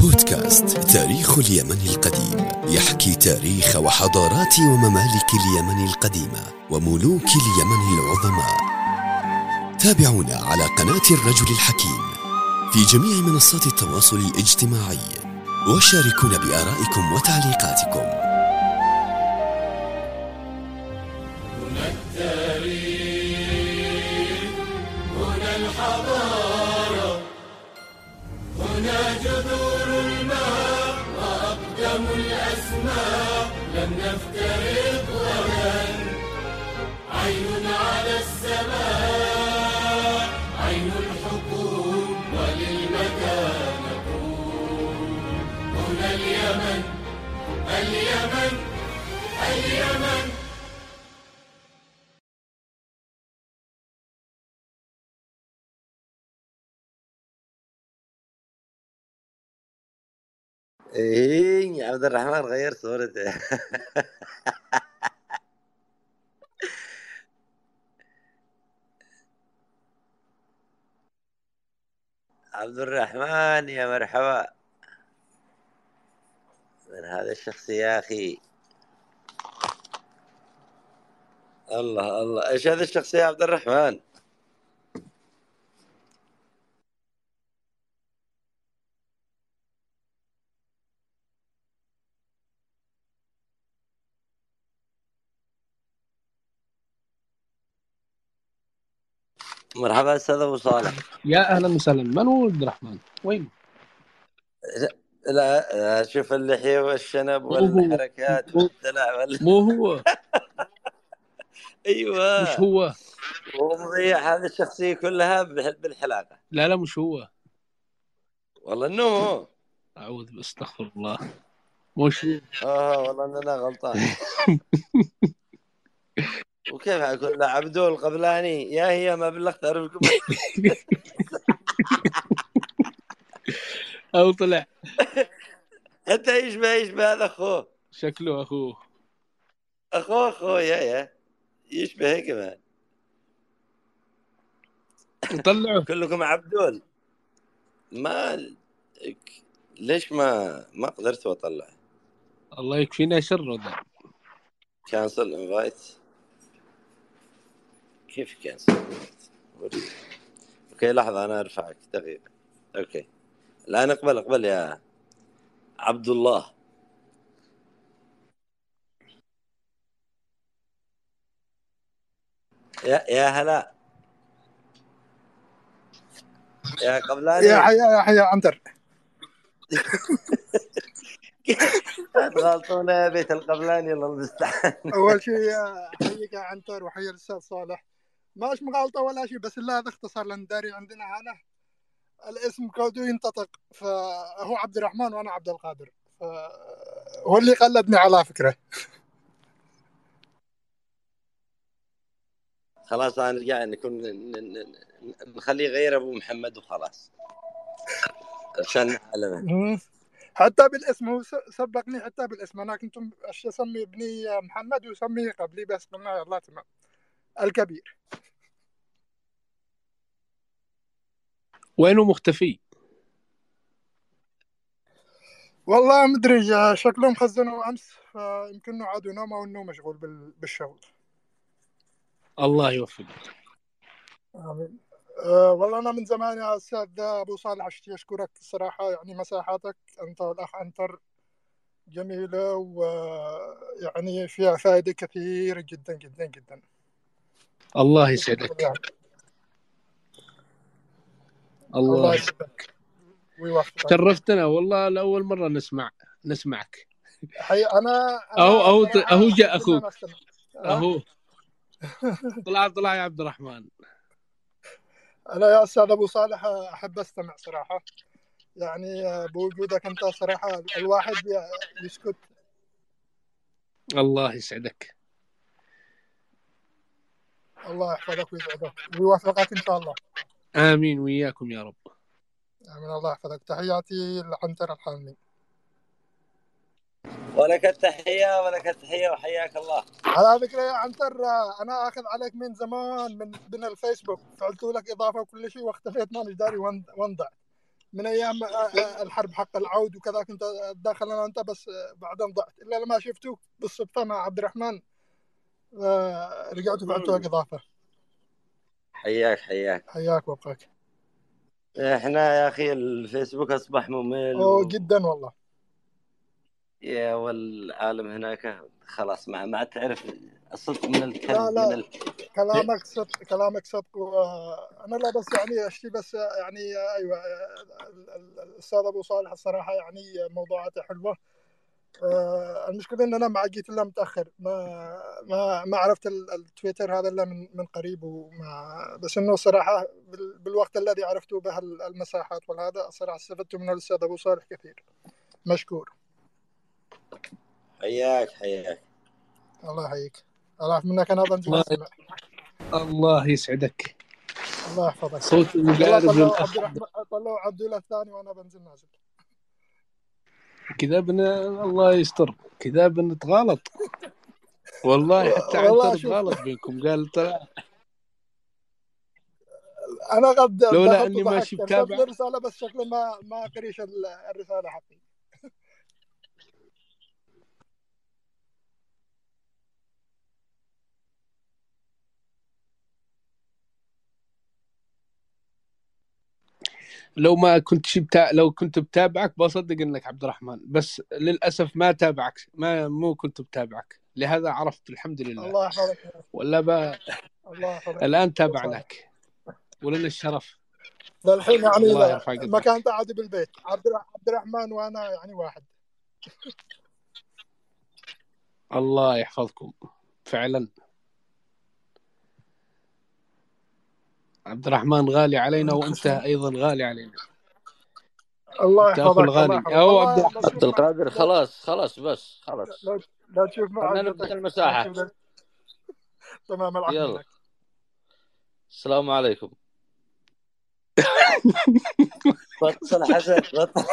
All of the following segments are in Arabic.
بودكاست تاريخ اليمن القديم يحكي تاريخ وحضارات وممالك اليمن القديمة وملوك اليمن العظماء. تابعونا على قناة الرجل الحكيم في جميع منصات التواصل الاجتماعي وشاركونا بآرائكم وتعليقاتكم. ايه يا عبد الرحمن، غير صورته. عبد الرحمن يا مرحبا، من هذا الشخص يا اخي؟ الله الله، ايش هذا الشخص يا عبد الرحمن؟ مرحبا استاذ ابو صالح. يا اهلا وسهلا. من هو عبد الرحمن؟ وين؟ لا شوف اللحيه والشنب والحركات والدلع مو هو. ايوه مش هو، هو مضيع هذه الشخصيه كلها بالحلاقه. لا مش هو والله، انه هو. اعوذ، استغفر الله، مش هو. والله انا غلطان. وكيف أقول لعبد القبلاني يا هي ما بلغت أعرفكم؟ أو طلع أنت يشبه هذا أخوه، شكله أخوه يا يشبه كمان. طلعوا كلكم عبدول. ما ليش ما قدرت أطلع؟ الله يكفينا شر ده. كانسل انفايت. كيف كان؟ اوكي لحظه انا ارفعك دقيقه. اوكي الان اقبل يا عبد الله. يا هلا يا قبلاني، يا حيا عنتر. غلطونا يا بيت القبلاني، الله المستعان. اول شيء حيك يا عنتر وحيا الاستاذ صالح، ماش مغالطه ولا شيء، بس لا هذا اختصار لنداري عندنا هنا، الاسم كودو ينطق، فهو عبد الرحمن وانا عبد القادر، هو اللي قلدني على فكره. خلاص انا رجع نكون نخليه غير ابو محمد وخلاص عشان نعلمه. حتى بالاسم هو سبقني، حتى بالاسم انا كنت اسمي ابني محمد وسميه قبلي، بس قلنا يلا تمام الكبير. وينه مختفي؟ والله مدري، شكلهم خزنوا امس، فيمكنه عادوا نومه وانه مشغول بالشغل. الله يوفقه. امين. والله انا من زمان يا استاذ ابو صالح اشتي اشكرك الصراحه، يعني مساحاتك انت والاخ عنتر جميله، ويعني فيها فائده كثير جدا جدا جدا. الله يسعدك. الله يسعدك ويوفقك. شرفتنا والله، لاول مره نسمعك. انا اهو جاء اخوك، اهو طلع يا عبد الرحمن. انا يا استاذ ابو صالح احب استمع صراحه، يعني بوجودك انت صراحه الواحد يسكت. الله يسعدك. الله يحفظك ويسعدك ويوفقك إن شاء الله. آمين وإياكم يا رب. آمين. الله يحفظك. تحياتي لعنتر الحامي. ولك التحية، ولك التحية وحياك الله. على فكرة يا عنتر أنا آخذ عليك من زمان من الفيسبوك، فعلت لك إضافة وكل شيء واختفيت، ما مش داري وين ضعت، من ايام الحرب حق العود وكذا كنت داخل انا انت، بس بعدين ضعت الا لما شفتوك بالصدفه مع عبد الرحمن رجعت بعتوها اضافه. حياك حياك حياك وبقاك. احنا يا اخي الفيسبوك اصبح ممل جدا والله يا والعالم هناك خلاص ما تعرف الصدق من الكلام. لا لا كلامك صدق كلامك صدق. انا لا بس يعني اشتي بس يعني ايوه الاستاذ ابو صالح الصراحه يعني موضوعاته حلوه. المشكله ان انا ما جيت الا متاخر، ما عرفت التويتر هذا الا من قريب، وما بس انه صراحه بالوقت الذي عرفته به المساحات والهذا صراحه استفدت من الاستاذ ابو صالح كثير. مشكور. حياك حياك. الله يحييك. الله يعرف منك انا اظن. الله يسعدك. الله يحفظك. صوت الجارب طلعوا عبد الله الثاني وانا بنزل نازل. كذا الله يستر كذا بنتغلط والله. حتى عنتر غلط بينكم قال طلع. انا قد لولا اني ماشي بتابع الرساله بس شكله ما قريش الرساله حقي. لو ما كنت لو كنت بتابعك بصدق انك عبد الرحمن، بس للاسف ما تابعك، ما مو كنت بتابعك، لهذا عرفت الحمد لله. الله يحفظك. ولا الله يحفظك. الان تابعناك ولنا الشرف. للحين يعني ما كانت عادي بالبيت عبد الرحمن وانا يعني واحد. الله يحفظكم فعلا. عبد الرحمن غالي علينا وانت ايضا غالي علينا. الله يحفظك. او عبد القادر خلاص بس خلاص لا تشوف معنا نفتح المساحه. تمام العقل. السلام عليكم. بطل حسن بطل.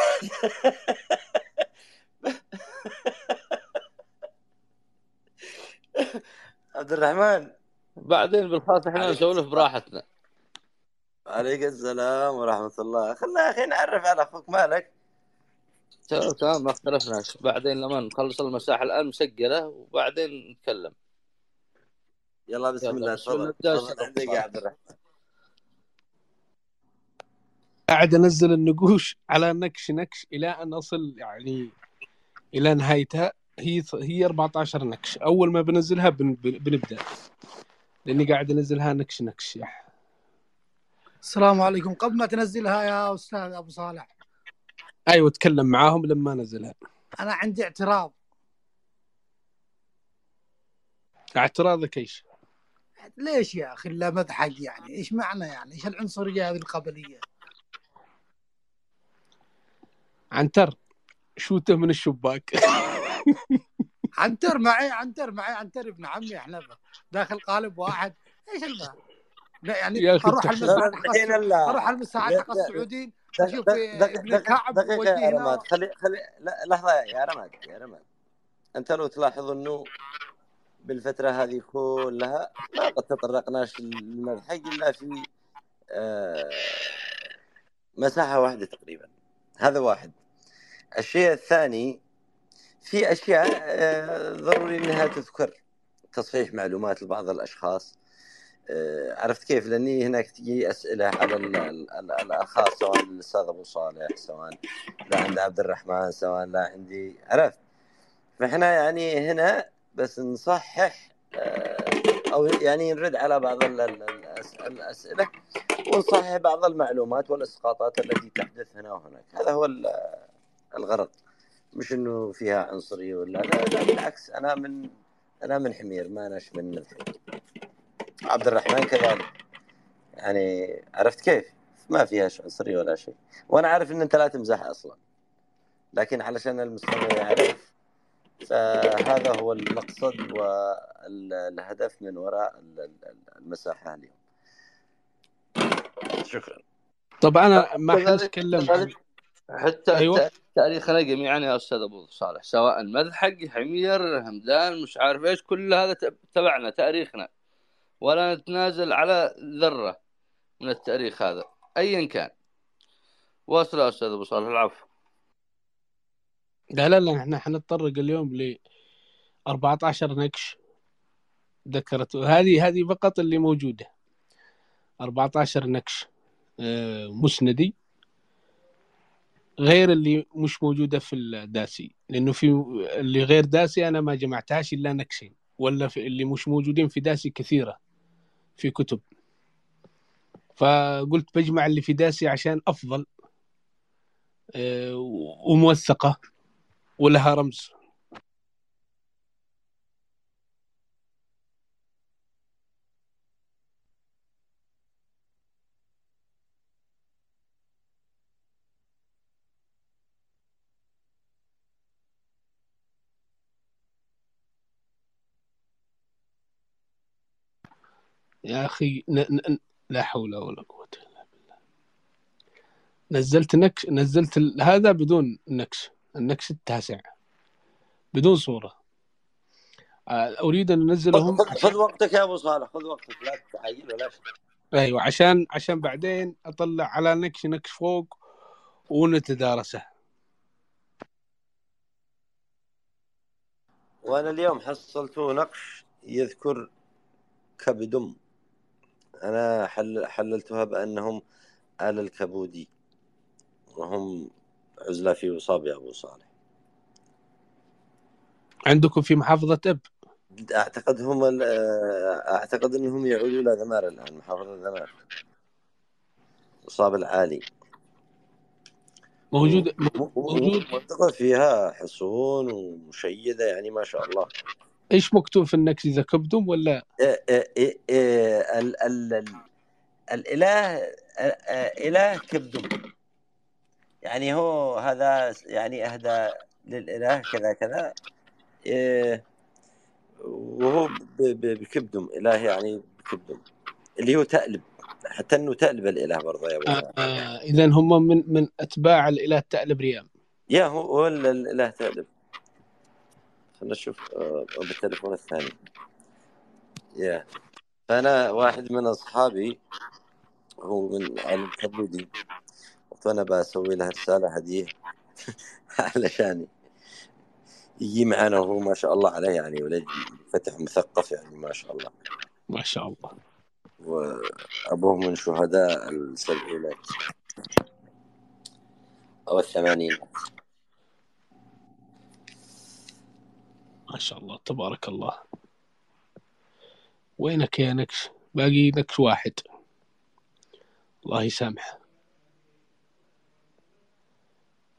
عبد الرحمن بعدين بالخاص احنا نسولف براحتنا. عليك السلام ورحمة الله. خلنا أخي نعرف على أخوك مالك. تمام ما اختلفناش. بعدين لما نخلص المساحة الآن مسجلة وبعدين نتكلم. يلا بسم الله. قاعد أنزل النقوش على نكش إلى أن أصل يعني إلى نهايتها. هي 14 نكش. أول ما بنزلها بنبدأ لأني قاعد أنزلها نكش. السلام عليكم. قبل ما تنزلها يا أستاذ أبو صالح أيوة تكلم معاهم لما نزلها. أنا عندي اعتراض. اعتراضك إيش؟ ليش يا أخي لا مذحج يعني إيش معنى يعني إيش العنصرية هذه القبلية؟ عنتر شوته من الشباك. عنتر معي عنتر ابن عمي إحنا داخل قالب واحد. إيش المعنى؟ لا يعني اروح على المساعدة حق السعوديين اشوف ابن كعب. دقيقه يا رماد خلي لحظه يا رماد انت لو تلاحظ انه بالفتره هذه كلها ما قد تطرقناش للمذحج الا في مساحه واحده تقريبا. هذا واحد. الشيء الثاني في اشياء ضروري انها تذكر. تصحيح معلومات لبعض الاشخاص. عرفت كيف؟ لأني هناك تجي أسئلة على الأخاص سواء الأستاذ أبو صالح سواء لا عند عبد الرحمن سواء لا عندي. عرفت؟ فإحنا يعني هنا بس نصحح أو يعني نرد على بعض الأسئلة ونصحح بعض المعلومات والإسقاطات التي تحدث هنا وهناك. هذا هو الغرض. مش إنه فيها عنصرية ولا لا بالعكس. أنا من حمير ما أناش من مذحج. عبد الرحمن كذلك يعني. عرفت كيف؟ ما فيها عنصرية ولا شيء. وأنا عارف إن أنت لا تمزح أصلا لكن علشان المستمع يعرف فهذا هو المقصد والهدف من وراء المساحة اليوم. شكرا. طبعا أنا ما أتكلم حتى أيوة. تاريخنا جميعا يا أستاذ أبو صالح سواء مذحج حمير همدان مش عارف إيش كل هذا تبعنا تاريخنا ولا نتنازل على ذرة من التاريخ هذا أيا كان. واصل يا أستاذ أبو صالح. العفو. لا لا لا، احنا حنتطرق اليوم ل 14 نقش ذكرته، هذه فقط اللي موجودة، 14 نقش مسندي غير اللي مش موجودة في الداسي، لأنه في اللي غير داسي أنا ما جمعتهاش إلا نقشين، ولا في اللي مش موجودين في داسي كثيرة في كتب، فقلت بجمع اللي في داسي عشان أفضل وموثقة ولها رمز. يا أخي لا حول ولا قوة إلا بالله، نزلت هذا بدون نكش، النكش التاسع بدون صورة. أريد أن أنزلهم. خذ وقتك يا أبو صالح، خذ وقتك، لا تعجل ولا شيء. أيوة، عشان بعدين أطلع على نكش فوق ونتدارسه. وأنا اليوم حصلت نقش يذكر كبدم، أنا حللتها بأنهم آل الكبودي وهم عزلة في وصاب يا أبو صالح. عندكم في محافظة إب؟ أعتقد أنهم يعودوا إلى ذمار الآن، محافظة ذمار، وصاب العالي موجود منطقة فيها حصون ومشيدة، يعني ما شاء الله. إيش مكتوب في النكش إذا كبدم ولا؟ الإله كبدم، يعني هو هذا يعني أهدى للإله كذا كذا، وهو بكبدم إله، يعني بكبدم اللي هو تألب، حتى إنه تألب الإله برضه يا أبو. إذن هم من أتباع الإله تألب ريام، يا هو الإله تألب. خلنا نشوف بالتليفون الثاني. فأنا واحد من أصحابي هو من الكبودي، وأنا بسوي له رسالة هدية علشان يجي معنا، وهو ما شاء الله عليه يعني ولد فتح مثقف، يعني ما شاء الله ما شاء الله، وأبوه من شهداء السبعينات أو الثمانينات ما شاء الله تبارك الله. وينك يا نكش؟ باقي نكش واحد، الله يسامحه،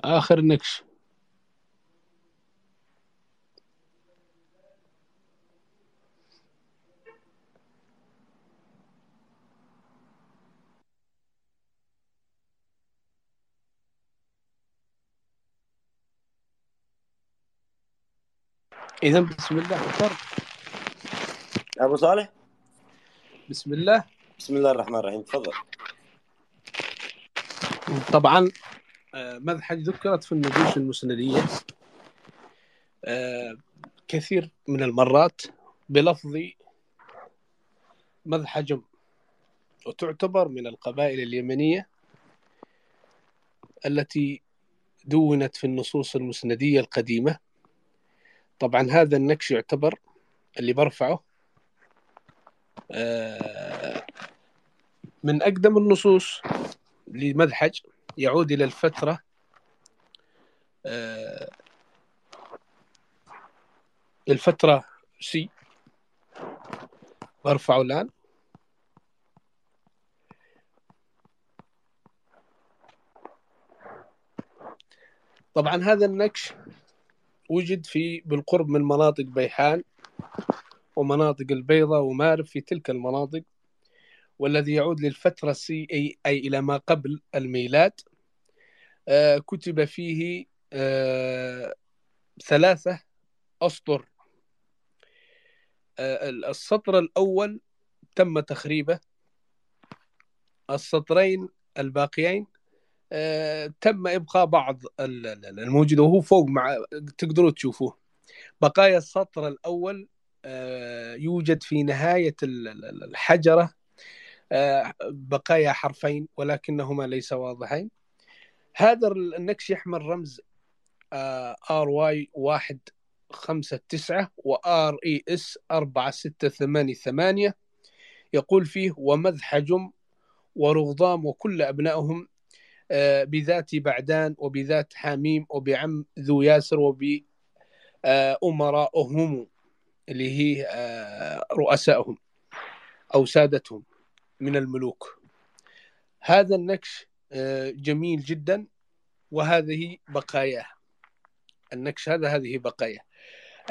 آخر نكش. إذن بسم الله أكبر أبو صالح. بسم الله الرحمن الرحيم، تفضل. طبعا مذحج ذكرت في النجوش المسندية كثير من المرات بلفظ مذحجم، وتعتبر من القبائل اليمنية التي دونت في النصوص المسندية القديمة. طبعا هذا النكش يعتبر اللي برفعه من أقدم النصوص لمذحج، يعود إلى الفترة سي، برفعه الآن. طبعا هذا النكش وجد بالقرب من مناطق بيحان ومناطق البيضة ومارب، في تلك المناطق، والذي يعود للفترة السي أي إلى ما قبل الميلاد. كتب فيه 3 أسطر. السطر الأول تم تخريبه، السطرين الباقيين تم إبقاء بعض الموجود، وهو فوق تقدروا تشوفوه. بقايا السطر الأول يوجد في نهاية الحجرة بقايا حرفين ولكنهما ليس واضحين. هذا النكش يحمل رمز RY159 وRES 4688 يقول فيه: ومذحج ورغضام وكل أبنائهم بذات بعدان وبذات حميم وبعم ذو ياسر وبأمرائهم اللي هي رؤسائهم أو سادتهم من الملوك. هذا النكش جميل جدا، وهذه بقاياه. النكش هذا هذه بقاياه.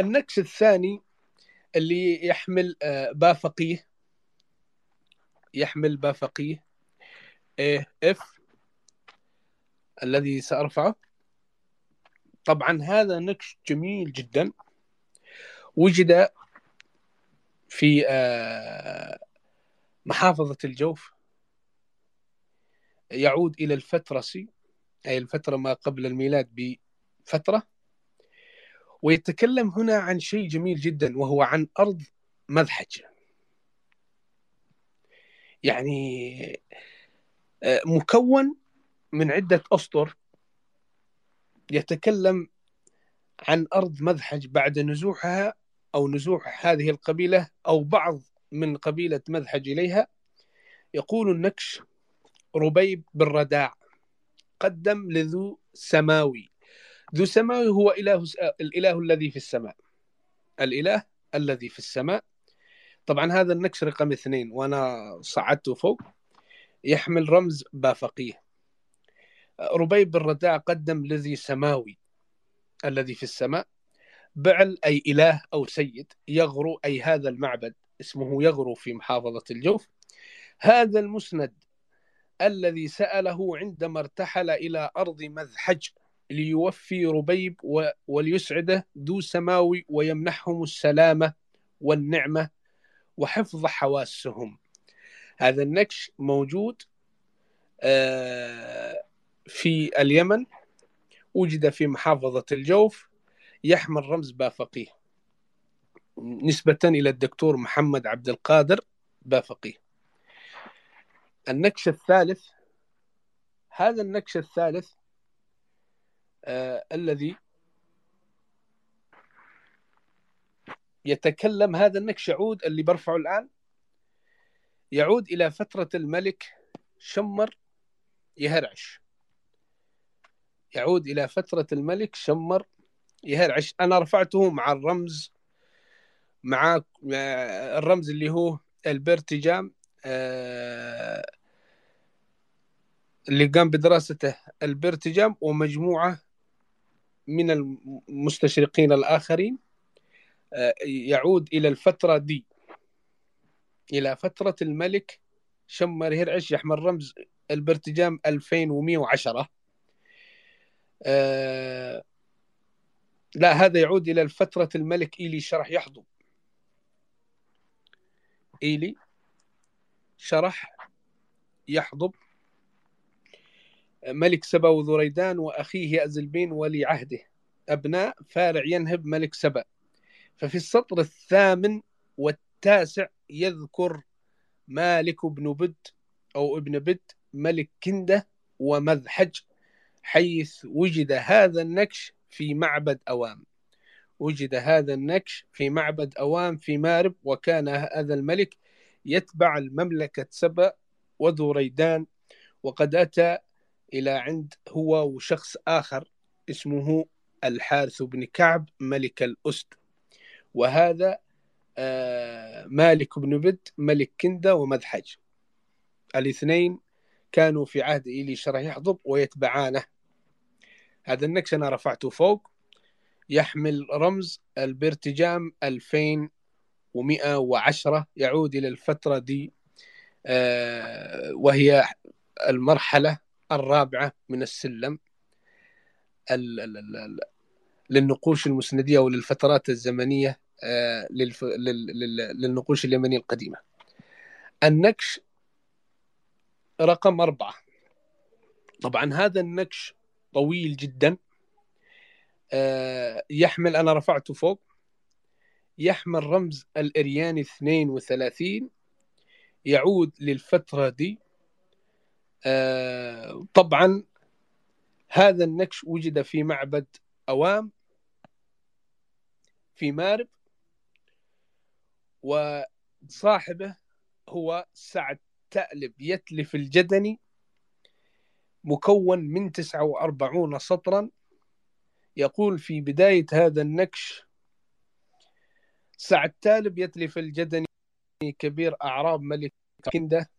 النكش الثاني اللي يحمل بافقيه، يحمل بافقيه F الذي سأرفعه. طبعا هذا نكش جميل جدا، وجد في محافظة الجوف، يعود إلى الفترسي أي الفترة ما قبل الميلاد بفترة، ويتكلم هنا عن شيء جميل جدا وهو عن أرض مذحج، يعني مكون من عدة أسطر. يتكلم عن أرض مذحج بعد نزوحها أو نزوح هذه القبيلة أو بعض من قبيلة مذحج إليها. يقول النكش: ربيب بالرداع قدم لذو سماوي. ذو سماوي هو الإله الذي في السماء، الإله الذي في السماء. طبعا هذا النكش رقم 2 وأنا صعدت فوق، يحمل رمز بافقيه. ربيب بالرداع قدم لذي سماوي الذي في السماء. بعل أي إله أو سيد. يغرو أي هذا المعبد اسمه يغرو في محافظة الجوف. هذا المسند الذي سأله عندما ارتحل إلى أرض مذحج ليوفي ربيب وليسعده ذو سماوي ويمنحهم السلامة والنعمة وحفظ حواسهم. هذا النكش موجود في اليمن، وجد في محافظة الجوف، يحمل رمز بافقيه نسبة إلى الدكتور محمد عبد القادر بافقيه. النكش الثالث، هذا النكش الثالث الذي يتكلم، هذا النكش يعود اللي برفعه الآن، يعود إلى فترة الملك شمر يهرعش، يعود إلى فترة الملك شمر يهرعش. أنا رفعته مع الرمز، مع الرمز اللي هو البرتجام اللي قام بدراسته البرتجام ومجموعة من المستشرقين الآخرين. يعود إلى الفترة دي، إلى فترة الملك شمر يهرعش، يحمل رمز البرتجام 2110. لا، هذا يعود إلى فترة الملك إيلي شرح يحضب، إيلي شرح يحضب ملك سبأ وذريدان وأخيه أزلبين ولي عهده أبناء فارع ينهب ملك سبأ. ففي السطر 8 و9 يذكر مالك بن بد أو ابن بد ملك كندة ومذحج، حيث وجد هذا النكش في معبد أوام، وجد هذا النكش في معبد أوام في مأرب. وكان هذا الملك يتبع المملكة سبأ وذريدان، وقد أتى إلى عند هو وشخص آخر اسمه الحارث بن كعب ملك الأزد. وهذا مالك بن بد ملك كندة ومذحج، الاثنين كانوا في عهد إيلي شرح يحضب ويتبعانه. هذا النكش أنا رفعته فوق، يحمل رمز البرتجام 2110، يعود إلى الفترة دي وهي المرحلة 4 من السلم للنقوش المسندية وللفترات الزمنية للنقوش اليمنية القديمة. النكش رقم 4، طبعا هذا النكش طويل جدا، يحمل، أنا رفعته فوق، يحمل رمز الإرياني 32، يعود للفترة دي. طبعا هذا النقش وجد في معبد أوام في مأرب، وصاحبه هو سعد تألب يتلف الجدني، مكون من 49 سطرا. يقول في بداية هذا النقش: سعد تألب يتلف الجدني كبير أعراب ملك كندة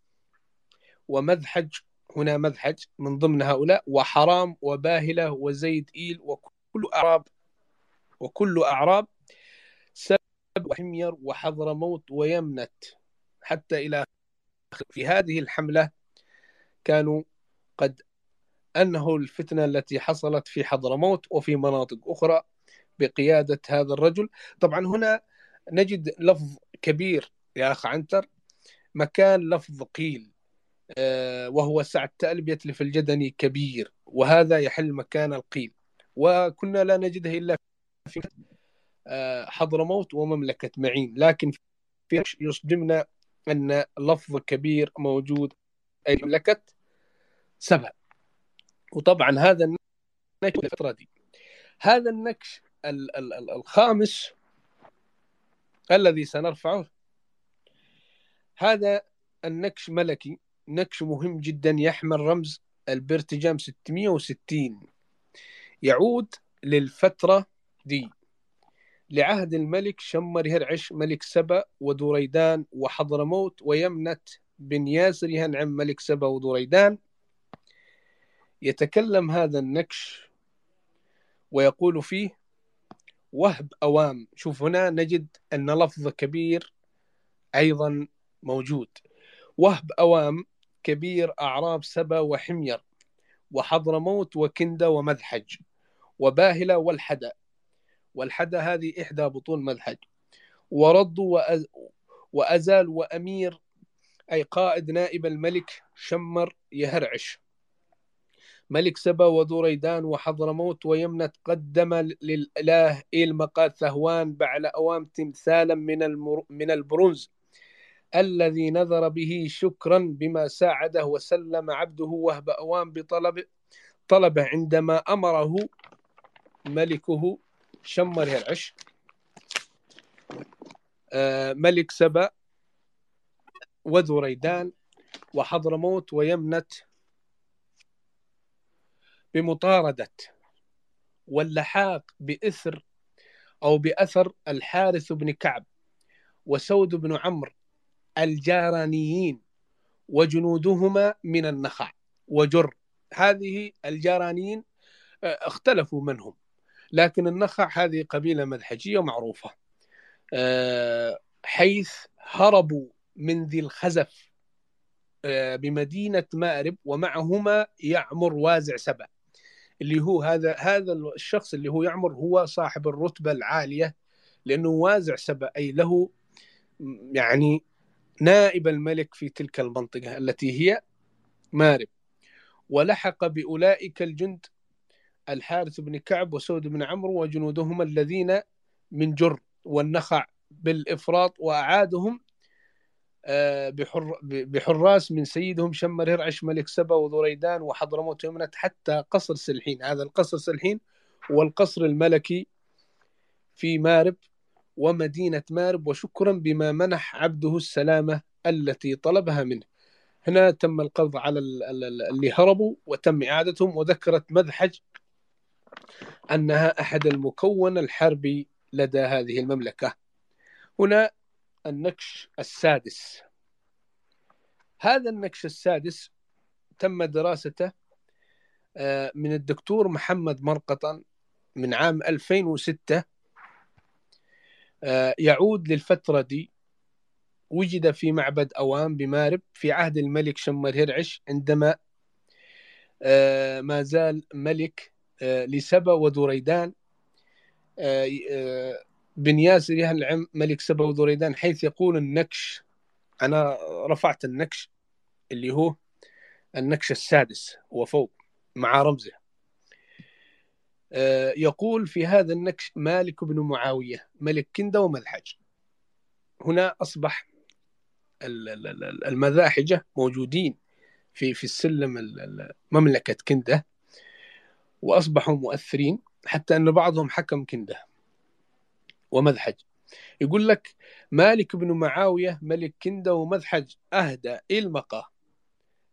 ومذحج، هنا مذحج من ضمن هؤلاء، وحرام وباهلة وزيد إيل وكل أعراب سبأ وحمير وحضرموت ويمنت حتى إلى في هذه الحملة كانوا قد أنهوا الفتنة التي حصلت في حضرموت وفي مناطق أخرى بقيادة هذا الرجل. طبعا هنا نجد لفظ كبير يا أخ عنتر مكان لفظ قيل، وهو سعد تألب يتلف الجدني كبير، وهذا يحل مكان القيل، وكنا لا نجده إلا في حضرموت ومملكة معين، لكن في يصدمنا أن لفظ كبير موجود أي مملكة سبأ. وطبعا هذا النكش الفترة دي. هذا النكش الخامس الذي سنرفعه، هذا النكش ملكي، نكش مهم جدا، يحمل رمز البرتجام 660، يعود للفترة دي لعهد الملك شمر يهرعش ملك سبأ ودوريدان وحضرموت ويمنت بن ياسر يهنعم ملك سبأ ودوريدان. يتكلم هذا النكش ويقول فيه: وهب أوام. شوف هنا نجد أن لفظ كبير أيضا موجود. وهب أوام كبير أعراب سبا وحمير وحضرموت وكندة ومذحج وباهلة والحدى، والحدى هذه إحدى بطون مذحج، ورد وأزال وأمير أي قائد نائب الملك شمر يهرعش ملك سبا ودوريدان وحضرموت ويمنت. قدم للإله المقاد ثهوان بعل أوام تمثالا من البرونز الذي نذر به شكرا بما ساعده وسلم عبده وهب أوام بطلبه عندما أمره ملكه شمر هرعش ملك سبأ وذريدان وحضرموت ويمنت بمطاردة واللحاق بإثر أو بأثر الحارث بن كعب وسود بن عمرو الجارانيين وجنودهما من النخع وجر. هذه الجارانيين اختلفوا منهم، لكن النخع هذه قبيلة مذحجية معروفة، حيث هربوا من ذي الخزف بمدينة مأرب ومعهما يعمر وازع سبأ، اللي هو هذا الشخص اللي هو يعمر هو صاحب الرتبة العالية، لأنه وازع سبأ أي له يعني نائب الملك في تلك المنطقة التي هي مأرب. ولحق بأولئك الجند الحارث بن كعب وسود بن عمرو وجنودهم الذين من جر والنخع بالإفراط، وأعادهم بحراس من سيدهم شمر هرعش ملك سبا وذريدان وحضرموت ويمنت حتى قصر سلحين. هذا القصر سلحين والقصر الملكي في مأرب ومدينة مأرب، وشكرا بما منح عبده السلامة التي طلبها منه. هنا تم القبض على اللي هربوا وتم إعادتهم. وذكرت مذحج أنها أحد المكون الحربي لدى هذه المملكة. هنا النكش السادس. هذا النكش السادس تم دراسته من الدكتور محمد مرقطن من عام 2006، يعود للفترة دي، وجد في معبد أوام بمأرب في عهد الملك شمر هرعش عندما ما زال ملك لسبا ودوريدان بن ياسر يهنعم ملك سبا ودوريدان، حيث يقول النكش، أنا رفعت النكش اللي هو النكش السادس وفوق مع رمزه، يقول في هذا النكش: مالك بن معاوية ملك كندة ومذحج. هنا أصبح المذاحجة موجودين في السلم مملكة كندة، وأصبحوا مؤثرين حتى أن بعضهم حكم كندة ومذحج. يقول لك مالك بن معاوية ملك كندة ومذحج أهدى إلمقة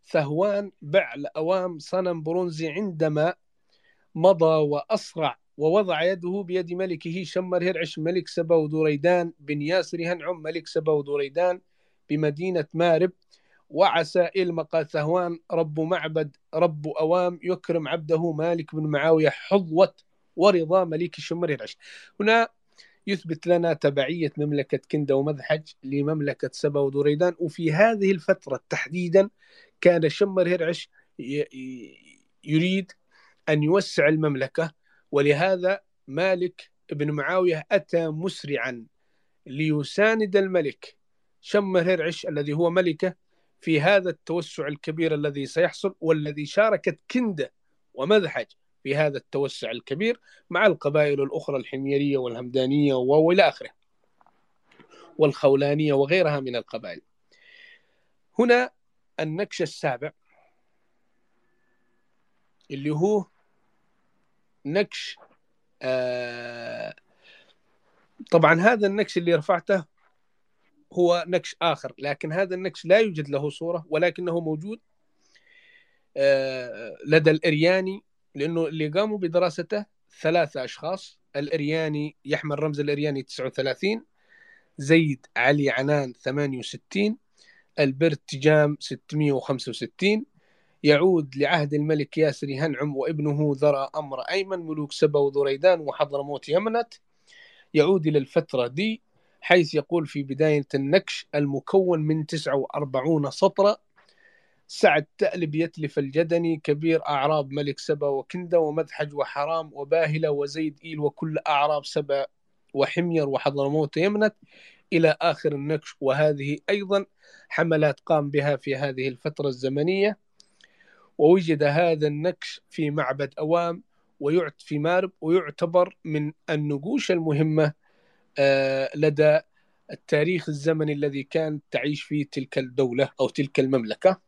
ثهوان باع لأوام صنم برونزي عندما مضى وأسرع ووضع يده بيد ملكه شمر يهرعش ملك سبأ ودوريدان بن ياسر هنعم ملك سبأ ودوريدان بمدينة مأرب. وعسى إلمقة ثهوان رب معبد رب أوام يكرم عبده مالك بن معاوية حظوة ورضا ملك شمر يهرعش. هنا يثبت لنا تبعية مملكة كندة ومذحج لمملكة سبأ ودوريدان. وفي هذه الفترة تحديدا كان شمر يهرعش يريد أن يوسع المملكة، ولهذا مالك بن معاوية أتى مسرعا ليساند الملك شمر يهرعش الذي هو ملكه في هذا التوسع الكبير الذي سيحصل، والذي شاركت كندة ومذحج في هذا التوسع الكبير مع القبائل الأخرى الحميرية والهمدانية وإلى آخره والخولانية وغيرها من القبائل. هنا النكش السابع اللي هو نكش طبعا هذا النكش اللي رفعته هو نكش آخر، لكن هذا النكش لا يوجد له صورة ولكنه موجود لدى الإرياني، لأنه اللي قاموا بدراسته ثلاثة أشخاص: الإرياني يحمل رمز الإرياني 39، زيد علي عنان 68، البرتجام 665. يعود لعهد الملك ياسر هنعم وابنه ذرى أمر أيمن ملوك سبأ وذريدان وحضرموت يمنت. يعود إلى الفترة دي حيث يقول في بداية النكش: المكون من 49 سطرة سعد تألب يتلف الجدني كبير أعراب ملك سبأ وكندة ومذحج وحرام وباهلة وزيد إيل وكل أعراب سبأ وحمير وحضرموت يمنت إلى آخر النكش. وهذه أيضا حملات قام بها في هذه الفترة الزمنية. ووجد هذا النكش في معبد أوام في مأرب، ويعتبر من النقوش المهمة لدى التاريخ الزمني الذي كانت تعيش فيه تلك الدولة أو تلك المملكة.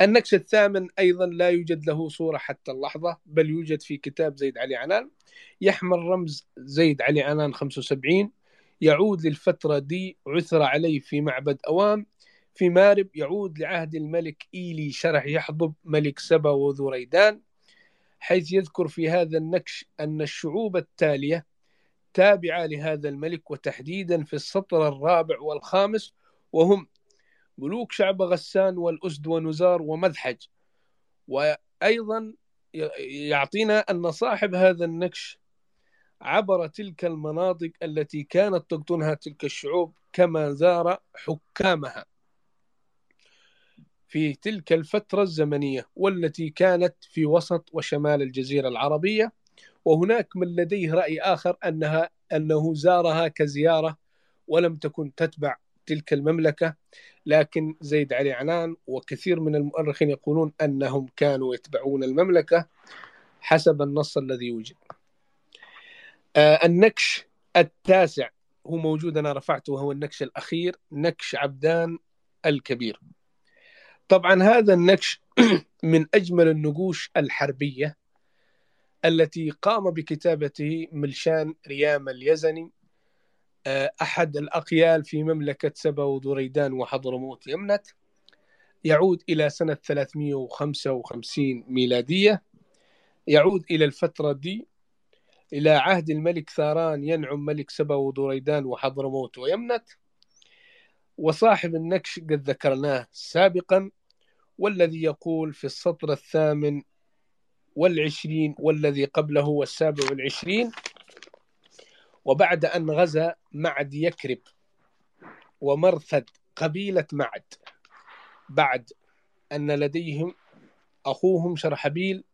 النكش الثامن أيضا لا يوجد له صورة حتى اللحظة، بل يوجد في كتاب زيد علي عنان، يحمل رمز زيد علي عنان 75، يعود للفترة دي عثر عليه في معبد أوام في مأرب. يعود لعهد الملك إيلي شرح يحضب ملك سبأ وذريدان، حيث يذكر في هذا النكش أن الشعوب التالية تابعة لهذا الملك، وتحديدا في السطر الرابع والخامس، وهم ملوك شعب غسان والأزد ونزار ومذحج. وأيضا يعطينا أن صاحب هذا النكش عبر تلك المناطق التي كانت تقطنها تلك الشعوب كما زار حكامها في تلك الفترة الزمنية، والتي كانت في وسط وشمال الجزيرة العربية. وهناك من لديه رأي آخر أنه زارها كزيارة ولم تكن تتبع تلك المملكة، لكن زيد علي عنان وكثير من المؤرخين يقولون أنهم كانوا يتبعون المملكة حسب النص الذي يوجد. النكش التاسع هو موجود، أنا رفعته، وهو النكش الأخير، نكش عبدان الكبير. طبعا هذا النكش من أجمل النقوش الحربية التي قام بكتابته ملشان ريام اليزني أحد الأقيال في مملكة سبأ ودريدان وحضرموت يمنت. يعود إلى سنة 355 ميلادية، يعود إلى الفترة دي إلى عهد الملك ثاران ينعم ملك سبأ ودريدان وحضرموت ويمنت. وصاحب النكش قد ذكرناه سابقا، والذي يقول في السطر 28 والذي قبله والسابع 27: وبعد أن غزا معد يكرب ومرثد قبيلة معد بعد أن لديهم أخوهم شرحبيل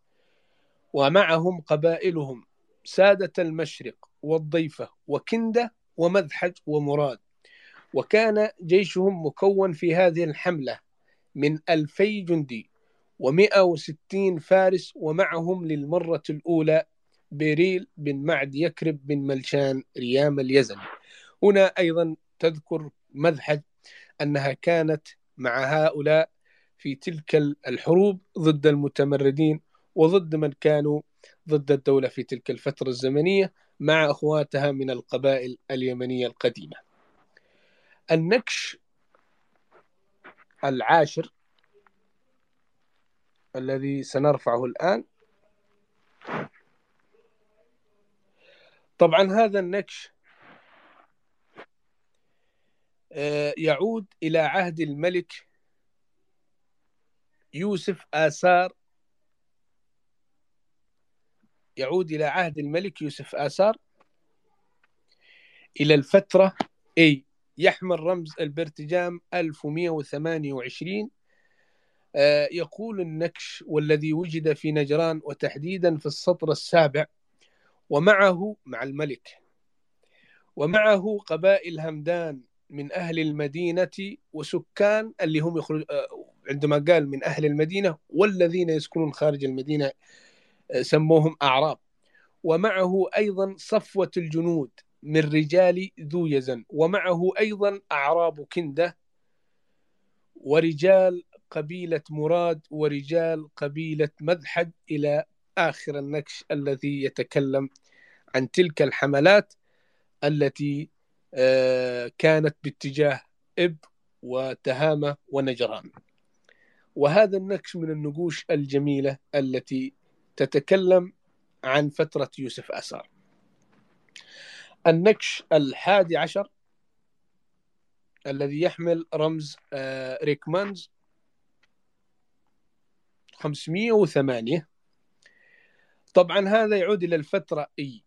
ومعهم قبائلهم سادة المشرق والضيفة وكندة ومذحج ومراد، وكان جيشهم مكون في هذه الحملة من 2000 جندي و160 فارس، ومعهم للمرة الأولى بريل بن معد يكرب بن ملشان ريام اليزن. هنا أيضا تذكر مذحج أنها كانت مع هؤلاء في تلك الحروب ضد المتمردين وضد من كانوا ضد الدولة في تلك الفترة الزمنية مع أخواتها من القبائل اليمنية القديمة. النكش العاشر الذي سنرفعه الآن، طبعا هذا النكش يعود إلى عهد الملك يوسف أسأر، إلى الفترة أي يحمل رمز البرتجام 1128. يقول النكش: والذي وجد في نجران وتحديدا في السطر السابع، ومعه مع الملك ومعه قبائل همدان من أهل المدينة وسكان اللي هم يخرج، عندما قال من أهل المدينة والذين يسكنون خارج المدينة سموهم أعراب، ومعه أيضا صفوة الجنود من رجال ذو يزن، ومعه أيضا أعراب كندة ورجال قبيلة مراد ورجال قبيلة مذحج، إلى آخر النكش الذي يتكلم عن تلك الحملات التي كانت باتجاه إب وتهامة ونجران. وهذا النكش من النقوش الجميلة التي تتكلم عن فترة يوسف أسأر. النكش 11 الذي يحمل رمز ريكمانز 508، طبعا هذا يعود إلى الفترة أي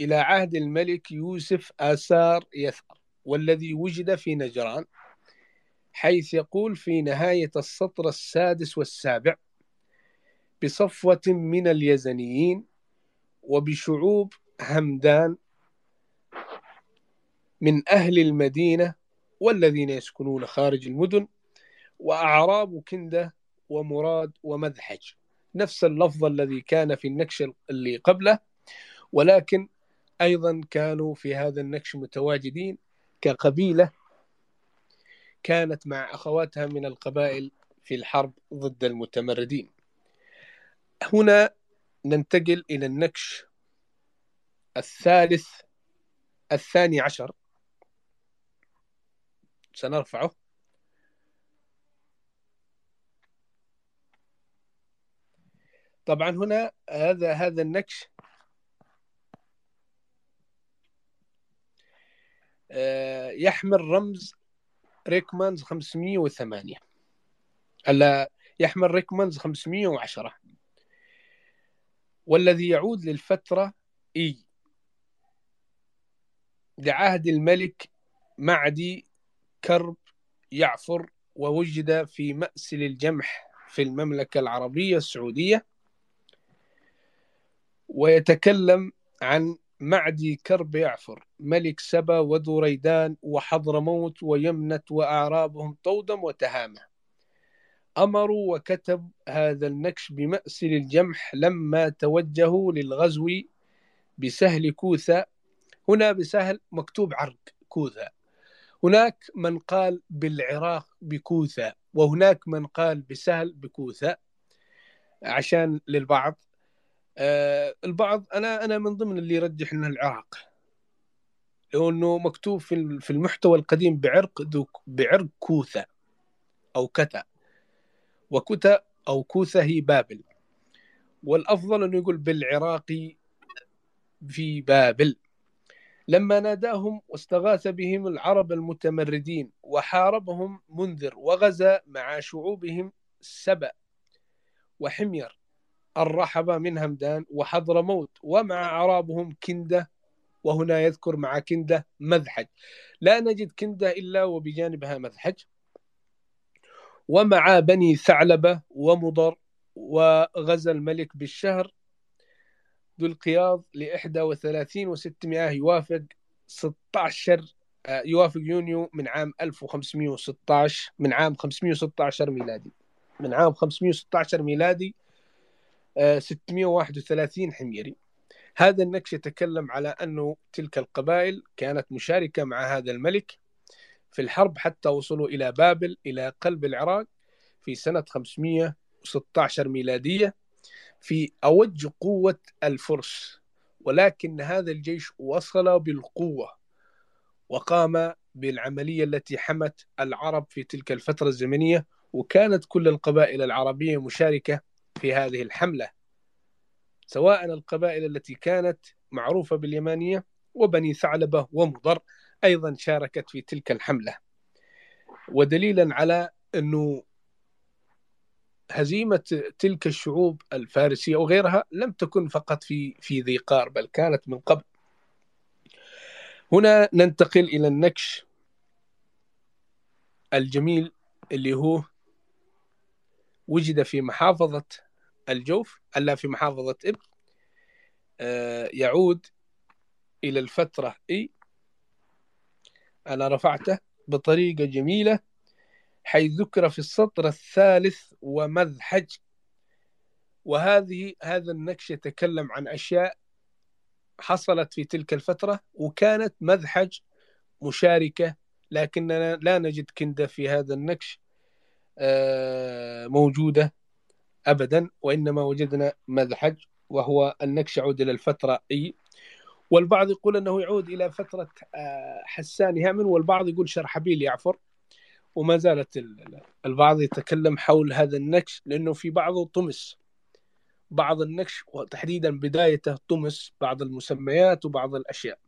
إلى عهد الملك يوسف أسأر يثأر، والذي وجد في نجران، حيث يقول في نهاية السطر السادس والسابع: بصفوة من اليزنيين وبشعوب همدان من أهل المدينة والذين يسكنون خارج المدن، وأعراب كندة ومراد ومذحج، نفس اللفظ الذي كان في النكش اللي قبله، ولكن أيضا كانوا في هذا النكش متواجدين كقبيلة كانت مع أخواتها من القبائل في الحرب ضد المتمردين. هنا ننتقل إلى النكش الثاني عشر سنرفعه، طبعا هنا هذا النكش يحمل رمز ريكمانز 508، ألا يحمل ريكمانز 510، والذي يعود للفترة إي لعهد الملك معدي كرب يعفر، ووجد في مأسل الجمح في المملكة العربية السعودية، ويتكلم عن معدي كرب يعفر ملك سبأ ودريدان وحضرموت ويمنة وأعرابهم طودم وتهامة، أمروا وكتب هذا النكش بمأسل الجمح لما توجهوا للغزو بسهل كوثة. هنا بسهل مكتوب عرق كوثة، هناك من قال بالعراق بكوثة، وهناك من قال بسهل بكوثة عشان للبعض. البعض أنا من ضمن اللي يرجح أنه العراق، لأنه مكتوب في المحتوى القديم بعرق كوثة أو كتة، وكتة أو كوثة هي بابل، والأفضل أنه يقول بالعراقي في بابل. لما ناداهم واستغاث بهم العرب المتمردين وحاربهم منذر، وغزا مع شعوبهم سبأ وحمير الرحبة من همدان وحضرموت، ومع أعرابهم كندة، وهنا يذكر مع كندة مذحج، لا نجد كندة إلا وبجانبها مذحج، ومع بني ثعلبة ومضر، وغزا الملك بالشهر ذو القياض لإحدى 31 و600، يوافق 16 يوافق يونيو من عام 1516 من عام 516 ميلادي 631 حميري. هذا النكش يتكلم على أنه تلك القبائل كانت مشاركة مع هذا الملك في الحرب حتى وصلوا إلى بابل إلى قلب العراق في سنة 516 ميلادية، في أوج قوة الفرس، ولكن هذا الجيش وصل بالقوة وقام بالعملية التي حمت العرب في تلك الفترة الزمنية، وكانت كل القبائل العربية مشاركة في هذه الحملة، سواء القبائل التي كانت معروفة باليمانية وبني ثعلبة ومضر أيضا شاركت في تلك الحملة. ودليلا على أنه هزيمة تلك الشعوب الفارسية وغيرها لم تكن فقط في ذي قار، بل كانت من قبل. هنا ننتقل إلى النكش الجميل اللي هو وجد في محافظة الجوف ألا في محافظة إب، يعود إلى الفترة أنا رفعته بطريقة جميلة، حيث ذكر في السطر الثالث ومذحج. هذا النكش يتكلم عن أشياء حصلت في تلك الفترة، وكانت مذحج مشاركة، لكننا لا نجد كندة في هذا النكش موجودة أبدا، وإنما وجدنا مذحج، وهو النكش يعود إلى الفترة والبعض يقول أنه يعود إلى فترة حسان هامن، والبعض يقول شرحبيل يعفر، وما زالت البعض يتكلم حول هذا النكش، لأنه في بعضه طمس، بعض النكش وتحديدا بدايته طمس بعض المسميات وبعض الأشياء.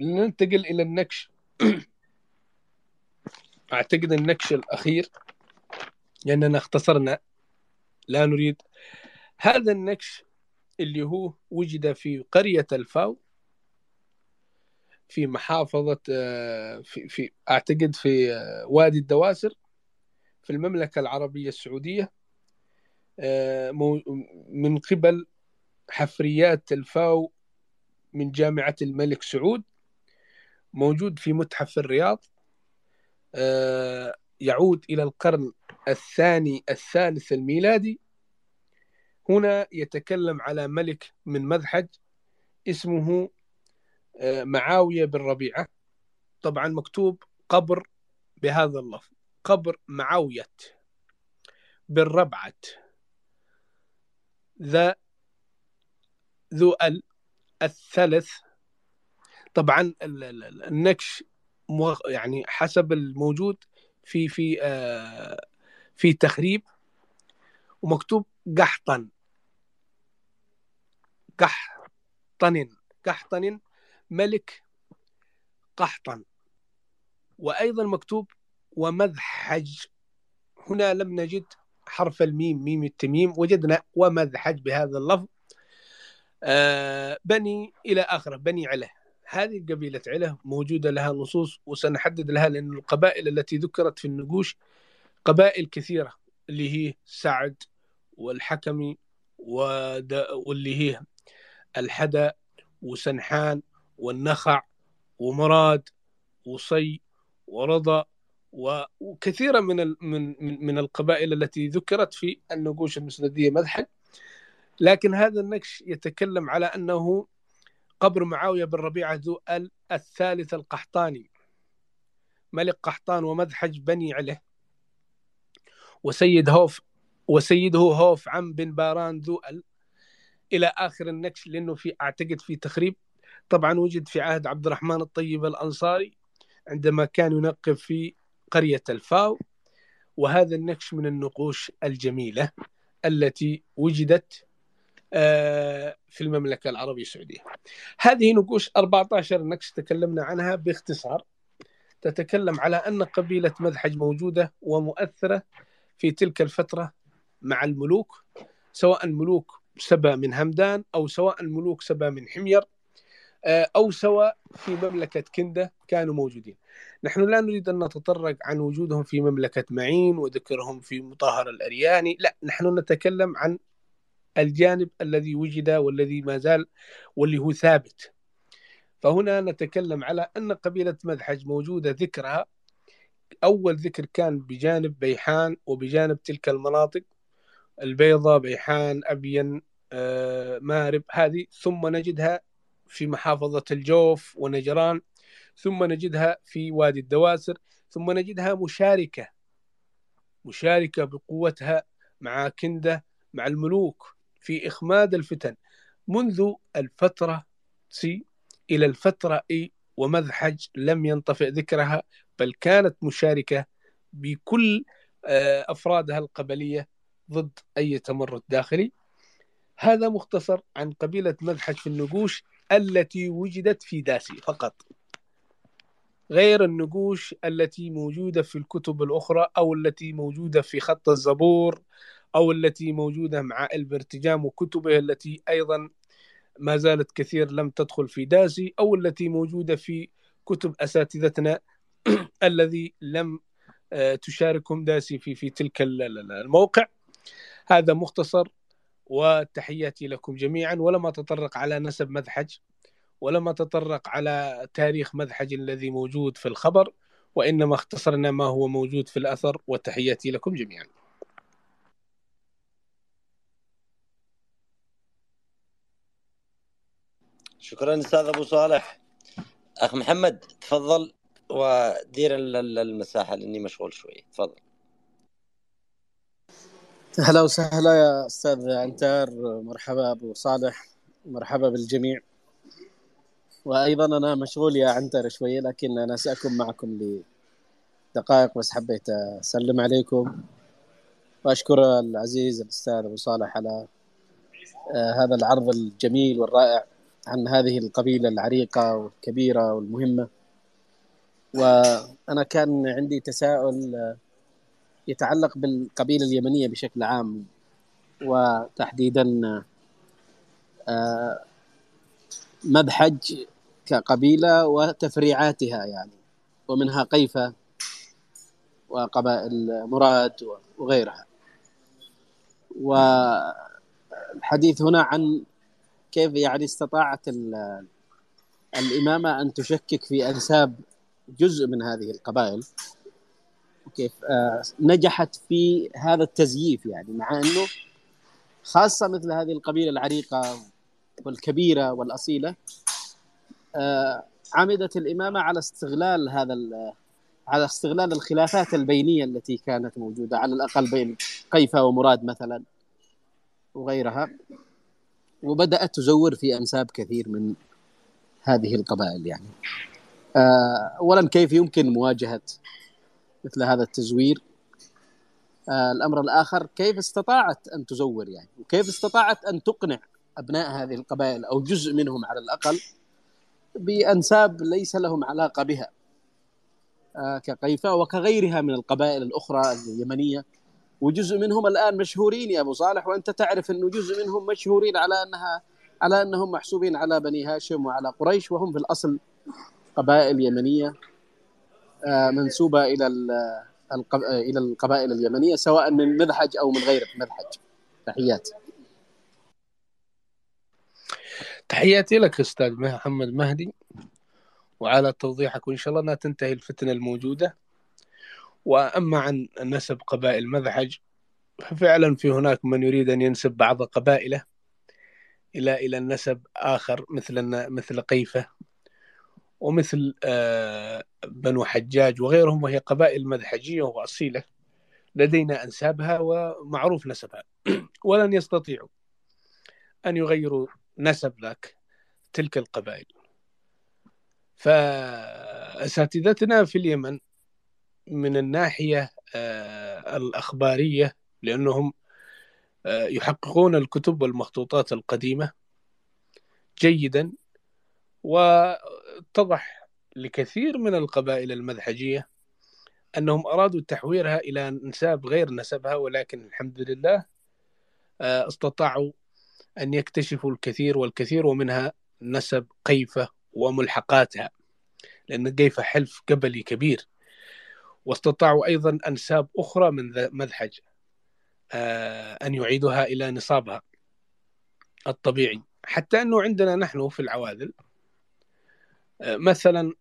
ننتقل إلى النكش أعتقد النكش الأخير، لأننا اختصرنا لا نريد. هذا النكش اللي هو وجد في قرية الفاو في محافظة في أعتقد في وادي الدواسر في المملكة العربية السعودية، من قبل حفريات الفاو من جامعة الملك سعود، موجود في متحف الرياض، يعود إلى القرن الثالث الميلادي. هنا يتكلم على ملك من مذحج اسمه معاوية بالربيعة، طبعا مكتوب قبر بهذا اللفظ، قبر معاوية بالربعة ذو الثلث. طبعا النكش يعني حسب الموجود في تخريب، ومكتوب قحطن ملك قحطن، وأيضا مكتوب ومذحج. هنا لم نجد حرف الميم، ميم التميم، وجدنا ومذحج بهذا اللفظ. بني إلى آخره، بني عله، هذه قبيلة عله موجودة لها نصوص وسنحدد لها، لأن القبائل التي ذكرت في النقوش قبائل كثيرة، اللي هي سعد والحكمي واللي هي الحدى وسنحان والنخع ومراد وصي ورضا وكثيرة من القبائل التي ذكرت في النقوش المسندية مذحج. لكن هذا النكش يتكلم على أنه قبر معاوية بن ربيعة ذو الثالث القحطاني، ملك قحطان ومذحج بني عليه، وسيده هوف عم بن باران ذو إلى آخر النكش، لأنه في أعتقد في تخريب. طبعا وجد في عهد عبد الرحمن الطيب الأنصاري عندما كان ينقب في قرية الفاو. وهذا النكش من النقوش الجميلة التي وجدت في المملكة العربية السعودية. هذه نقوش 14 نقش تكلمنا عنها باختصار، تتكلم على أن قبيلة مذحج موجودة ومؤثرة في تلك الفترة مع الملوك، سواء ملوك سبأ من همدان أو سواء ملوك سبأ من حمير أو سواء في مملكة كندة كانوا موجودين. نحن لا نريد أن نتطرق عن وجودهم في مملكة معين وذكرهم في مطهر الإرياني، لا، نحن نتكلم عن الجانب الذي وجد والذي ما زال واللي هو ثابت. فهنا نتكلم على أن قبيلة مذحج موجودة ذكرها، أول ذكر كان بجانب بيحان وبجانب تلك المناطق البيضاء، بيحان، أبين، مأرب هذه، ثم نجدها في محافظة الجوف ونجران، ثم نجدها في وادي الدواسر، ثم نجدها مشاركة بقوتها مع كندة مع الملوك في إخماد الفتن منذ الفترة سي إلى الفترة إي، ومذحج لم ينطفئ ذكرها بل كانت مشاركة بكل أفرادها القبلية ضد أي تمرد داخلي. هذا مختصر عن قبيلة مذحج في النقوش التي وجدت في داسي فقط، غير النقوش التي موجودة في الكتب الأخرى أو التي موجودة في خط الزبور أو التي موجودة مع البرتجام وكتبه التي أيضا ما زالت كثير لم تدخل في داسي، أو التي موجودة في كتب أساتذتنا الذي لم تشاركهم داسي في تلك الموقع. هذا مختصر، وتحياتي لكم جميعا. ولما تطرق على نسب مذحج ولما تطرق على تاريخ مذحج الذي موجود في الخبر، وإنما اختصرنا ما هو موجود في الأثر، وتحياتي لكم جميعا. شكرا أستاذ أبو صالح. أخ محمد تفضل ودير المساحة لأني مشغول شوي، تفضل. أهلا وسهلا يا أستاذ عنتر، مرحبا أبو صالح، مرحبا بالجميع. وأيضا أنا مشغول يا عنتر شوي، لكن أنا سأكون معكم لدقائق، بس حبيت أسلم عليكم وأشكر العزيز الأستاذ أبو صالح على هذا العرض الجميل والرائع عن هذه القبيلة العريقة والكبيرة والمهمة. وأنا كان عندي تساؤل يتعلق بالقبيلة اليمنية بشكل عام، وتحديدا مذحج كقبيلة وتفريعاتها يعني، ومنها قيفة وقبائل مراد وغيرها. والحديث هنا عن كيف يعني استطاعت الإمامة أن تشكك في أنساب جزء من هذه القبائل، وكيف نجحت في هذا التزييف، يعني مع أنه خاصة مثل هذه القبيلة العريقة والكبيرة والأصيلة عمدت الإمامة على استغلال هذا على استغلال الخلافات البينية التي كانت موجودة على الأقل بين قيفة ومراد مثلا وغيرها، وبدأت تزور في أنساب كثير من هذه القبائل. يعني أولا كيف يمكن مواجهة مثل هذا التزوير؟ الأمر الآخر كيف استطاعت أن تزور يعني، وكيف استطاعت أن تقنع أبناء هذه القبائل أو جزء منهم على الأقل بأنساب ليس لهم علاقة بها كقيفة وكغيرها من القبائل الأخرى اليمنية، وجزء منهم الآن مشهورين يا أبو صالح، وأنت تعرف أنه جزء منهم مشهورين على أنهم محسوبين على بني هاشم وعلى قريش، وهم في الأصل قبائل يمنية منسوبة إلى القبائل اليمنية سواء من مذحج أو من غير مذحج. تحياتي لك أستاذ محمد مهدي، وعلى توضيحك، وإن شاء الله لا تنتهي الفتنة الموجودة. وأما عن نسب قبائل مذحج، ففعلا في هناك من يريد أن ينسب بعض قبائله إلى النسب آخر، مثل قيفة ومثل بنو حجاج وغيرهم، وهي قبائل مذحجية وأصيلة لدينا أنسابها ومعروف نسبها، ولن يستطيعوا أن يغيروا نسب لك تلك القبائل. فأساتذتنا في اليمن من الناحية الأخبارية، لأنهم يحققون الكتب والمخطوطات القديمة جيدا، واتضح لكثير من القبائل المذحجية أنهم أرادوا تحويرها إلى أنساب غير نسبها، ولكن الحمد لله استطاعوا أن يكتشفوا الكثير، ومنها نسب قيفة وملحقاتها، لأن قيفة حلف قبلي كبير، واستطاعوا أيضا أنساب أخرى من مذحج أن يعيدها إلى نصابها الطبيعي. حتى أنه عندنا نحن في العواذل مثلا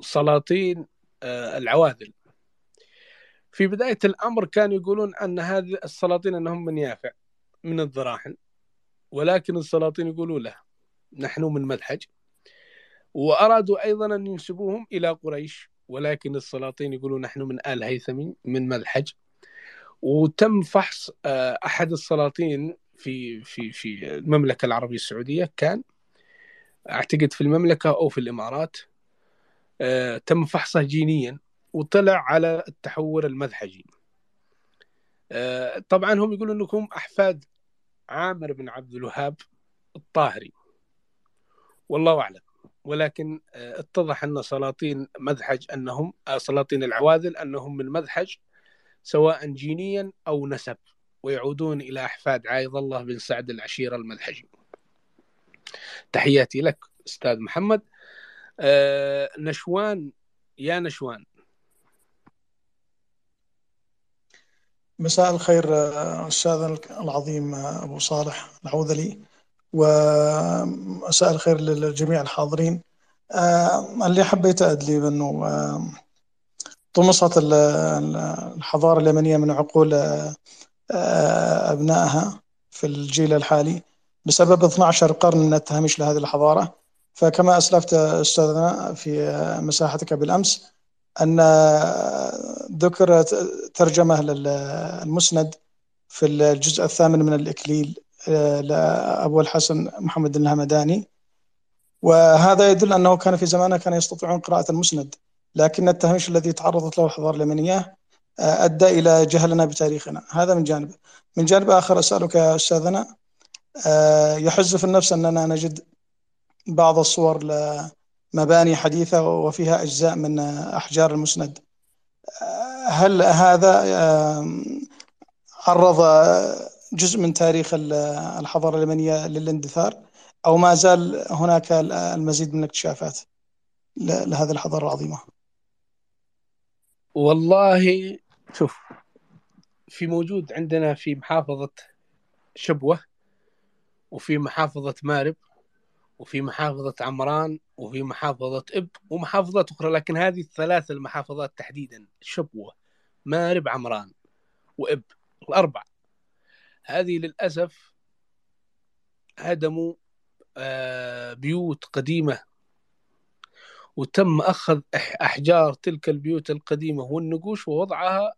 سلاطين العواذل في بداية الأمر كانوا يقولون أن هذه السلاطين أنهم من يافع من الضراحن، ولكن السلاطين يقولوا له نحن من مذحج، وأرادوا أيضا أن ينسبوهم إلى قريش، ولكن السلاطين يقولوا نحن من آل هيثم من مذحج، وتم فحص أحد السلاطين في المملكة العربية السعودية، كان أعتقد في المملكة أو في الإمارات، تم فحصه جينيا وطلع على التحور المذحجي. طبعا هم يقولوا أنكم أحفاد عامر بن عبد الوهاب الطاهري، والله أعلم، ولكن اتضح أن سلاطين مذحج أنهم سلاطين العواذل أنهم من مذحج سواء جينيا أو نسب، ويعودون إلى أحفاد عايض الله بن سعد العشيرة المذحجي. تحياتي لك أستاذ محمد. نشوان، يا نشوان، مساء الخير أستاذ العظيم أبو صالح العوذلي، ومساء الخير للجميع الحاضرين. اللي حبيت أدلي بأنه طمست الحضارة اليمنية من عقول أبنائها في الجيل الحالي بسبب 12 قرن من التهميش لهذه الحضارة. فكما أسلفت أستاذنا في مساحتك بالأمس أن ذكر ترجمة للمسند في الجزء الثامن من الإكليل لأبو الحسن محمد الهمداني، وهذا يدل أنه كان في زمانه كان يستطيعون قراءة المسند، لكن التهميش الذي تعرضت له الحضارة اليمنية أدى إلى جهلنا بتاريخنا. هذا من جانب. من جانب آخر أسألك يا أستاذنا، يحز في النفس أننا نجد بعض الصور لمباني حديثة وفيها أجزاء من أحجار المسند. هل هذا عرض جزء من تاريخ الحضارة اليمنية للاندثار، أو ما زال هناك المزيد من الاكتشافات لهذه الحضارة العظيمة؟ والله شوف، في موجود عندنا في محافظة شبوة، وفي محافظة مأرب، وفي محافظة عمران، وفي محافظة إب، ومحافظات أخرى، لكن هذه الثلاث المحافظات تحديدا شبوة مأرب عمران وإب الأربع، هذه للأسف هدموا بيوت قديمة، وتم أخذ أحجار تلك البيوت القديمة والنقوش ووضعها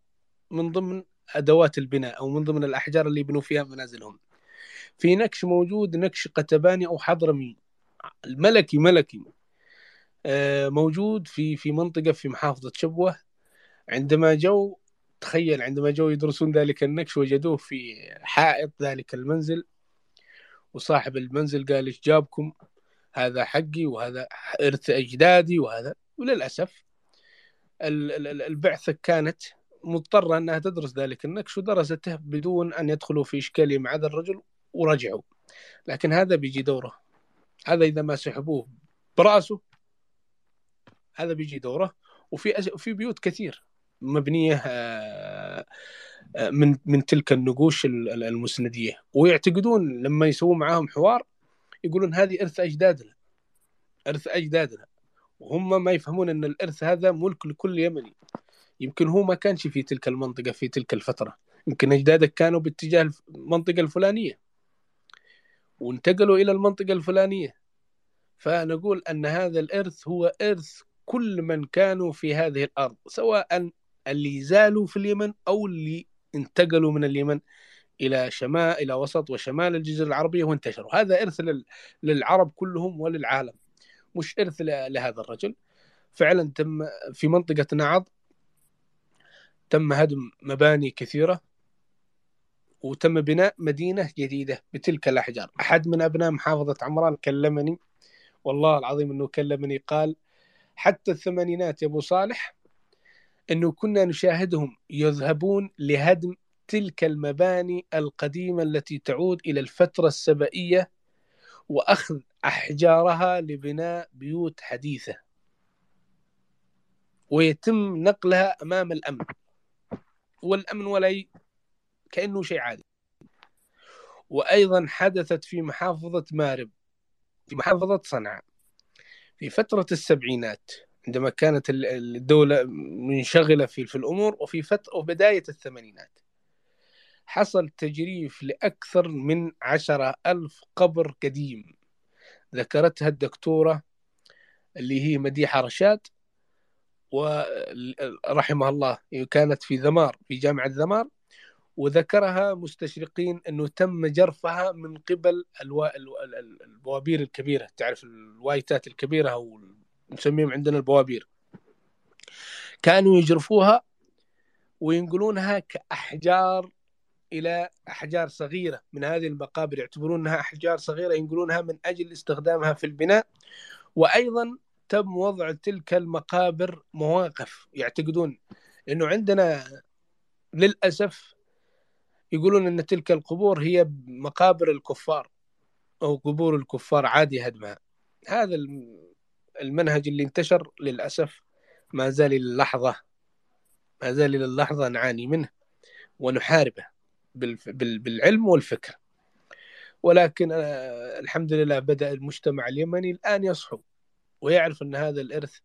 من ضمن أدوات البناء أو من ضمن الأحجار اللي بنوا فيها منازلهم. في نكش موجود، نكش قتباني أو حضرمي الملكي ملكي، موجود في منطقة في محافظة شبوة. عندما جو، تخيل، عندما جو يدرسون ذلك النكش وجدوه في حائط ذلك المنزل، وصاحب المنزل قال إيش جابكم، هذا حقي وهذا إرث أجدادي وهذا. وللأسف البعثة كانت مضطرة أنها تدرس ذلك النكش، ودرسته بدون أن يدخلوا في إشكالية مع هذا الرجل ورجعوا. لكن هذا بيجي دوره، هذا إذا ما سحبوه برأسه هذا بيجي دوره. وفي بيوت كثير مبنية من تلك النقوش المسندية، ويعتقدون لما يسووا معاهم حوار يقولون هذه إرث أجدادنا، إرث أجدادنا، وهم ما يفهمون أن الإرث هذا ملك لكل يمني. يمكن هو ما كانش في تلك المنطقة في تلك الفترة، يمكن أجدادك كانوا باتجاه المنطقة الفلانية وانتقلوا إلى المنطقة الفلانية، فنقول أن هذا الإرث هو إرث كل من كانوا في هذه الأرض، سواء اللي زالوا في اليمن أو اللي انتقلوا من اليمن إلى وسط وشمال الجزيرة العربية وانتشروا. هذا إرث للعرب كلهم وللعالم، مش إرث لهذا الرجل. فعلا تم في منطقة نعض تم هدم مباني كثيرة، وتم بناء مدينة جديدة بتلك الأحجار. أحد من أبناء محافظة عمران كلمني، والله العظيم أنه كلمني، قال حتى الثمانينات يا أبو صالح أنه كنا نشاهدهم يذهبون لهدم تلك المباني القديمة التي تعود إلى الفترة السبئية، وأخذ أحجارها لبناء بيوت حديثة، ويتم نقلها أمام الأمن، والأمن ولا كأنه شيء عادي. وأيضا حدثت في محافظة مأرب، في محافظة صنعاء، في فترة السبعينات عندما كانت الدولة منشغلة في الأمور، وبداية الثمانينات حصل تجريف لأكثر من 10,000 قبر قديم، ذكرتها الدكتورة اللي هي مديحة رشاد ورحمها الله، كانت في ذمار، في جامعة ذمار، وذكرها مستشرقين أنه تم جرفها من قبل البوابير الكبيرة، تعرف الوايتات الكبيرة أو نسميهم عندنا البوابير، كانوا يجرفوها وينقلونها كأحجار إلى أحجار صغيرة من هذه المقابر، يعتبرونها أحجار صغيرة ينقلونها من أجل استخدامها في البناء. وأيضا تم وضع تلك المقابر مواقف، يعتقدون أنه عندنا للأسف يقولون أن تلك القبور هي مقابر الكفار أو قبور الكفار عادي هدمها. هذا المنهج اللي انتشر للأسف ما زال للحظة نعاني منه ونحاربه بالعلم والفكر. ولكن الحمد لله بدأ المجتمع اليمني الآن يصحو ويعرف أن هذا الإرث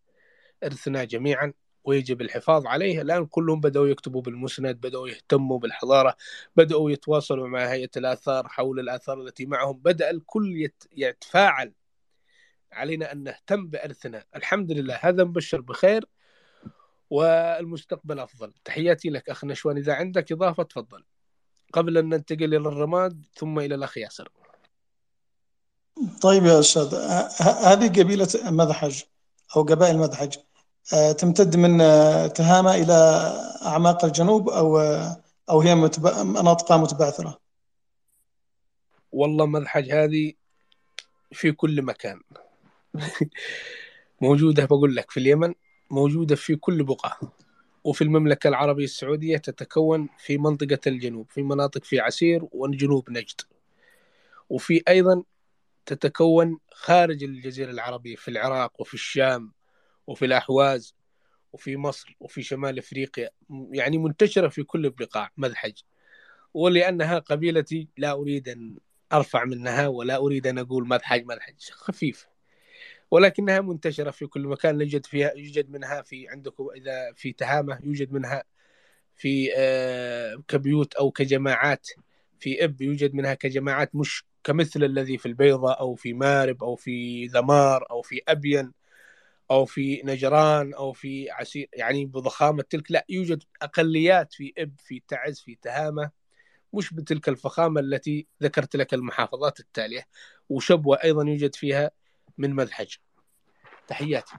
إرثنا جميعا ويجب الحفاظ عليه. الآن كلهم بدأوا يكتبوا بالمسند، بدأوا يهتموا بالحضارة، بدأوا يتواصلوا مع هيئة الآثار حول الآثار التي معهم، بدأ الكل يتفاعل. علينا أن نهتم بإرثنا، الحمد لله، هذا مبشر بخير والمستقبل أفضل. تحياتي لك أخ نشوان، إذا عندك إضافة تفضل قبل أن ننتقل إلى الرماد ثم إلى الأخ ياسر. طيب يا أستاذ، هذه قبيلة مذحج أو قبائل مذحج تمتد من تهامة إلى أعماق الجنوب أو هي مناطقها متبعثرة؟ والله مذحج هذه في كل مكان موجودة، بقول لك في اليمن موجودة في كل بقعة، وفي المملكة العربية السعودية تتكون في منطقة الجنوب، في مناطق في عسير وجنوب نجد، وفي أيضا تتكون خارج الجزيرة العربية في العراق وفي الشام وفي الأحواز وفي مصر وفي شمال أفريقيا، يعني منتشرة في كل البقاع مذحج. ولأنها قبيلتي لا أريد أن أرفع منها ولا أريد أن أقول مذحج خفيف، ولكنها منتشرة في كل مكان. يوجد منها في عندكم إذا في تهامة، يوجد منها في كبيوت أو كجماعات، في إب يوجد منها كجماعات، مش كمثل الذي في البيضة أو في مأرب أو في ذمار أو في أبين أو في نجران أو في عسير، يعني بضخامة تلك لا، يوجد أقليات في إب، في تعز، في تهامة، مش بتلك الفخامة التي ذكرت لك المحافظات التالية. وشبوة أيضا يوجد فيها من مذحج. تحياتي.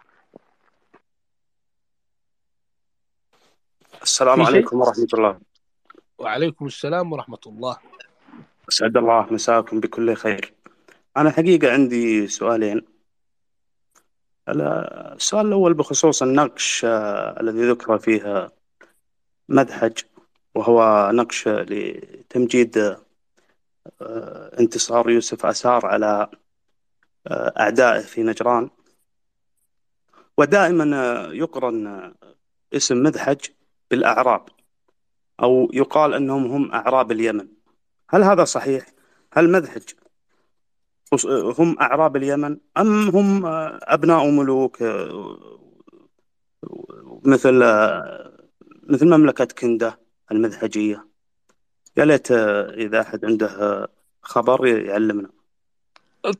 السلام عليكم ورحمة الله. وعليكم السلام ورحمة الله. أسعد الله مساكم بكل خير. أنا حقيقة عندي سؤالين. السؤال الأول بخصوص النقش الذي ذكر فيها مذحج، وهو نقش لتمجيد انتصار يوسف أسأر على أعدائه في نجران. ودائما يقرن اسم مذحج بالأعراب، أو يقال أنهم هم أعراب اليمن. هل هذا صحيح؟ هل مذحج هم أعراب اليمن أم هم أبناء ملوك مثل مملكة كندة المذحجية؟ يا ليت إذا أحد عنده خبر يعلمنا.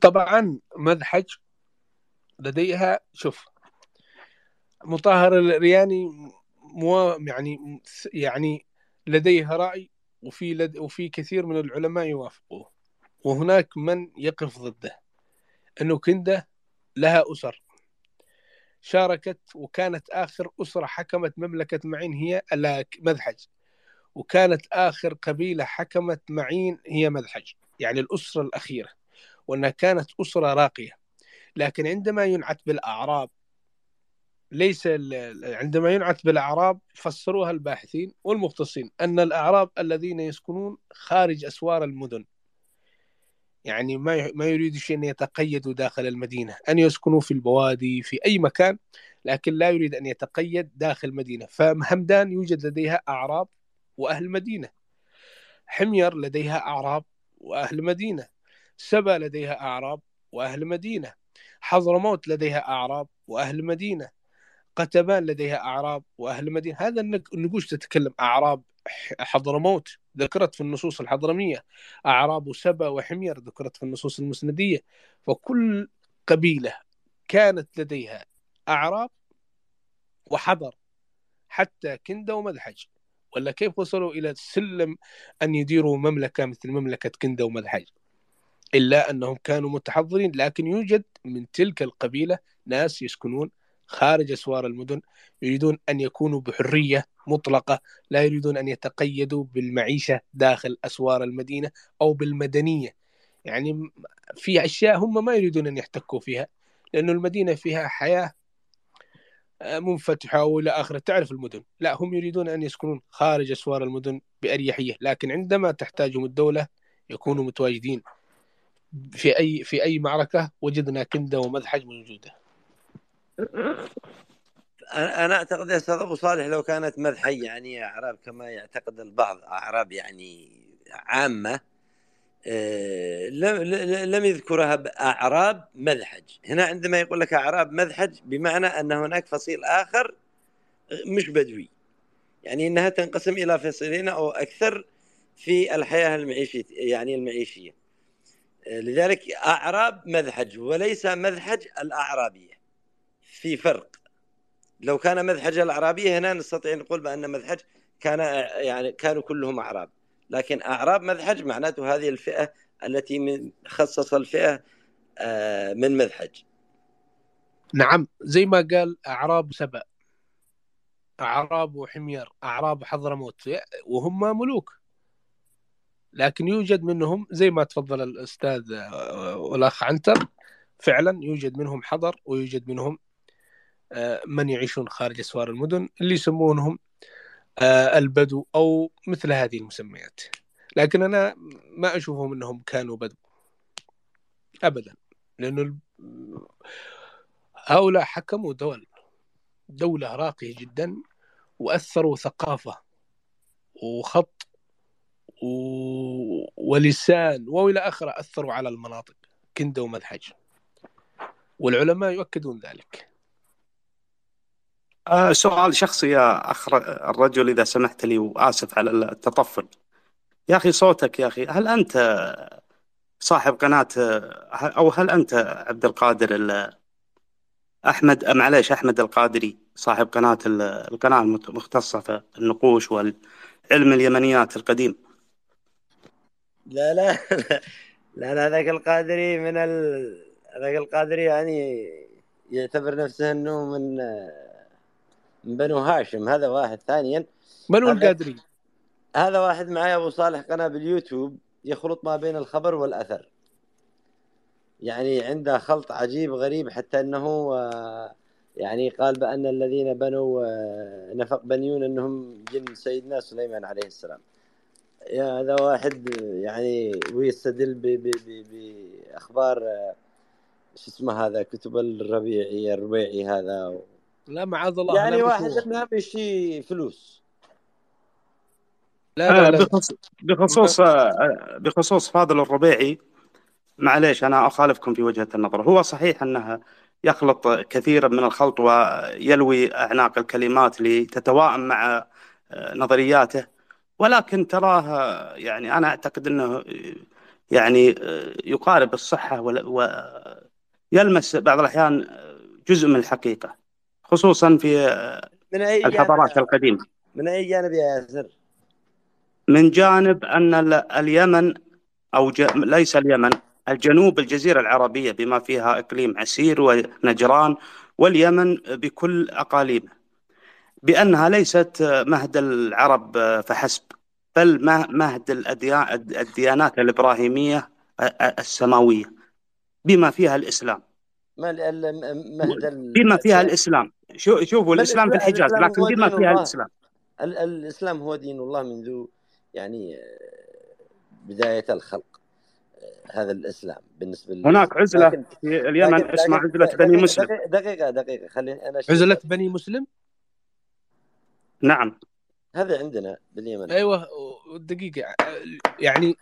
طبعا مذحج لديها شوف مطهر الإرياني يعني لديها رأي، وفي كثير من العلماء يوافقوه، وهناك من يقف ضده، أنه كندة لها أسر شاركت، وكانت آخر أسرة حكمت مملكة معين هي مذحج، وكانت آخر قبيلة حكمت معين هي مذحج، يعني الأسرة الأخيرة، وأنها كانت أسرة راقية. لكن عندما ينعت بالأعراب فسروها الباحثين والمختصين أن الأعراب الذين يسكنون خارج أسوار المدن، يعني ما يريد شيء أن يتقيدوا داخل المدينة، أن يسكنوا في البوادي في أي مكان، لكن لا يريد أن يتقيد داخل المدينة. فهمدان يوجد لديها أعراب وأهل مدينة، حمير لديها أعراب وأهل مدينة، سبأ لديها أعراب وأهل مدينة، حضرموت لديها أعراب وأهل مدينة، قتبان لديها أعراب وأهل مدينة. هذا النقوش تتكلم أعراب حضرموت ذكرت في النصوص الحضرمية، أعراب سبأ وحمير ذكرت في النصوص المسندية. فكل قبيلة كانت لديها أعراب وحضر، حتى كندة ومذحج. ولا كيف وصلوا إلى سلم أن يديروا مملكة مثل مملكة كندة ومذحج، إلا أنهم كانوا متحضرين. لكن يوجد من تلك القبيلة ناس يسكنون خارج أسوار المدن، يريدون أن يكونوا بحرية مطلقة، لا يريدون أن يتقيدوا بالمعيشة داخل أسوار المدينة أو بالمدنية. يعني في أشياء هم ما يريدون أن يحتكوا فيها، لأن المدينة فيها حياة منفتحة وإلى آخره، تعرف المدن. لا، هم يريدون أن يسكنون خارج أسوار المدن بأريحية، لكن عندما تحتاجهم الدولة يكونوا متواجدين. في أي معركة وجدنا كندة ومذحج موجودة. أنا أعتقد يا أستاذ أبو صالح لو كانت مذحي يعني أعراب كما يعتقد البعض، أعراب يعني عامة، لم يذكرها بأعراب مذحج. هنا عندما يقول لك أعراب مذحج بمعنى أن هناك فصيل آخر مش بدوي، يعني أنها تنقسم إلى فصيلين أو أكثر في الحياة المعيشية، يعني المعيشية. لذلك أعراب مذحج وليس مذحج الأعرابية، في فرق. لو كان مذحج الأعرابية هنا نستطيع نقول بأن مذحج كان يعني كانوا كلهم أعراب، لكن أعراب مذحج معناته هذه الفئة التي من خصص الفئة من مذحج. نعم، زي ما قال أعراب سبأ، أعراب حمير، أعراب حضرموت، وهم ملوك. لكن يوجد منهم زي ما تفضل الأستاذ والأخ عنتر، فعلا يوجد منهم حضر، ويوجد منهم من يعيشون خارج أسوار المدن اللي يسمونهم البدو أو مثل هذه المسميات. لكن أنا ما أشوفهم أنهم كانوا بدو أبدا، لأنه هؤلاء حكموا دولة راقية جدا، وأثروا ثقافة وخط ولسان وإلى آخره، أثروا على المناطق كندة ومذحج، والعلماء يؤكدون ذلك. سؤال شخصي يا أخ الرجل إذا سمحت لي، وآسف على التطفل يا أخي صوتك يا أخي. هل أنت صاحب قناة أو هل أنت عبد القادر أحمد، معليش أحمد القادري، صاحب قناة القناة المختصة في النقوش والعلم اليمنيات القديم؟ لا لا لا لا، ذاك القادري من ذاك القادري يعني يعتبر نفسه أنه من بنو هاشم، هذا واحد. ثانيا بنو القادري، هذا واحد معي أبو صالح، قناة باليوتيوب يخلط ما بين الخبر والأثر، يعني عنده خلط عجيب غريب، حتى أنه يعني قال بأن الذين بنوا نفق بنيون أنهم جن سيدنا سليمان عليه السلام. يا هذا واحد يعني ويستدل بأخبار شو اسمه هذا، كتب الربيعي هذا لا معاذ الله، يعني واحد ما بيشي فلوس. لا لا بخصوص فاضل الربيعي، معليش أنا أخالفكم في وجهة النظر. هو صحيح أنها يخلط كثيرا من الخلط ويلوي أعناق الكلمات لتتواءم مع نظرياته، ولكن تراها يعني أنا أعتقد أنه يعني يقارب الصحة ويلمس بعض الأحيان جزء من الحقيقة، خصوصا في الحضارات القديمة. من أي جانب يا ياسر؟ من جانب أن اليمن أو ليس اليمن، الجنوب، الجزيرة العربية بما فيها إقليم عسير ونجران واليمن بكل أقاليمه، بأنها ليست مهد العرب فحسب، بل مهد الديانات الإبراهيمية السماوية بما فيها الإسلام. بما فيها الإسلام، شوفوا الإسلام في الحجاز، لكن بما فيها الإسلام. الإسلام هو دين الله منذ يعني بداية الخلق، هذا الإسلام بالنسبة هناك عزلة في اليمن اسمها عزلة بني مسلم. دقيقة خليني أنا عزلة بني مسلم. نعم هذا عندنا باليمن. أيوة دقيقة، يعني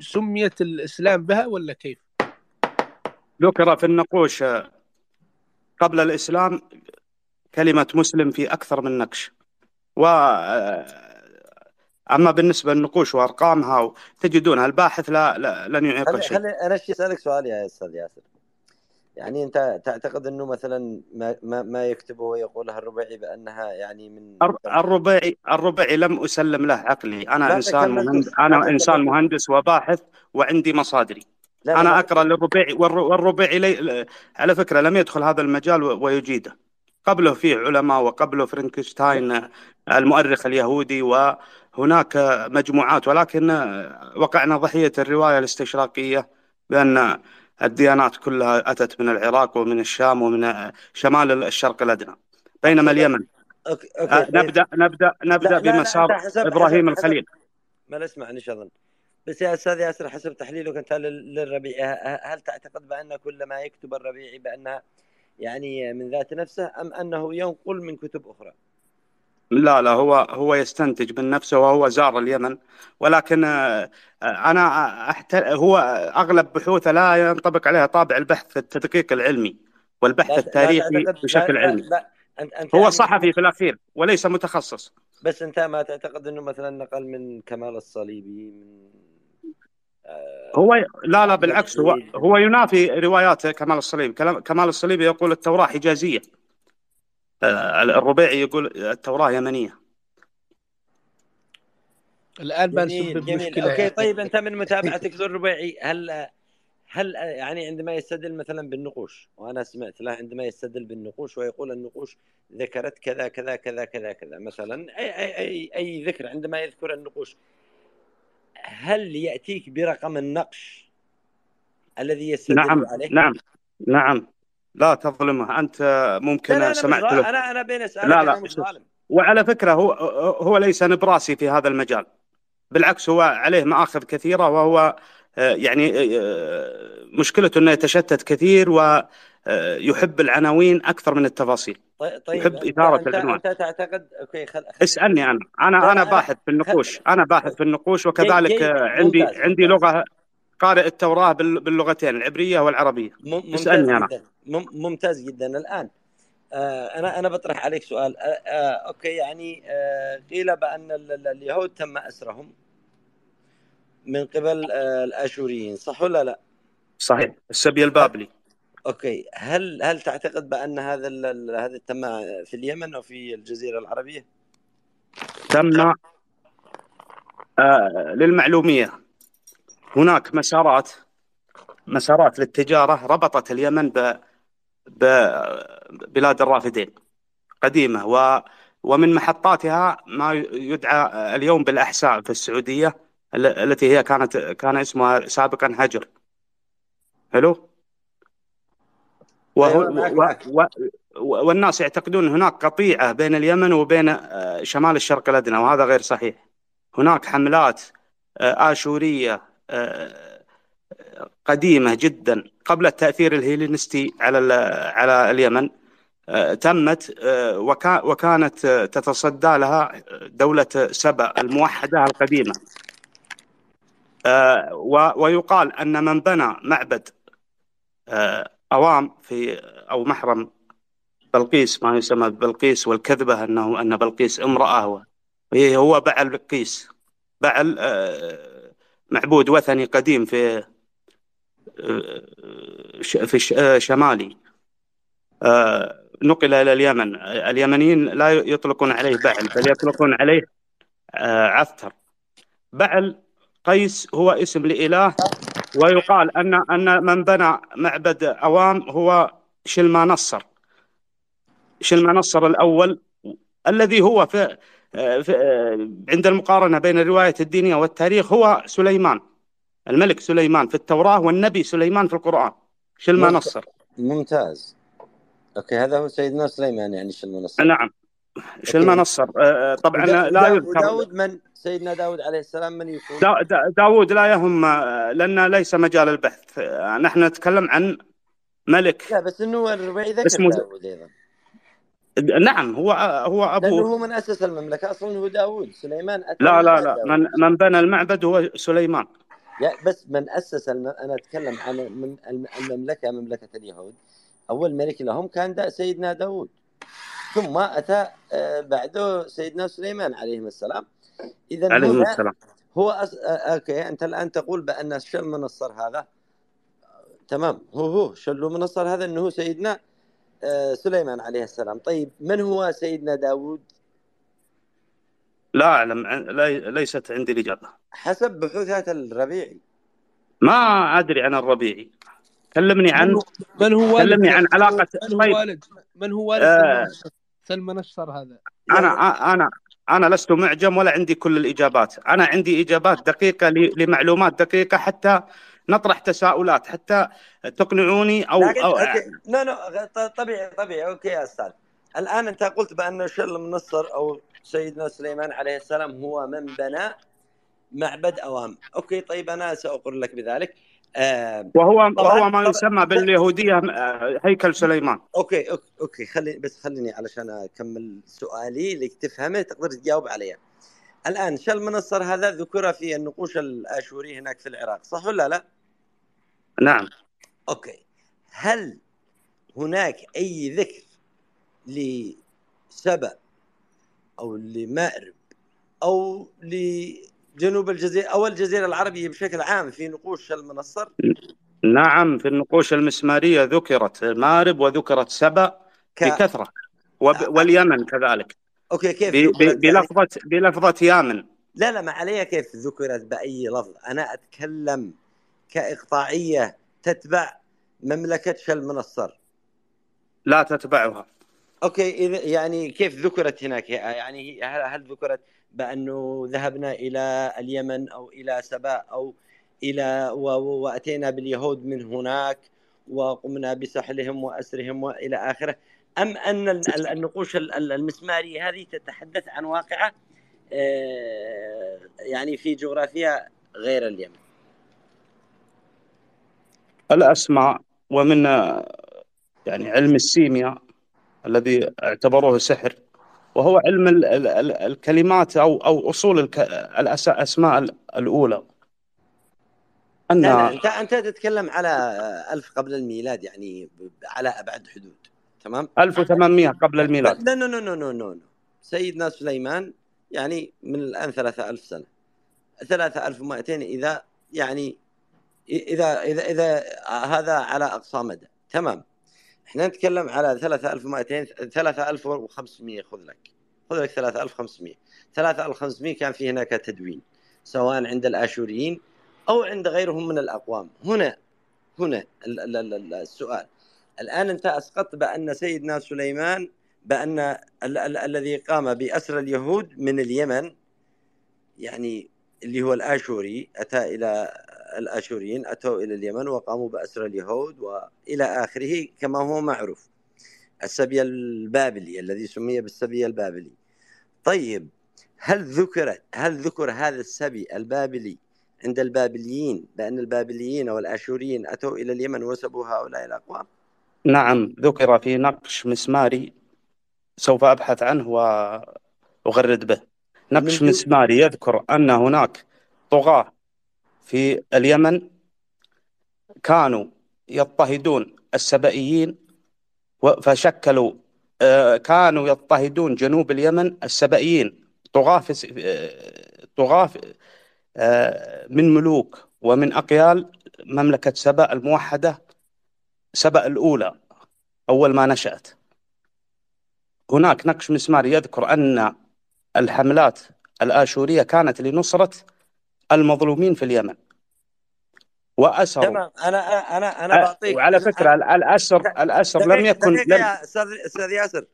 سميت الإسلام بها ولا كيف؟ ذكر في النقوش قبل الإسلام كلمة مسلم في أكثر من نقش، أما بالنسبة للنقوش وأرقامها تجدونها، الباحث لن يعيق شيء. أنا أسألك سؤال يا أستاذ ياسر، يعني أنت تعتقد أنه مثلا ما يكتبه ويقولها الربيعي بأنها يعني من الربيعي لم أسلم له عقلي. أنا إنسان مهندس وباحث وعندي مصادري. أنا أقرأ للربيعي، والربيعي على فكرة لم يدخل هذا المجال ويجيده. قبله في علماء، وقبله فرانكشتاين المؤرخ اليهودي، وهناك مجموعات، ولكن وقعنا ضحية الرواية الاستشراقية بأن الديانات كلها أتت من العراق ومن الشام ومن شمال الشرق الأدنى، بينما اليمن أوكي. نبدأ بمسار إبراهيم الخليل. ما اسمعني شظن بس يا أستاذ ياسر، حسب تحليلك أنت للربيعي، هل تعتقد بأن كل ما يكتب الربيعي بأنها يعني من ذات نفسه، أم أنه ينقل من كتب أخرى؟ لا هو يستنتج من نفسه، وهو زار اليمن، ولكن هو أغلب بحوثه لا ينطبق عليها طابع البحث التدقيق العلمي والبحث التاريخي بشكل علمي. هو صحفي في الأخير وليس متخصص. بس أنت ما تعتقد أنه مثلا نقل من كمال الصليبي من هو لا بالعكس، هو ينافي روايات كمال الصليبي. كمال الصليبي يقول التوراة حجازية، الربيعي يقول التوراة يمنية. الآن بنسبب مشكلة. أوكي طيب، أنت من متابعتك للربيعي هل يعني عندما يستدل مثلا بالنقوش، وأنا سمعت له عندما يستدل بالنقوش ويقول النقوش ذكرت كذا كذا كذا كذا كذا مثلا، أي ذكر عندما يذكر النقوش، هل يأتيك برقم النقش الذي يستدل عليه؟ نعم لا تظلمه أنت. ممكن أنا سمعت له. أنا بين أسألك، أنا مش ظالم. وعلى فكرة هو ليس نبراسي في هذا المجال، بالعكس هو عليه مآخذ كثيرة، وهو يعني مشكلته أنه يتشتت كثير ويحب العناوين أكثر من التفاصيل. طيب يحب إثارة العنوان. أنت تعتقد أوكي اسألني أنا باحث في النقوش، أنا باحث في النقوش، وكذلك عندي لغة، قارئ التوراة باللغتين العبرية والعربية. اسألني أنا. ممتاز جدا. الآن أنا بطرح عليك سؤال. أوكي يعني قيل بأن اليهود تم أسرهم من قبل الآشوريين، صح ولا لا؟ صحيح، السبي البابلي. أوكي هل تعتقد بأن هذا تم في اليمن أو في الجزيرة العربية؟ تم للمعلومية هناك مسارات للتجارة ربطت اليمن ببلاد الرافدين قديمة، ومن محطاتها ما يدعى اليوم بالأحساء في السعودية، التي هي كان اسمها سابقا هجر. حلو. والناس يعتقدون هناك قطيعة بين اليمن وبين شمال الشرق الأدنى، وهذا غير صحيح. هناك حملات آشورية قديمة جدا قبل التأثير الهيلينستي على اليمن تمت، وكانت تتصدى لها دولة سبأ الموحدة القديمة. ويقال أن من بنى معبد أوام أو محرم بلقيس، ما يسمى بلقيس، والكذبة أن بلقيس امرأة، هو بعل بلقيس، بعل معبود وثني قديم في شمالي، نقل إلى اليمن. اليمنيين لا يطلقون عليه بعل، بل يطلقون عليه عثر. بعل قيس هو اسم لإله، ويقال أن من بنى معبد أوام هو شلما نصر الأول، الذي هو عند المقارنة بين الرواية الدينية والتاريخ هو سليمان، الملك سليمان في التوراة، والنبي سليمان في القرآن. شلما نصر. ممتاز. أوكي هذا هو سيدنا سليمان يعني شلما نصر. نعم شلما نصر. طبعا لا يذكر داود، من سيدنا داود عليه السلام من يكون داود لا يهم، لأنه ليس مجال البحث. نحن نتكلم عن ملك. لا بس إنه الربيعي ذكر داود أيضا. نعم هو أبوه، لأنه هو من أسس المملكة أصلا، هو داود. سليمان لا من بنى المعبد هو سليمان. بس من أسس أنا أتكلم عن من المملكة، مملكة اليهود، أول ملك لهم كان سيدنا داود، ثم أتى بعده سيدنا سليمان عليهم السلام. إذا هو أوكي أنت الآن تقول بأن الشلم نصر هذا تمام. هو شلوا من الصار هذا أنه سيدنا سليمان عليه السلام. طيب من هو سيدنا داود؟ لا أعلم، ليست عندي الإجابة. حسب بحوثات الربيعي. ما أدري عن الربيعي، كلمني عن من هو، كلمني عن علاقة من هو والد سلمان الشر هذا. أنا لست معجم ولا عندي كل الإجابات، أنا عندي إجابات دقيقة لمعلومات دقيقة حتى نطرح تساؤلات حتى تقنعوني أو طبيعي. أوكي يا أستاذ، الآن أنت قلت بأن شل من نصر أو سيدنا سليمان عليه السلام هو من بنى معبد أوام. أوكي طيب أنا سأقول لك بذلك. وهو ما يسمى باليهودية هيكل سليمان. أوكي خليني علشان أكمل سؤالي لك تفهمه تقدر تجاوب عليه. الآن شل منصر هذا ذكر في النقوش الآشوري هناك في العراق، صح ولا لا؟ نعم. أوكي، هل هناك أي ذكر لسبأ أو لمأرب أو لجنوب الجزيرة أو الجزيرة العربية بشكل عام في نقوش شل منصر؟ نعم، في النقوش المسمارية ذكرت مأرب وذكرت سبأ بكثرة واليمن كذلك. اوكي كيف بلفظة يامن؟ لا ما عليها كيف ذكرت باي لفظ، انا اتكلم كاقطاعيه تتبع مملكه شل منصر. لا تتبعها. اوكي اذا يعني كيف ذكرت هناك؟ يعني هل ذكرت بانه ذهبنا الى اليمن او الى سبأ او الى واتينا باليهود من هناك وقمنا بسحلهم واسرهم والى اخره، أم أن النقوش المسمارية هذه تتحدث عن واقعة يعني في جغرافيا غير اليمن؟ الأسماء ومن يعني علم السيمياء الذي اعتبروه سحر، وهو علم الكلمات أو أصول الأسماء الأولى. أنت تتكلم على 1000 قبل الميلاد، يعني على أبعد حدود. تمام 1800 قبل الميلاد. لا لا لا لا لا سيدنا سليمان يعني من الآن 3000 سنة، 3200 إذا يعني إذا هذا على أقصى مدى. تمام، إحنا نتكلم على 3200 3500. خذ لك 3500. 3500 كان في هناك تدوين سواء عند الآشوريين أو عند غيرهم من الأقوام. هنا السؤال الآن، أنت أسقطت بأن سيدنا سليمان بأن الذي قام بأسر اليهود من اليمن يعني اللي هو الآشوري، أتى إلى الآشوريين أتوا إلى اليمن وقاموا بأسر اليهود وإلى آخره كما هو معروف، السبي البابلي الذي سمي بالسبي البابلي. طيب هل ذكر هذا السبي البابلي عند البابليين بأن البابليين والآشوريين أتوا إلى اليمن وسبوا هؤلاء الأقوام؟ نعم، ذكر في نقش مسماري سوف أبحث عنه وأغرد به. نقش مسماري يذكر أن هناك طغاة في اليمن كانوا يضطهدون السبئيين، فشكلوا كانوا يضطهدون جنوب اليمن السبئيين، طغاة من ملوك ومن أقيال مملكة سبأ الموحدة، سبأ الأولى أول ما نشأت. هناك نقش مسماري يذكر أن الحملات الآشورية كانت لنصرة المظلومين في اليمن وأسروا. تمام، أنا بعطيك. وعلى فكرة الأسر لم يكن. دقيقة يا أستاذ ياسر،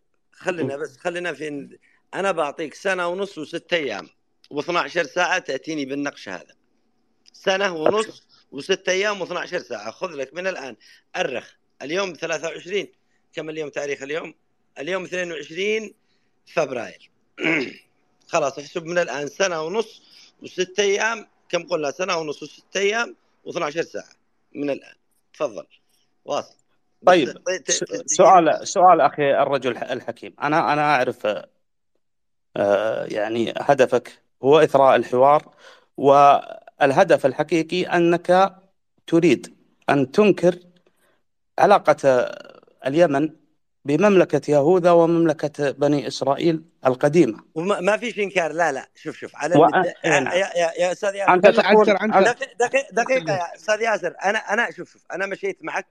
خلينا في، أنا بعطيك 1.5 سنة و6 أيام و12 ساعة تأتيني بالنقش هذا. 1.5 سنة و6 أيام و12 ساعة. خذ لك من الآن، أرخ اليوم 23، كم اليوم تاريخ اليوم؟ اليوم 22 فبراير. خلاص احسب من الآن 1.5 سنة و6 أيام، كم قلنا؟ 1.5 سنة و6 أيام و12 ساعة من الآن. تفضل واصل. طيب سؤال أخي الرجل الحكيم، أنا أعرف يعني هدفك هو إثراء الحوار، و الهدف الحقيقي أنك تريد أن تنكر علاقة اليمن بمملكة يهوذا ومملكة بني إسرائيل القديمة. وما فيش إنكار. لا لا شوف شوف على يا أستاذ ياسر دقيقة يا أستاذ ياسر. أنا شوف أنا مشيت معك،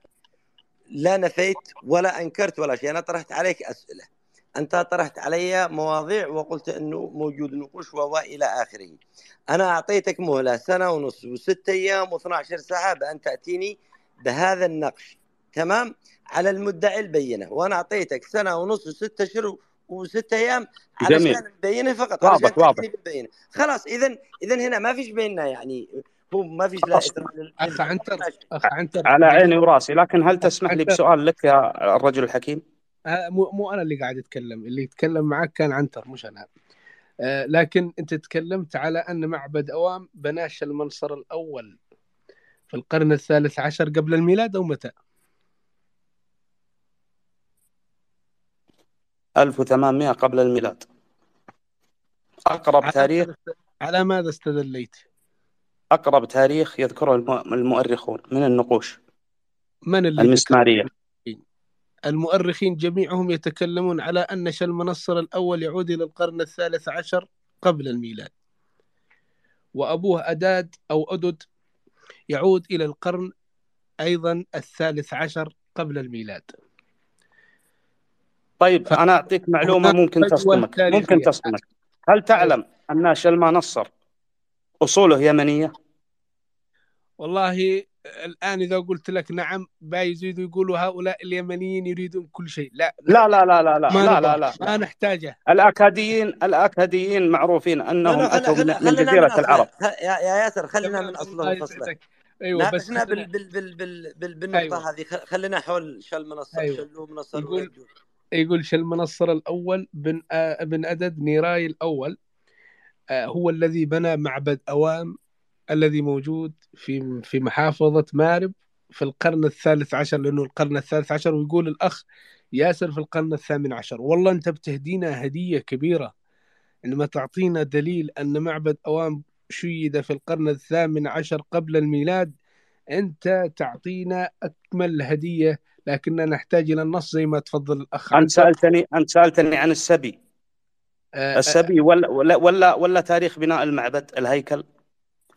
لا نفيت ولا أنكرت ولا شيء. أنا طرحت عليك أسئلة، أنت طرحت علي مواضيع وقلت أنه موجود نقوش وإلى آخره. أنا أعطيتك مهلة سنة ونص وستة أيام و12 ساعة بأن تأتيني بهذا النقش، تمام، على المدعي البينة، وأنا أعطيتك سنة ونص وستة أشهر وستة أيام علشان البينة فقط، علشان تأتيني بالبينة. خلاص إذن هنا ما فيش بيننا، يعني هو ما فيش لا أخ عنتر على عيني وراسي. لكن هل تسمح لي بسؤال لك يا الرجل الحكيم؟ مو أنا اللي قاعد أتكلم، اللي يتكلم معك كان عنتر مش أنا. لكن أنت تكلمت على أن معبد أوام بناش المنصر الأول في القرن الثالث عشر قبل الميلاد، ومتى؟ 1800 قبل الميلاد. أقرب تاريخ على ماذا استدليت؟ أقرب تاريخ يذكره المؤرخون من النقوش من المسمارية. المؤرخين جميعهم يتكلمون على أن المنصر الأول يعود إلى القرن الثالث عشر قبل الميلاد، وأبوه أداد أو أدد يعود إلى القرن أيضا الثالث عشر قبل الميلاد. طيب أنا أعطيك معلومة ممكن تصدمك. هل تعلم أن المنصر أصوله يمنية؟ والله الآن إذا قلت لك نعم بايزيدوا يقولوا هؤلاء اليمنيين يريدون كل شيء. لا ما نحتاجه. الأكاديين معروفين أنهم أتوا من جزيرة العرب. يا ياسر خلينا من أصله وفصله. ايوه بس بال بال بال بالنقطة هذه خلينا حول المنصر. يقول المنصر الأول بن أدد نيراي الأول هو الذي بنى معبد أوام الذي موجود في محافظة مأرب في القرن الثالث عشر، لأنه القرن الثالث عشر. ويقول الأخ ياسر في القرن الثامن عشر. والله أنت بتهدينا هدية كبيرة عندما تعطينا دليل أن معبد أوام شيد في القرن الثامن عشر قبل الميلاد. أنت تعطينا أكمل هدية، لكننا نحتاج إلى النص زي ما تفضل الأخ. أنت سألتني عن السبي ولا تاريخ بناء المعبد الهيكل.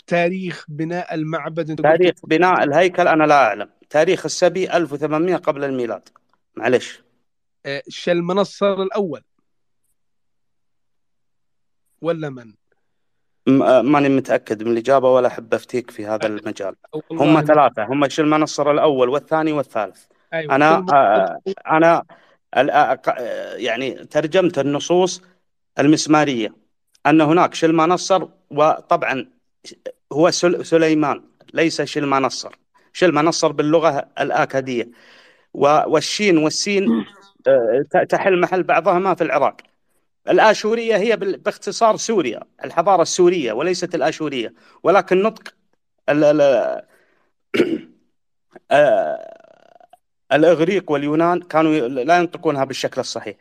تاريخ بناء المعبد. تاريخ بناء الهيكل أنا لا أعلم. تاريخ السبي 1800 قبل الميلاد. معلش. المنصر الأول ولا من؟ ماني متأكد من الإجابة ولا أحب أفتيك في هذا المجال. هم ثلاثة، هم المنصر الأول والثاني والثالث. أيوة. أنا يعني ترجمت النصوص المسمارية أن هناك المنصر، وطبعا هو سليمان ليس المنصر. المنصر باللغة الآكادية، والشين والسين تحل محل بعضهما في العراق. الآشورية هي باختصار سوريا، الحضارة السورية وليست الآشورية، ولكن نطق الإغريق واليونان كانوا لا ينطقونها بالشكل الصحيح.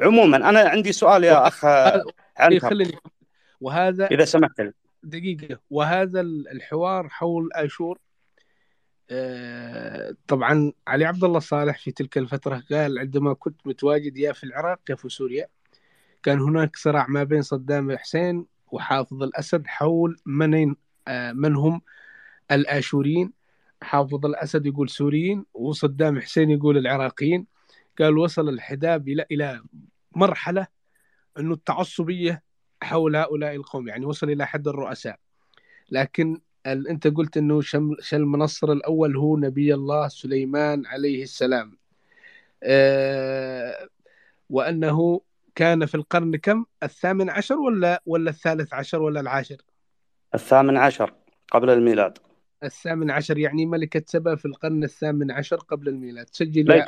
عموما أنا عندي سؤال يا أخ عنتر وهذا إذا سمحت لي دقيقة. وهذا الحوار حول آشور، طبعا علي عبد الله صالح في تلك الفترة قال عندما كنت متواجد يا في العراق يا في سوريا، كان هناك صراع ما بين صدام حسين وحافظ الأسد حول من هم الآشوريين. حافظ الأسد يقول سوريين، وصدام حسين يقول العراقيين. قال وصل الحداب إلى مرحلة أنه التعصبية حول هؤلاء القوم، يعني وصل إلى حد الرؤساء. لكن أنت قلت أنه المنصر الأول هو نبي الله سليمان عليه السلام، وأنه كان في القرن كم؟ الثامن عشر ولا الثالث عشر ولا العاشر؟ الثامن عشر قبل الميلاد. الثامن عشر، يعني ملكة سبأ في القرن الثامن عشر قبل الميلاد. سجل.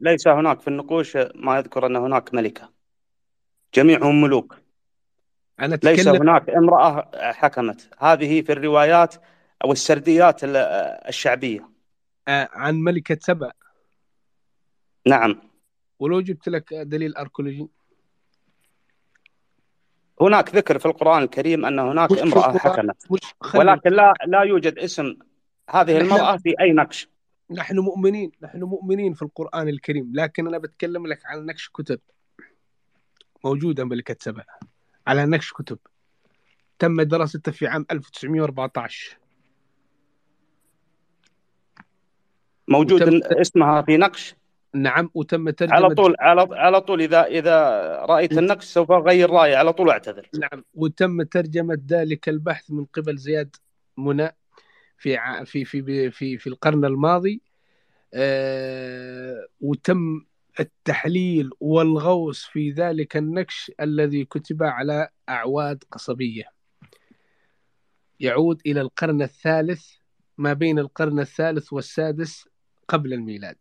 ليس هناك في النقوش ما يذكر أن هناك ملكة، جميعهم ملوك. ليس هناك امرأة حكمت. هذه في الروايات أو السرديات الشعبية عن ملكة سبأ. نعم. ولو جبت لك دليل أركولوجي. هناك ذكر في القرآن الكريم أن هناك امرأة حكمت، ولكن لا يوجد اسم هذه المرأة في أي نقش. نحن مؤمنين في القرآن الكريم، لكن أنا بتكلم لك عن نكش كتب موجودة مملكة سبأ، على نكش كتب تم دراستها في عام 1914 موجود اسمها في نقش. نعم، وتم ترجمة على طول إذا رأيت النقش سوف أغير رأيي على طول، أعتذر. نعم، وتم ترجمة ذلك البحث من قبل زياد منى في في في في في القرن الماضي، وتم التحليل والغوص في ذلك النكش الذي كتب على أعواد قصبية يعود إلى القرن الثالث، ما بين القرن الثالث والسادس قبل الميلاد،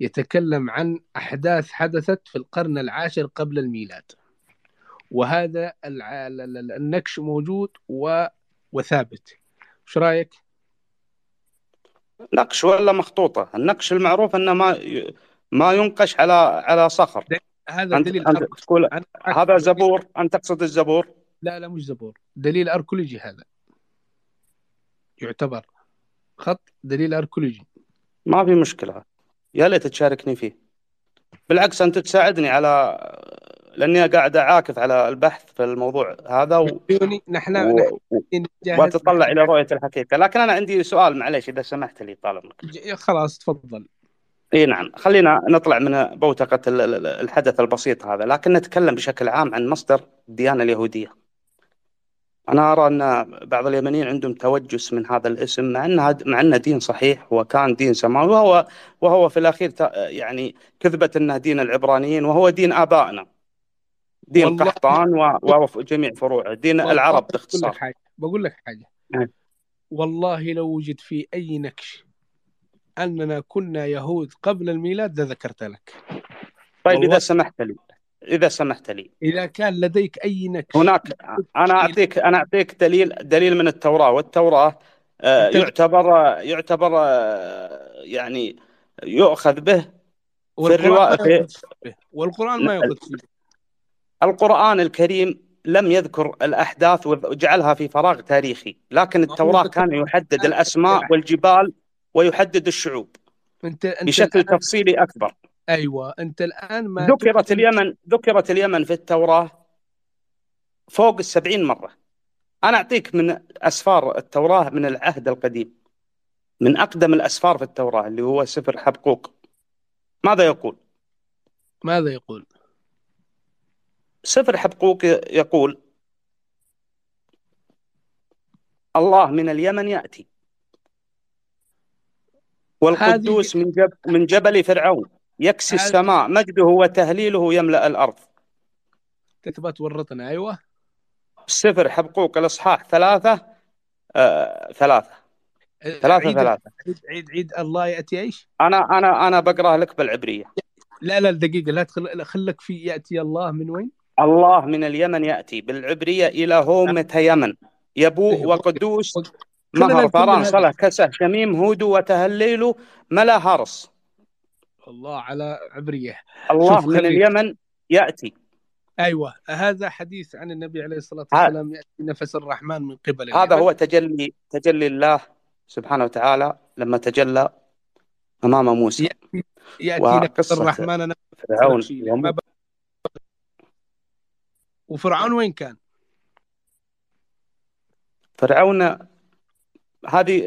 يتكلم عن أحداث حدثت في القرن العاشر قبل الميلاد، وهذا النكش موجود وثابت. شو رأيك؟ نقش ولا مخطوطة؟ النقش المعروف أنه ما ينقش على صخر. هذا دليل أركولوجي. هذا زبور، أنت تقصد الزبور؟ لا مش زبور، دليل أركولوجي، هذا يعتبر خط دليل أركولوجي. ما في مشكلة، يا ليت تشاركني فيه، بالعكس أنت تساعدني على، لأني قاعد أعاكف على البحث في الموضوع هذا وتطلع إلى رؤية الحقيقة. لكن أنا عندي سؤال، معليش إذا سمحت لي طال عمرك. خلاص تفضل. إيه نعم، خلينا نطلع من بوتقة الحدث البسيط هذا، لكن نتكلم بشكل عام عن مصدر الديانة اليهودية. أنا أرى أن بعض اليمنيين عندهم توجس من هذا الاسم، مع أنه دين صحيح وكان دين سماوي، وهو في الأخير يعني كذبة أنه دين العبرانيين، وهو دين آبائنا، دين قحطان وجميع فروعه، دين العرب باختصار. بقول لك حاجة والله لو وجد في أي نكش أننا كنا يهود قبل الميلاد ذكرت لك. طيب إذا سمحت لي إذا كان لديك أي نكش هناك، أنا أعطيك دليل من التوراة، والتوراة يعتبر يعني يؤخذ به في الرواية، والقرآن ما يأخذ فيه. القرآن الكريم لم يذكر الأحداث وجعلها في فراغ تاريخي، لكن التوراة كان يحدد الأسماء والجبال ويحدد الشعوب بشكل تفصيلي أكبر. أيوة، أنت الآن ما ذكرت اليمن في التوراة فوق 70 مرة. أنا أعطيك من أسفار التوراة من العهد القديم، من أقدم الأسفار في التوراة اللي هو سفر حبقوق. ماذا يقول؟ سفر حبقوق يقول: الله من اليمن يأتي، والقدوس من جبل فرعون، يكسي السماء مجده وتهليله يملأ الأرض. كتبت تورطنا. أيوة، سفر حبقوق الإصحاح 3. عيد الله يأتي إيش؟ أنا بقرأ لك بالعبرية. لا دقيقة، لا خلك في يأتي الله من وين؟ الله من اليمن يأتي بالعبرية إلى هومة يمن، يبوء وقدوس مهر فران صلح كسه شميم هود وتهليله ملا هرس. الله على عبرية، الله من اليمن يأتي. أيوة، هذا حديث عن النبي عليه الصلاة والسلام، يأتي نفس الرحمن من قبل هذا اليمن. هو تجلي الله سبحانه وتعالى لما تجلى أمام موسى، يأتي نفس الرحمن فرعون. وفرعون وين كان؟ فرعون هذه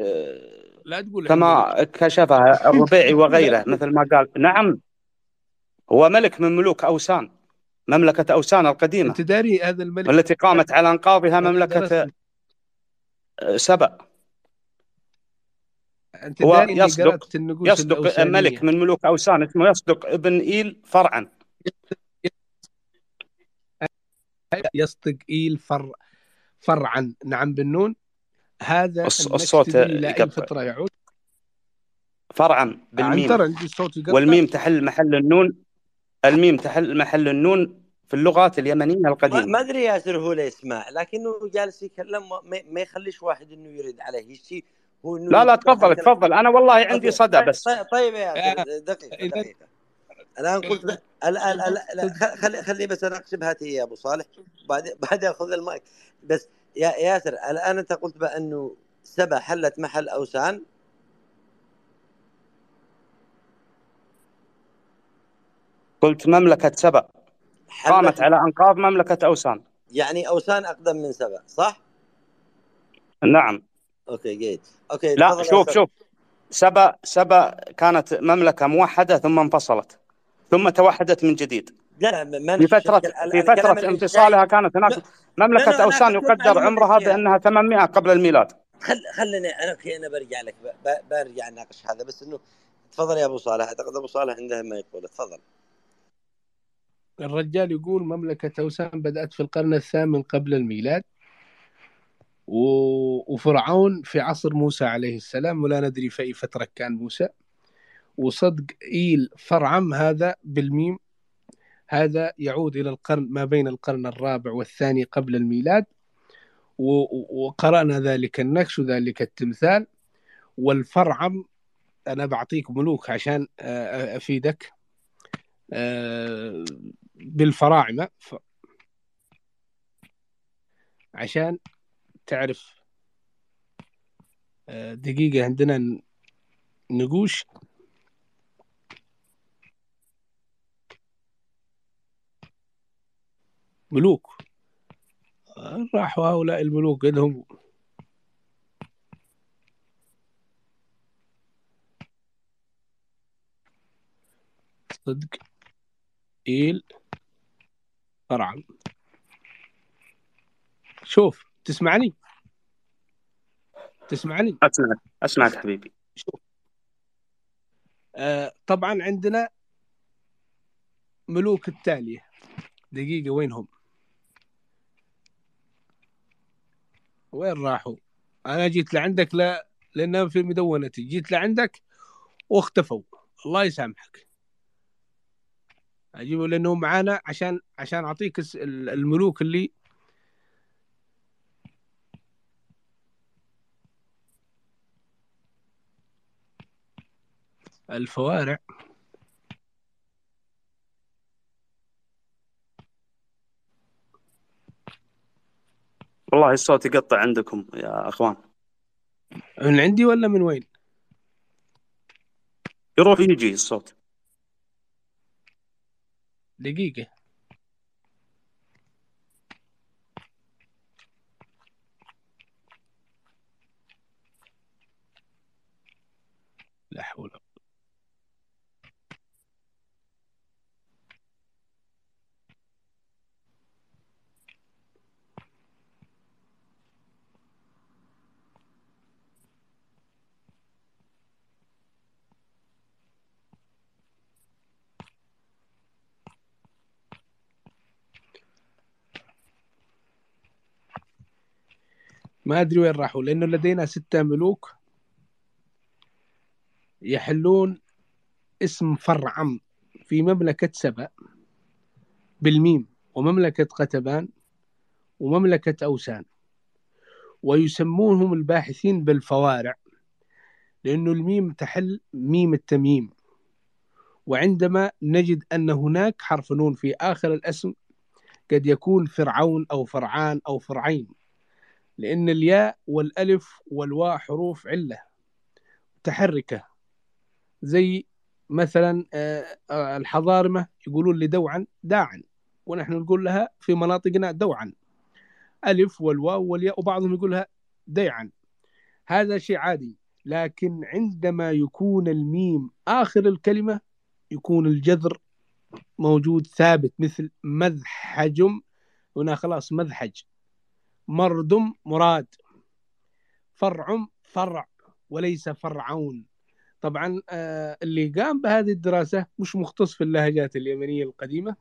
لا تقول كما كشفها الربيعي وغيره، مثل ما قال. نعم، هو ملك من ملوك أوسان، مملكة أوسان القديمة. أنت داري هذا الملك والتي قامت على انقاضها مملكة سبأ. أنت داري يصدق ملك من ملوك أوسان اسمه يصدق ابن إيل فرعا، يصدق إيل فرعا. نعم بالنون، هذا الصوت الفترة يعود فرعا بالميم، والميم تحل محل النون، الميم تحل محل النون في اللغات اليمنية القديمة. ما أدري ياسر هو لا يسمع، لكنه جالس يتكلم ما يخليش واحد إنه يرد عليه شيء. لا تفضل. أنا والله عندي صدى بس. طيب يا ياسر، دقيقة. الآن قلت خلي بس أنا أقسم هاتي يا أبو صالح، بعد أخذ المايك. بس يا ياسر، الآن أنت قلت بأنه سبأ حلت محل أوسان، قلت مملكة سبأ قامت على أنقاض مملكة أوسان. يعني أوسان أقدم من سبأ صح؟ نعم. أوكي جيد. أوكي لا شوف سبأ كانت مملكة موحدة ثم انفصلت ثم توحدت من جديد. لا في فترة انفصالها كانت هناك مملكة أوسان يقدر عمرها بأنها 800 قبل الميلاد. خلني أنا برجع لك برجع ناقش هذا، بس إنه تفضل يا أبو صالح، أعتقد أبو صالح عنده ما يقوله، تفضل. الرجال يقول مملكة أوسان بدأت في القرن 8 قبل الميلاد، وفرعون في عصر موسى عليه السلام، ولا ندري في أي فترة كان موسى. وصدق إيل فرعم هذا بالميم هذا يعود إلى القرن ما بين القرن 4 والثاني قبل الميلاد. وقرأنا ذلك النكش وذلك التمثال. والفرعم أنا بعطيك ملوك عشان أفيدك بالفراعنة عشان تعرف. دقيقة عندنا نقوش. ملوك راحوا هؤلاء الملوك قدهم. صدق إيل فرعم. شوف تسمعني؟ أسمعك حبيبي. شوف طبعا عندنا ملوك التالية. دقيقة وينهم؟ وين راحوا؟ أنا جيت لعندك لأنهم في مدونتي، جيت لعندك واختفوا، الله يسامحك. أجيبوا لأنهم معانا عشان أعطيك الملوك اللي الفوارع. والله الصوت يقطع عندكم يا أخوان. من عندي ولا من وين؟ يروح يجي الصوت. دقيقة. لا حول. ما أدري وين راحوا، لأنه لدينا 6 ملوك يحلون اسم فرعم في مملكة سبأ بالميم، ومملكة قتبان، ومملكة أوسان. ويسمونهم الباحثين بالفوارع، لأنه الميم تحل ميم التمييم، وعندما نجد أن هناك حرف نون في آخر الاسم قد يكون فرعون أو فرعان أو فرعين، لأن الياء والألف والواء حروف علة متحركة، زي مثلا الحضارمة يقولون لدوعا داعا، ونحن نقول لها في مناطقنا دوعا، ألف والواو والياء، وبعضهم يقولها ديعا. هذا شيء عادي، لكن عندما يكون الميم آخر الكلمة يكون الجذر موجود ثابت، مثل مذحجم، هنا خلاص مذحج، مردم مراد، فرعم فرع وليس فرعون. طبعا اللي قام بهذه الدراسة مش مختص في اللهجات اليمنية القديمة،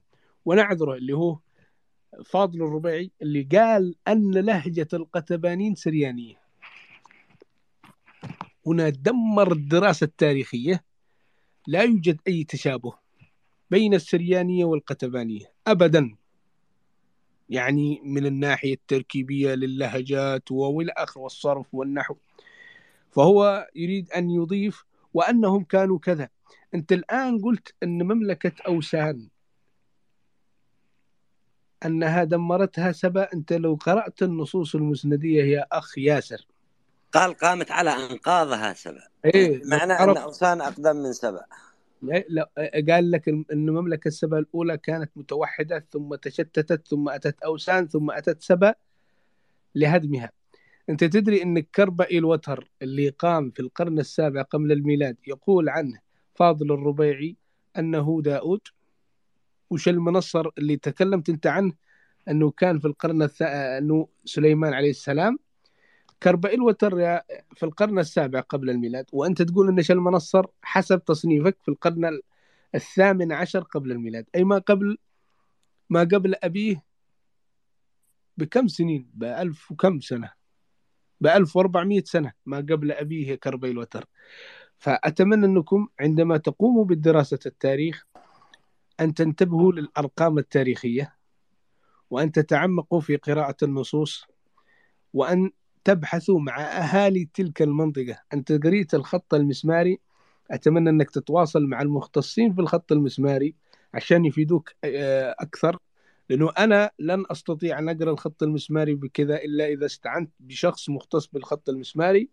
ونعذره اللي هو فاضل الربيعي اللي قال أن لهجة القتبانين سريانية، هنا دمر الدراسة التاريخية. لا يوجد أي تشابه بين السريانية والقتبانية أبدا، يعني من الناحية التركيبية للهجات والآخر والصرف والنحو. فهو يريد أن يضيف وأنهم كانوا كذا. أنت الآن قلت أن مملكة أوسان أنها دمرتها سبأ. أنت لو قرأت النصوص المسندية يا أخ ياسر قال قامت على أنقاضها سبأ، معناه أن أوسان أقدم من سبأ. قال لك أن المملكة السبأ الأولى كانت متوحدة ثم تشتتت ثم أتت أوسان ثم أتت سبأ لهدمها. أنت تدري أن الكربئي الوتر اللي قام في القرن السابع قبل الميلاد يقول عنه فاضل الربيعي أنه داود، وش المنصر اللي تكلمت أنت عنه أنه كان في القرن أنه سليمان عليه السلام؟ كربئي الوتر في القرن السابع قبل الميلاد، وأنت تقول أن شلمنصر حسب تصنيفك في القرن الثامن عشر قبل الميلاد، أي ما قبل أبيه بكم سنين؟ بألف وكم سنة، ب1400 سنة ما قبل أبيه كربئي الوتر. فأتمنى أنكم عندما تقوموا بدراسة التاريخ أن تنتبهوا للأرقام التاريخية، وأن تتعمقوا في قراءة النصوص، وأن تبحثوا مع أهالي تلك المنطقة. أنت قريت الخط المسماري، أتمنى أنك تتواصل مع المختصين في الخط المسماري عشان يفيدوك أكثر، لأنه أنا لن أستطيع أن أقرأ الخط المسماري بكذا إلا إذا استعنت بشخص مختص بالخط المسماري.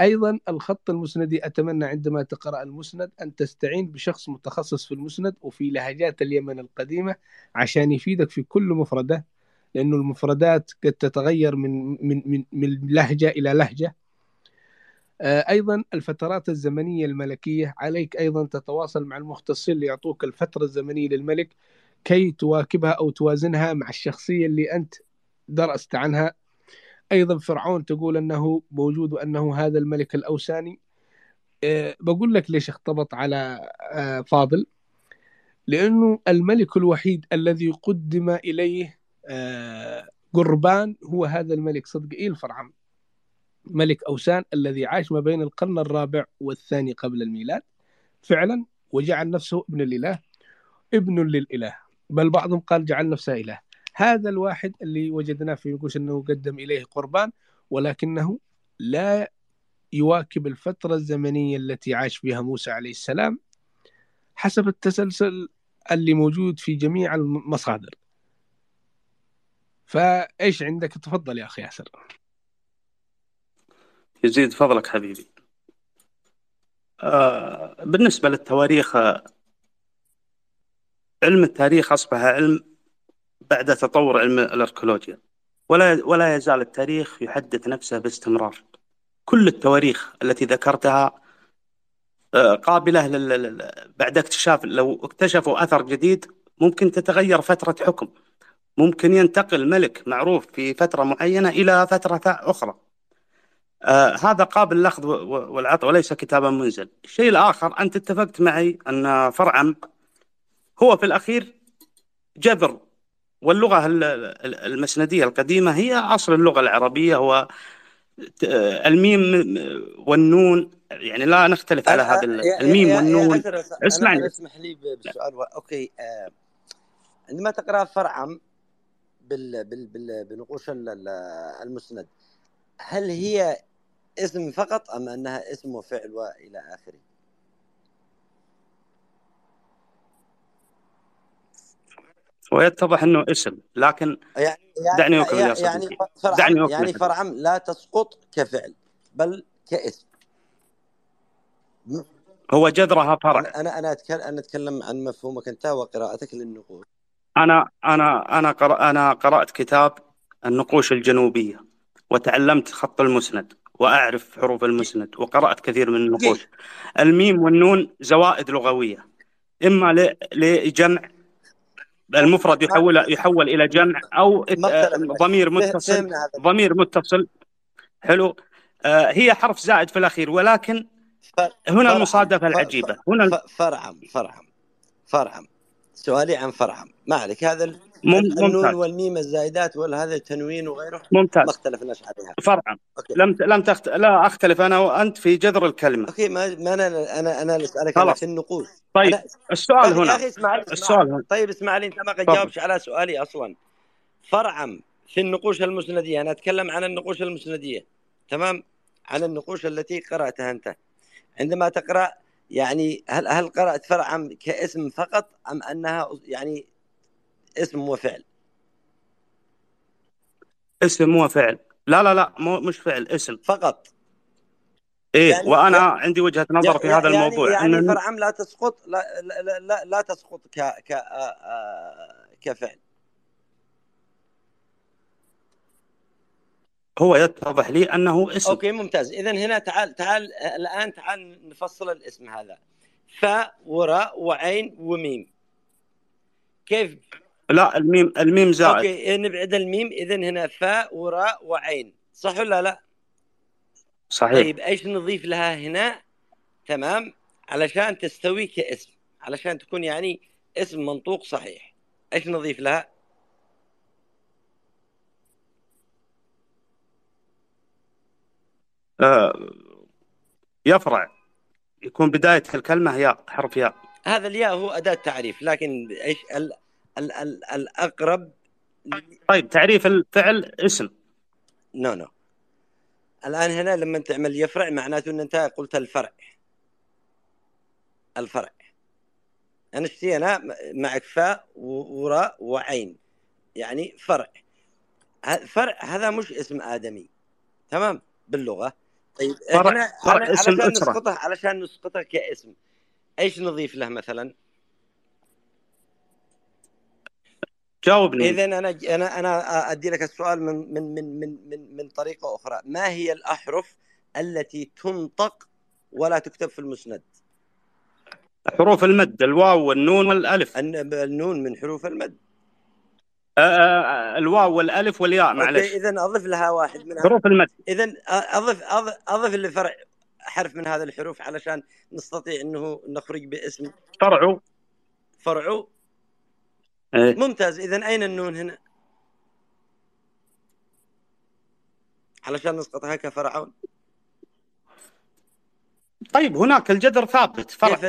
أيضا الخط المسندي، أتمنى عندما تقرأ المسند أن تستعين بشخص متخصص في المسند وفي لهجات اليمن القديمة عشان يفيدك في كل مفردة، لأن المفردات قد تتغير من لهجة إلى لهجة. أيضا الفترات الزمنية الملكية، عليك أيضا تتواصل مع المختصين اللي يعطوك الفترة الزمنية للملك كي تواكبها أو توازنها مع الشخصية اللي أنت درست عنها. أيضا فرعون تقول أنه موجود وأنه هذا الملك الأوساني. بقول لك ليش اختبط على فاضل، لأنه الملك الوحيد الذي قدم إليه قربان هو هذا الملك صدق إيل فرعون، ملك أوسان الذي عاش ما بين القرن الرابع والثاني قبل الميلاد فعلا، وجعل نفسه ابن الإله، ابن للإله، بل بعضهم قال جعل نفسه إله. هذا الواحد اللي وجدناه في نقوش أنه قدم إليه قربان، ولكنه لا يواكب الفترة الزمنية التي عاش فيها موسى عليه السلام حسب التسلسل اللي موجود في جميع المصادر. فايش عندك؟ تفضل يا اخي ياسر. يزيد فضلك حبيبي. بالنسبه للتواريخ، علم التاريخ اصبح علم بعد تطور علم الاركيولوجيا، ولا يزال التاريخ يحدث نفسه باستمرار. كل التواريخ التي ذكرتها قابله بعد اكتشاف، لو اكتشفوا اثر جديد ممكن تتغير فتره حكم، ممكن ينتقل ملك معروف في فترة معينة إلى فترة أخرى. هذا قابل للأخذ والعطاء وليس كتابا منزل. الشيء الآخر، أنت اتفقت معي أن فرعا هو في الأخير جذر، واللغة المسندية القديمة هي أصل اللغة العربية، هو الميم والنون، يعني لا نختلف على هذا الميم والنون. اسمعني، اسمح لي بالسؤال. أوكي، عندما تقرأ فرعا بالنقوش المسند، هل هي اسم فقط أم أنها اسم وفعل وإلى آخره؟ ويتضح أنه اسم، لكن دعني أكمل يا صديقي. يعني فرعم لا تسقط كفعل بل كاسم، هو جذرها فرع. أنا أتكلم عن مفهومك أنت وقراءتك للنقوش. أنا قرأت كتاب النقوش الجنوبية وتعلمت خط المسند وأعرف حروف المسند وقرأت كثير من النقوش. الميم والنون زوائد لغوية، إما لجمع المفرد يحول إلى جمع أو ضمير متصل. حلو. هي حرف زائد في الأخير، ولكن هنا المصادفة العجيبة. هنا فرعم. سؤالي عن فرعم، ما عليك، هذا النون والميم الزائدات وهذا التنوين وغيره ممتاز، ما اختلفناش عليها. فرعم لا اختلف انا وانت في جذر الكلمه. اوكي، ما انا اسالك عن النقوش. طيب السؤال هنا، السؤال هنا. طيب اسمع لي، انت ما جاوبتش على سؤالي اصلا. فرعم في النقوش المسنديه، انا اتكلم عن النقوش المسنديه، تمام، عن النقوش التي قراتها انت. عندما تقرا، يعني هل قرأت فرعا كاسم فقط أم أنها يعني اسم وفعل؟ اسم وفعل. لا، مش فعل، اسم فقط. إيه يعني وأنا يعني عندي وجهة نظر يعني في هذا يعني الموضوع يعني إن فرعام لا تسقط لا تسقط كفعل. هو يتضح لي أنه اسم. أوكي ممتاز. إذن هنا تعال الآن تعال نفصل الاسم هذا. فاء وراء وعين وميم. كيف؟ لا الميم زائد. أوكي نبعد الميم. إذن هنا فاء وراء وعين صح ولا لا؟ صحيح. طيب ايش نضيف لها هنا؟ تمام علشان تستوي كاسم، علشان تكون يعني اسم منطوق صحيح. ايش نضيف لها؟ يفرع يكون بداية الكلمة ياء، حرف ياء. هذا الياء هو أداة تعريف، لكن ايش الأقرب؟ طيب تعريف الفعل اسم. نو الآن هنا لما تعمل يفرع معناته أن أنت قلت الفرع. أنا شتي أنا معك فاء وراء وعين يعني فرع. فرع هذا مش اسم آدمي تمام باللغة. طيب فرع اسم الأسرة. علشان نسقطه كاسم ايش نضيف له مثلا؟ جاوبني. إذن أنا أدي لك السؤال من طريقة أخرى. ما هي الأحرف التي تنطق ولا تكتب في المسند؟ حروف المد، الواو والنون والألف. النون من حروف المد. الواو والألف والياء معلش. إذن أضف لها واحد من حروف المد. إذن أضف للفرع حرف من هذه الحروف علشان نستطيع أنه نخرج باسم فرعه. إيه؟ ممتاز. إذن أين النون هنا علشان نسقطها كفرعون؟ طيب هناك الجذر ثابت فرع. كيف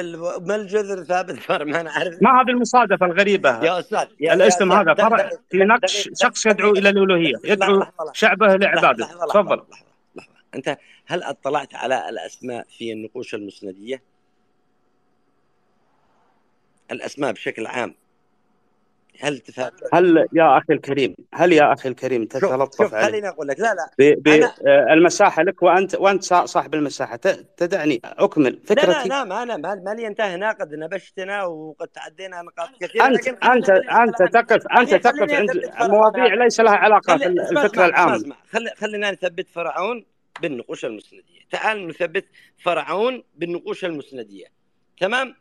ما الجذر ثابت فرع؟ ما أنا أعرف. ما هذه المصادفة الغريبة يا أستاذ؟ الاسم هذا فرع في نقش شخص يدعو إلى الألوهية، يدعو شعبه لعباده. تفضل. أنت هل اطلعت على الأسماء في النقوش المسندية؟ الأسماء بشكل عام هل يا أخي الكريم تتلطف علي؟ خليني أقول لك لا المساحة لك وأنت صاحب المساحة، تدعني أكمل فكرتي. لا ما لي انتهى هنا. قد نبشتنا وقد تعدينا نقاط كثيرة. أنت تقف عند مواضيع ليس لها علاقة بالفكرة العامة. خلينا نثبت فرعون بالنقوش المسندية. تعال نثبت فرعون بالنقوش المسندية تمام.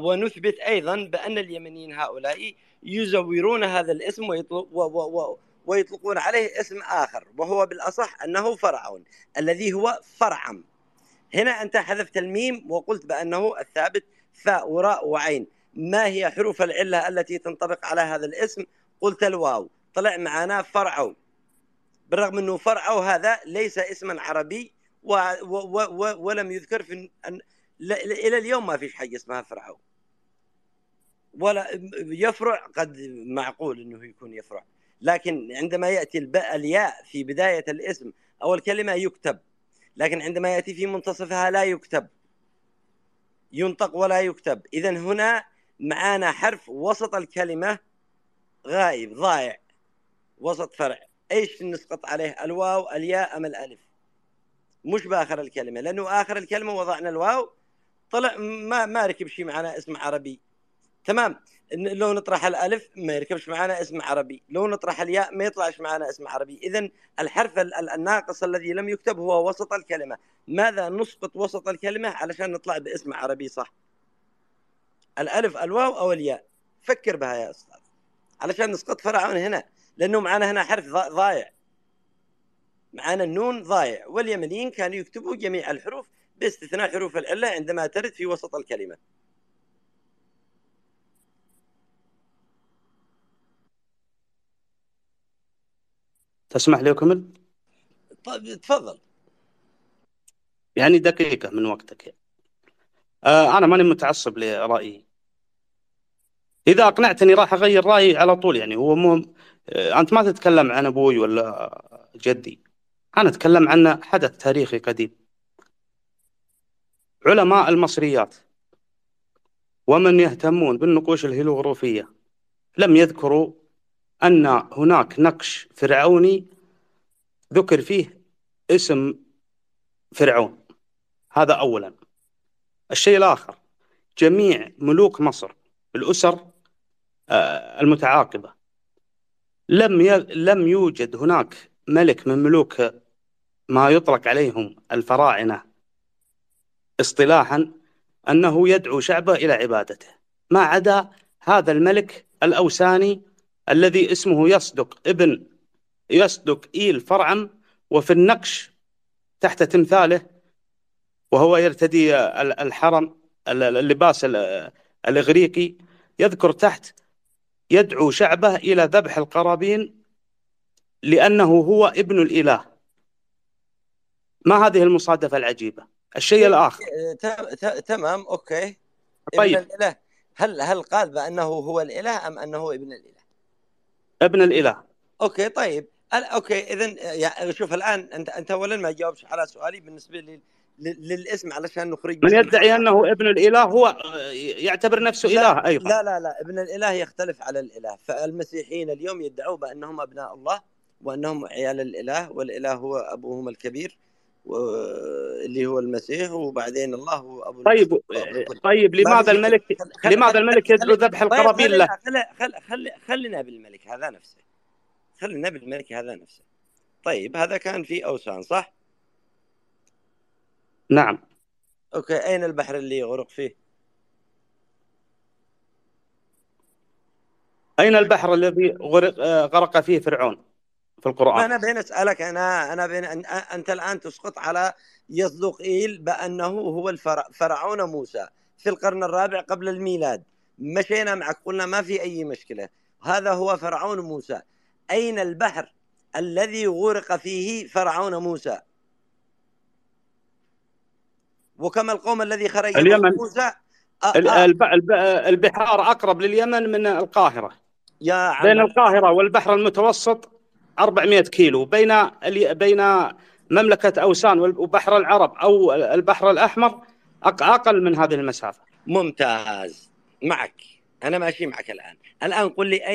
ونثبت أيضا بأن اليمنيين هؤلاء يزورون هذا الاسم ويطلقون عليه اسم آخر، وهو بالأصح أنه فرعون الذي هو فرعم. هنا أنت حذفت الميم وقلت بأنه الثابت فاء وراء وعين. ما هي حروف العلة التي تنطبق على هذا الاسم؟ قلت الواو. طلع معنا فرعو، بالرغم أنه فرعو هذا ليس اسما عربي ولم يذكر في إلى اليوم. ما فيش حاجة اسمها فرعون ولا يفرع. قد معقول أنه يكون يفرع، لكن عندما يأتي الياء في بداية الاسم أو الكلمة يكتب، لكن عندما يأتي في منتصفها لا يكتب، ينطق ولا يكتب. إذن هنا معانا حرف وسط الكلمة غائب ضائع وسط فرع. إيش نسقط عليه؟ الواو الياء أم الألف؟ مش بآخر الكلمة، لأنه آخر الكلمة وضعنا الواو طلع ما ركب شيء معنا اسم عربي تمام. لو نطرح الألف ما يركبش معنا اسم عربي، لو نطرح الياء ما يطلعش معنا اسم عربي. إذن الحرف الناقص الذي لم يكتب هو وسط الكلمة. ماذا نسقط وسط الكلمة علشان نطلع باسم عربي صح؟ الألف الواو أو الياء؟ فكر بها يا أستاذ علشان نسقط فرعون هنا، لأنه معنا هنا حرف ضايع، معنا النون ضايع. واليمنيين كانوا يكتبوا جميع الحروف باستثناء حروف العلة عندما ترد في وسط الكلمة. تسمح لي أكمل؟ طيب تفضل. يعني دقيقة من وقتك. أنا ماني متعصب لرأيي. إذا أقنعتني راح أغير رأيي على طول. يعني هو مو أنت ما تتكلم عن أبوي ولا جدي، أنا أتكلم عن حدث تاريخي قديم. علماء المصريات ومن يهتمون بالنقوش الهيروغليفية لم يذكروا أن هناك نقش فرعوني ذكر فيه اسم فرعون. هذا أولا. الشيء الآخر، جميع ملوك مصر الأسر المتعاقبة لم يوجد هناك ملك من ملوك ما يطلق عليهم الفراعنة اصطلاحا أنه يدعو شعبه إلى عبادته، ما عدا هذا الملك الأوساني الذي اسمه يصدق إيل فرعم، وفي النقش تحت تمثاله وهو يرتدي الحرم اللباس الإغريقي يذكر تحت يدعو شعبه إلى ذبح القرابين لأنه هو ابن الإله. ما هذه المصادفة العجيبة؟ الشيء الآخر تمام أوكي. طيب. ابن الإله، هل قال بأنه هو الإله أم أنه ابن الإله؟ ابن الإله. أوكي طيب أوكي. إذن شوف الآن أنت أولا ما جاوبش على سؤالي بالنسبة لي للاسم علشان نخرج من يدعي أنه ابن الإله هو يعتبر نفسه إله أيضا. لا ابن الإله يختلف على الإله. فالمسيحيين اليوم يدعوا بأنهم أبناء الله وأنهم عيال الإله، والإله هو أبوهم الكبير اللي هو المسيح، وبعدين الله هو أبو. طيب طيب لماذا الملك يدعو ذبح القرابين له؟ خلينا بالملك هذا نفسه، طيب هذا كان في أوسان صح؟ نعم. أوكي، أين البحر اللي يغرق فيه؟ أين البحر الذي غرق فيه فرعون في القرآن؟ أنا بين أسألك، أنا بين أنت الآن تسقط على يصدق إيل بأنه هو فرعون موسى في القرن الرابع قبل الميلاد. مشينا معك قلنا ما في أي مشكلة، هذا هو فرعون موسى. أين البحر الذي غرق فيه فرعون موسى؟ وكما القوم الذي خرج من موسى البحار أقرب لليمن من القاهرة يا بين القاهرة والبحر المتوسط 400 كيلو، بين مملكة أوسان وبحر العرب أو البحر الأحمر أقل من هذه المسافة. ممتاز، معك، أنا ماشي معك الآن. الآن قل لي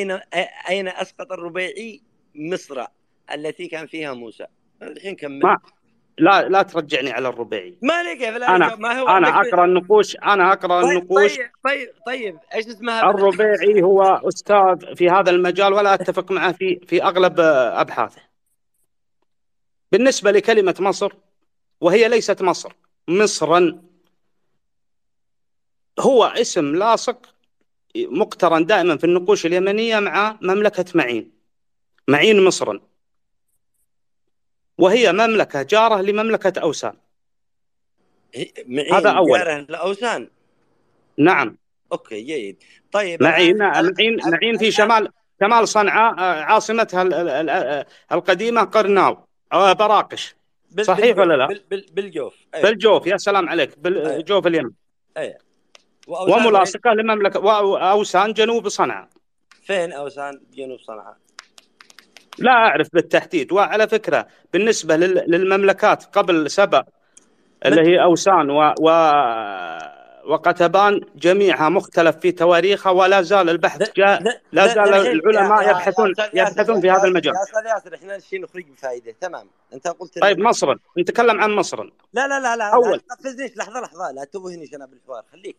أين أسقط الربيعي مصر التي كان فيها موسى؟ الحين كمل. لا ترجعني على الربيعي. ما لك أنا أقرأ النقوش. طيب إيش اسمها؟ الربيعي هو أستاذ في هذا المجال ولا أتفق معه في أغلب أبحاثه. بالنسبة لكلمة مصر وهي ليست مصر، مصرا هو اسم لاصق مقترن دائما في النقوش اليمنية مع مملكة معين مصرا، وهي مملكة جارة لمملكة أوسان. هذا أول. جارة لأوسان. نعم. أوكي جيد. طيب. معين في شمال صنعاء، عاصمتها القديمة قرناو براقش. صحيح ولا لا؟ بالجوف. أيه. بالجوف، يا سلام عليك، بالجوف اليمن. أيه. وملاصقة لمملكة وأوسان جنوب صنعاء. فين أوسان جنوب صنعاء؟ لا أعرف بالتحديد. وعلى فكرة بالنسبة للمملكات قبل سبأ اللي هي أوسان وقتبان جميعها مختلف في تواريخها، ولا زال البحث لا زال العلماء يبحثون في هذا المجال. يا أستاذ ياسر إحنا الشيء نخرج بفائدة. تمام أنت قلت. طيب مصرا، نتكلم عن مصرا. لا أول لا تقفزنيش، لحظة لا تبهنيش أنا بالحوار، خليك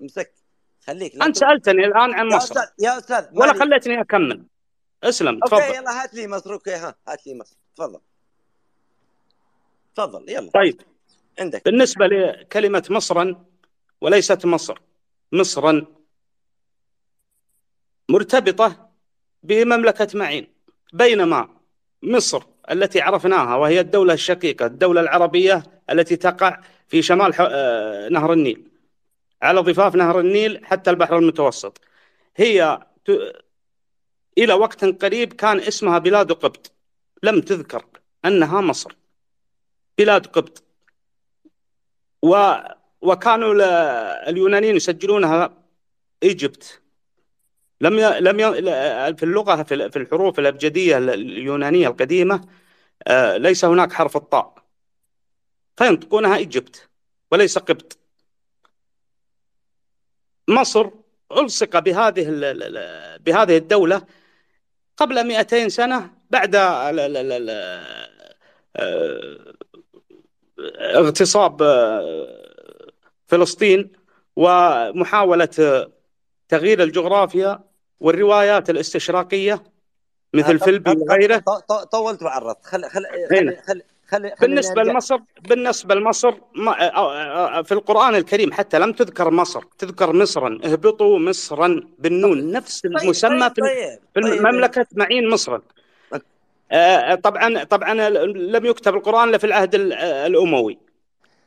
مسك خليك. أنت سألتني الآن عن مصر يا أستاذ ولا خليتني أكمل. اسلم تفضل. اوكي يلا هات لي مصر. اوكي ها هات لي مصر، تفضل يلا. طيب عندك بالنسبه لكلمه مصرا وليست مصر، مصرا مرتبطه بمملكه معين، بينما مصر التي عرفناها وهي الدوله الشقيقه الدوله العربيه التي تقع في شمال نهر النيل على ضفاف نهر النيل حتى البحر المتوسط، هي إلى وقت قريب كان اسمها بلاد قبط، لم تذكر أنها مصر. بلاد قبط، وكانوا اليونانيين يسجلونها إيجبت. لم في اللغة في الحروف الأبجدية اليونانية القديمة ليس هناك حرف الطاء، فينطقونها إيجبت وليس قبط. مصر ألصق بهذه الدولة قبل 200 سنة بعد اغتصاب فلسطين ومحاولة تغيير الجغرافيا والروايات الاستشراقية مثل فيلبي وغيره. طولت وعرضت. بالنسبة لمصر، بالنسبة لمصر في القرآن الكريم حتى لم تذكر مصر، تذكر مصرا. اهبطوا مصرا بالنون، نفس المسمى في مملكة معين مصرا. طبعا لم يكتب القرآن الا في العهد الأموي،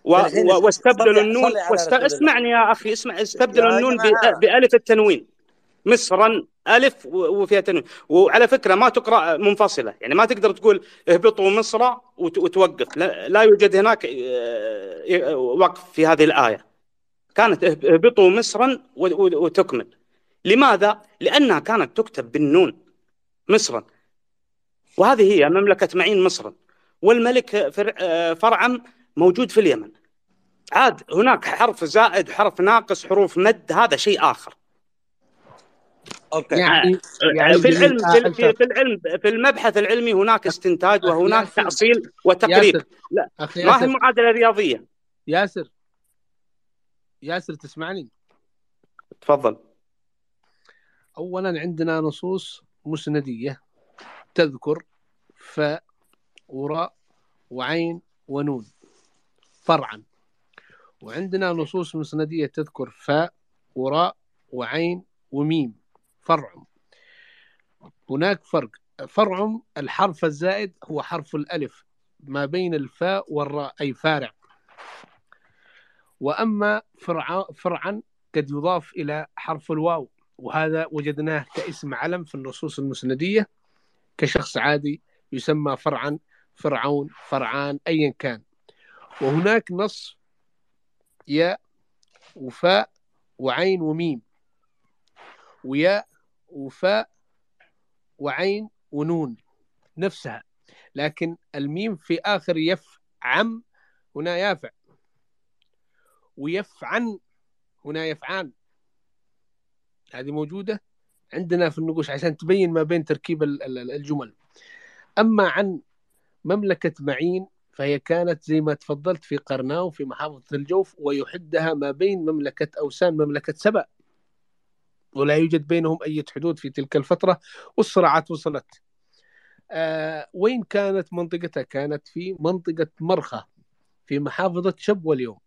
واستبدلوا النون. اسمعني يا اخي، اسمع. استبدلوا النون بألف التنوين، مصرا ألف وفيها تنوين. وعلى فكرة ما تقرأ منفصلة، يعني ما تقدر تقول اهبطوا مصر وتوقف، لا يوجد هناك وقف في هذه الآية. كانت اهبطوا مصرا وتكمل. لماذا؟ لأنها كانت تكتب بالنون مصرا، وهذه هي مملكة معين مصرا. والملك فرعم موجود في اليمن. عاد هناك حرف زائد، حرف ناقص، حروف مد، هذا شيء آخر. أوكي. يعني في المبحث العلمي هناك استنتاج وهناك تأصيل وتقريب، لا ما هي معادلة رياضية. ياسر تسمعني؟ تفضل. أولا عندنا نصوص مسندية تذكر ف وراء وعين ونون فرعا، وعندنا نصوص مسندية تذكر ف وراء وعين وميم فرعم. هناك فرق. فرعم الحرف الزائد هو حرف الألف ما بين الفاء والراء، أي فارع. وأما فرعا قد يضاف إلى حرف الواو، وهذا وجدناه كاسم علم في النصوص المسندية، كشخص عادي يسمى فرعا، فرعون، فرعان، أيا كان. وهناك نص ياء وفاء وعين وميم، وياء وفاء وعين ونون نفسها، لكن الميم في آخر يفعم، هنا يافع، ويفعن هنا يفعان. هذه موجودة عندنا في النقوش عشان تبين ما بين تركيب الجمل. أما عن مملكة معين فهي كانت زي ما تفضلت في قرناو في محافظة الجوف، ويحدها ما بين مملكة أوسان مملكة سبأ، ولا يوجد بينهم أي حدود في تلك الفترة، والصراعات وصلت. وين كانت منطقتها؟ كانت في منطقة مرخة في محافظة شبوة اليوم،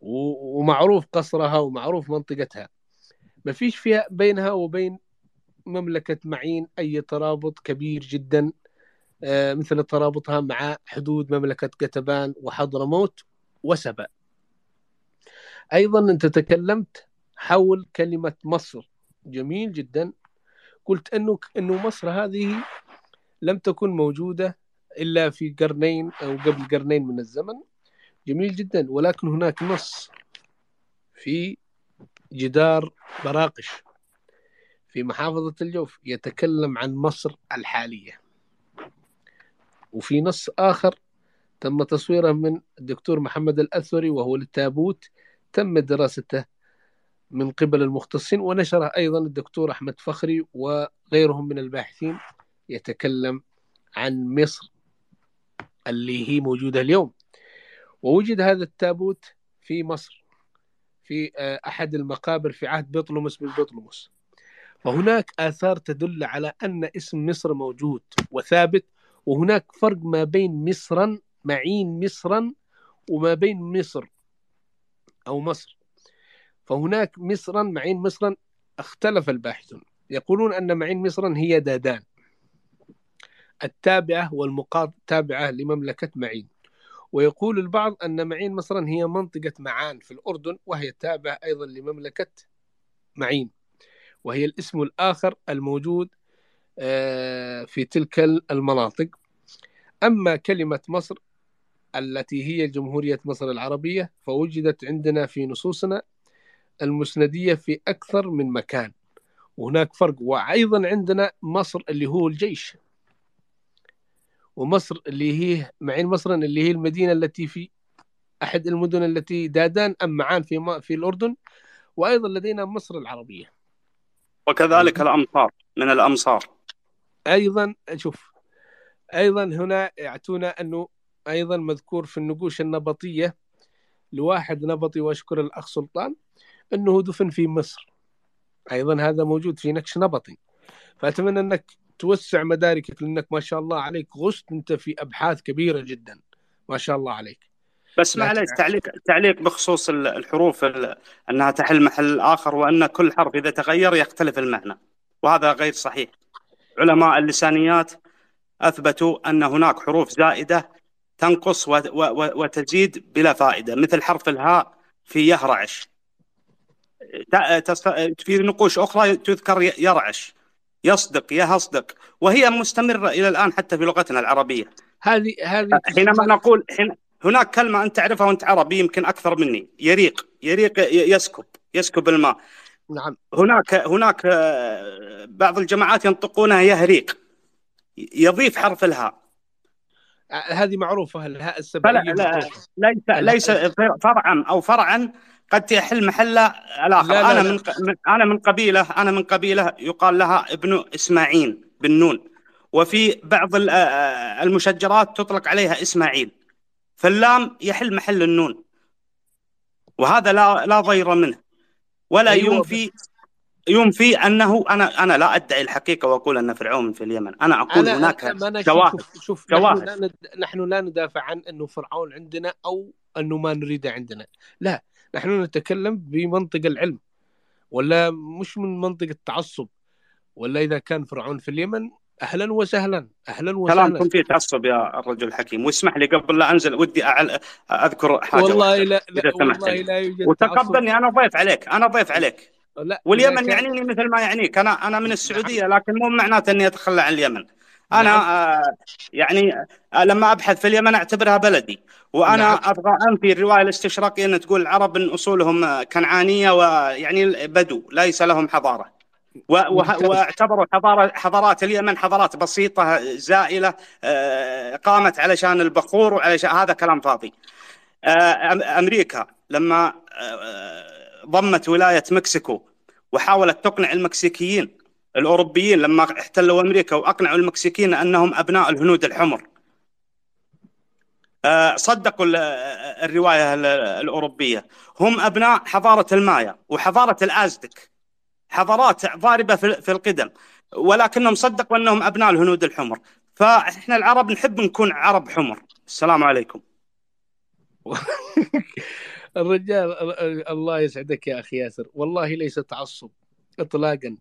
ومعروف قصرها ومعروف منطقتها. ما فيش فيها بينها وبين مملكة معين أي ترابط كبير جدا، مثل ترابطها مع حدود مملكة قتبان وحضرموت وسبأ. أيضا أنت تكلمت حول كلمة مصر، جميل جدا. قلت أنه مصر هذه لم تكن موجودة إلا في قرنين أو قبل قرنين من الزمن، جميل جدا. ولكن هناك نص في جدار براقش في محافظة الجوف يتكلم عن مصر الحالية، وفي نص آخر تم تصويره من الدكتور محمد الأثري وهو للتابوت، تم دراسته من قبل المختصين ونشره أيضا الدكتور أحمد فخري وغيرهم من الباحثين، يتكلم عن مصر اللي هي موجودة اليوم. ووجد هذا التابوت في مصر في أحد المقابر في عهد بطلمس بن بطلمس. فهناك آثار تدل على أن اسم مصر موجود وثابت. وهناك فرق ما بين مصرا معين مصرا وما بين مصر أو مصر. فهناك مصرا معين مصرا اختلف الباحثون، يقولون أن معين مصرا هي دادان التابعة والمقاطعة لمملكة معين، ويقول البعض أن معين مصرا هي منطقة معان في الأردن، وهي تابعة أيضا لمملكة معين، وهي الاسم الآخر الموجود في تلك المناطق. أما كلمة مصر التي هي جمهورية مصر العربية فوجدت عندنا في نصوصنا المسندية في أكثر من مكان، وهناك فرق. وأيضا عندنا مصر اللي هو الجيش، ومصر اللي هي معين مصر اللي هي المدينة التي في أحد المدن التي دادان أم معان في الأردن. وأيضا لدينا مصر العربية، وكذلك الأمصار من الأمصار أيضا. أيضا هنا يعتون أنه أيضا مذكور في النقوش النبطية لواحد نبطي وأشكر الأخ سلطان أنه دفن في مصر، أيضا هذا موجود في نقش نبطي. فأتمنى أنك توسع مداركك، لأنك ما شاء الله عليك غصت أنت في أبحاث كبيرة جدا ما شاء الله عليك. بس معلش تعليق بخصوص الحروف أنها تحل محل آخر، وأن كل حرف إذا تغير يختلف المعنى، وهذا غير صحيح. علماء اللسانيات أثبتوا أن هناك حروف زائدة تنقص وتزيد بلا فائدة، مثل حرف الهاء في يهرعش. في نقوش أخرى تذكر يرعش، يصدق، يهصدق، وهي مستمرة إلى الآن حتى في لغتنا العربية. هذه حينما نقول هناك كلمة أنت تعرفها وأنت عربي يمكن أكثر مني، يريق، يريق يسكب الماء. نعم. هناك بعض الجماعات ينطقونها يهريق، يضيف حرف الهاء، هذه معروفة الهاء السبعية. ليس فرعا قد تحل محل الآخر. أنا من قبيلة يقال لها ابن إسماعيل بن نون، وفي بعض المشجرات تطلق عليها إسماعيل، فاللام يحل محل النون، وهذا لا ضير منه ولا ينفي أنه أنا لا أدعي الحقيقة وأقول أن فرعون في اليمن. أنا أقول هناك شواهد. نحن لا ندافع عن أنه فرعون عندنا أو أنه ما نريده عندنا، لا، نحن نتكلم بمنطق العلم، ولا مش من منطق التعصب. ولا إذا كان فرعون في اليمن أهلا وسهلا، أهلا وسهلا. كلامكم فيه تعصب يا الرجل الحكيم. واسمح لي قبل لا أنزل ودي أذكر حاجة. والله لا يوجد. وتقبلني، أنا ضيف عليك. لا. واليمن لا يعنيني مثل ما يعنيك. أنا من السعودية، لكن مو معناته إني أتخلى عن اليمن. أنا يعني لما أبحث في اليمن أعتبرها بلدي، وأنا أبغى أنفي الرواية الاستشراقية أن تقول العرب إن أصولهم كنعانية ويعني بدو ليس لهم حضارة، واعتبروا حضارات اليمن حضارات بسيطة زائلة قامت علشان البخور وعلشان هذا كلام فاضي. أمريكا لما ضمت ولاية مكسيكو وحاولت تقنع المكسيكيين الأوروبيين لما احتلوا أمريكا وأقنعوا المكسيكيين أنهم أبناء الهنود الحمر، صدقوا الرواية الأوروبية. هم أبناء حضارة المايا وحضارة الأزدك، حضارات ضاربة في القدم، ولكنهم صدقوا أنهم أبناء الهنود الحمر. فإحنا العرب نحب نكون عرب حمر. السلام عليكم. الرجال الله يسعدك يا أخي ياسر، والله ليس تعصب إطلاقا.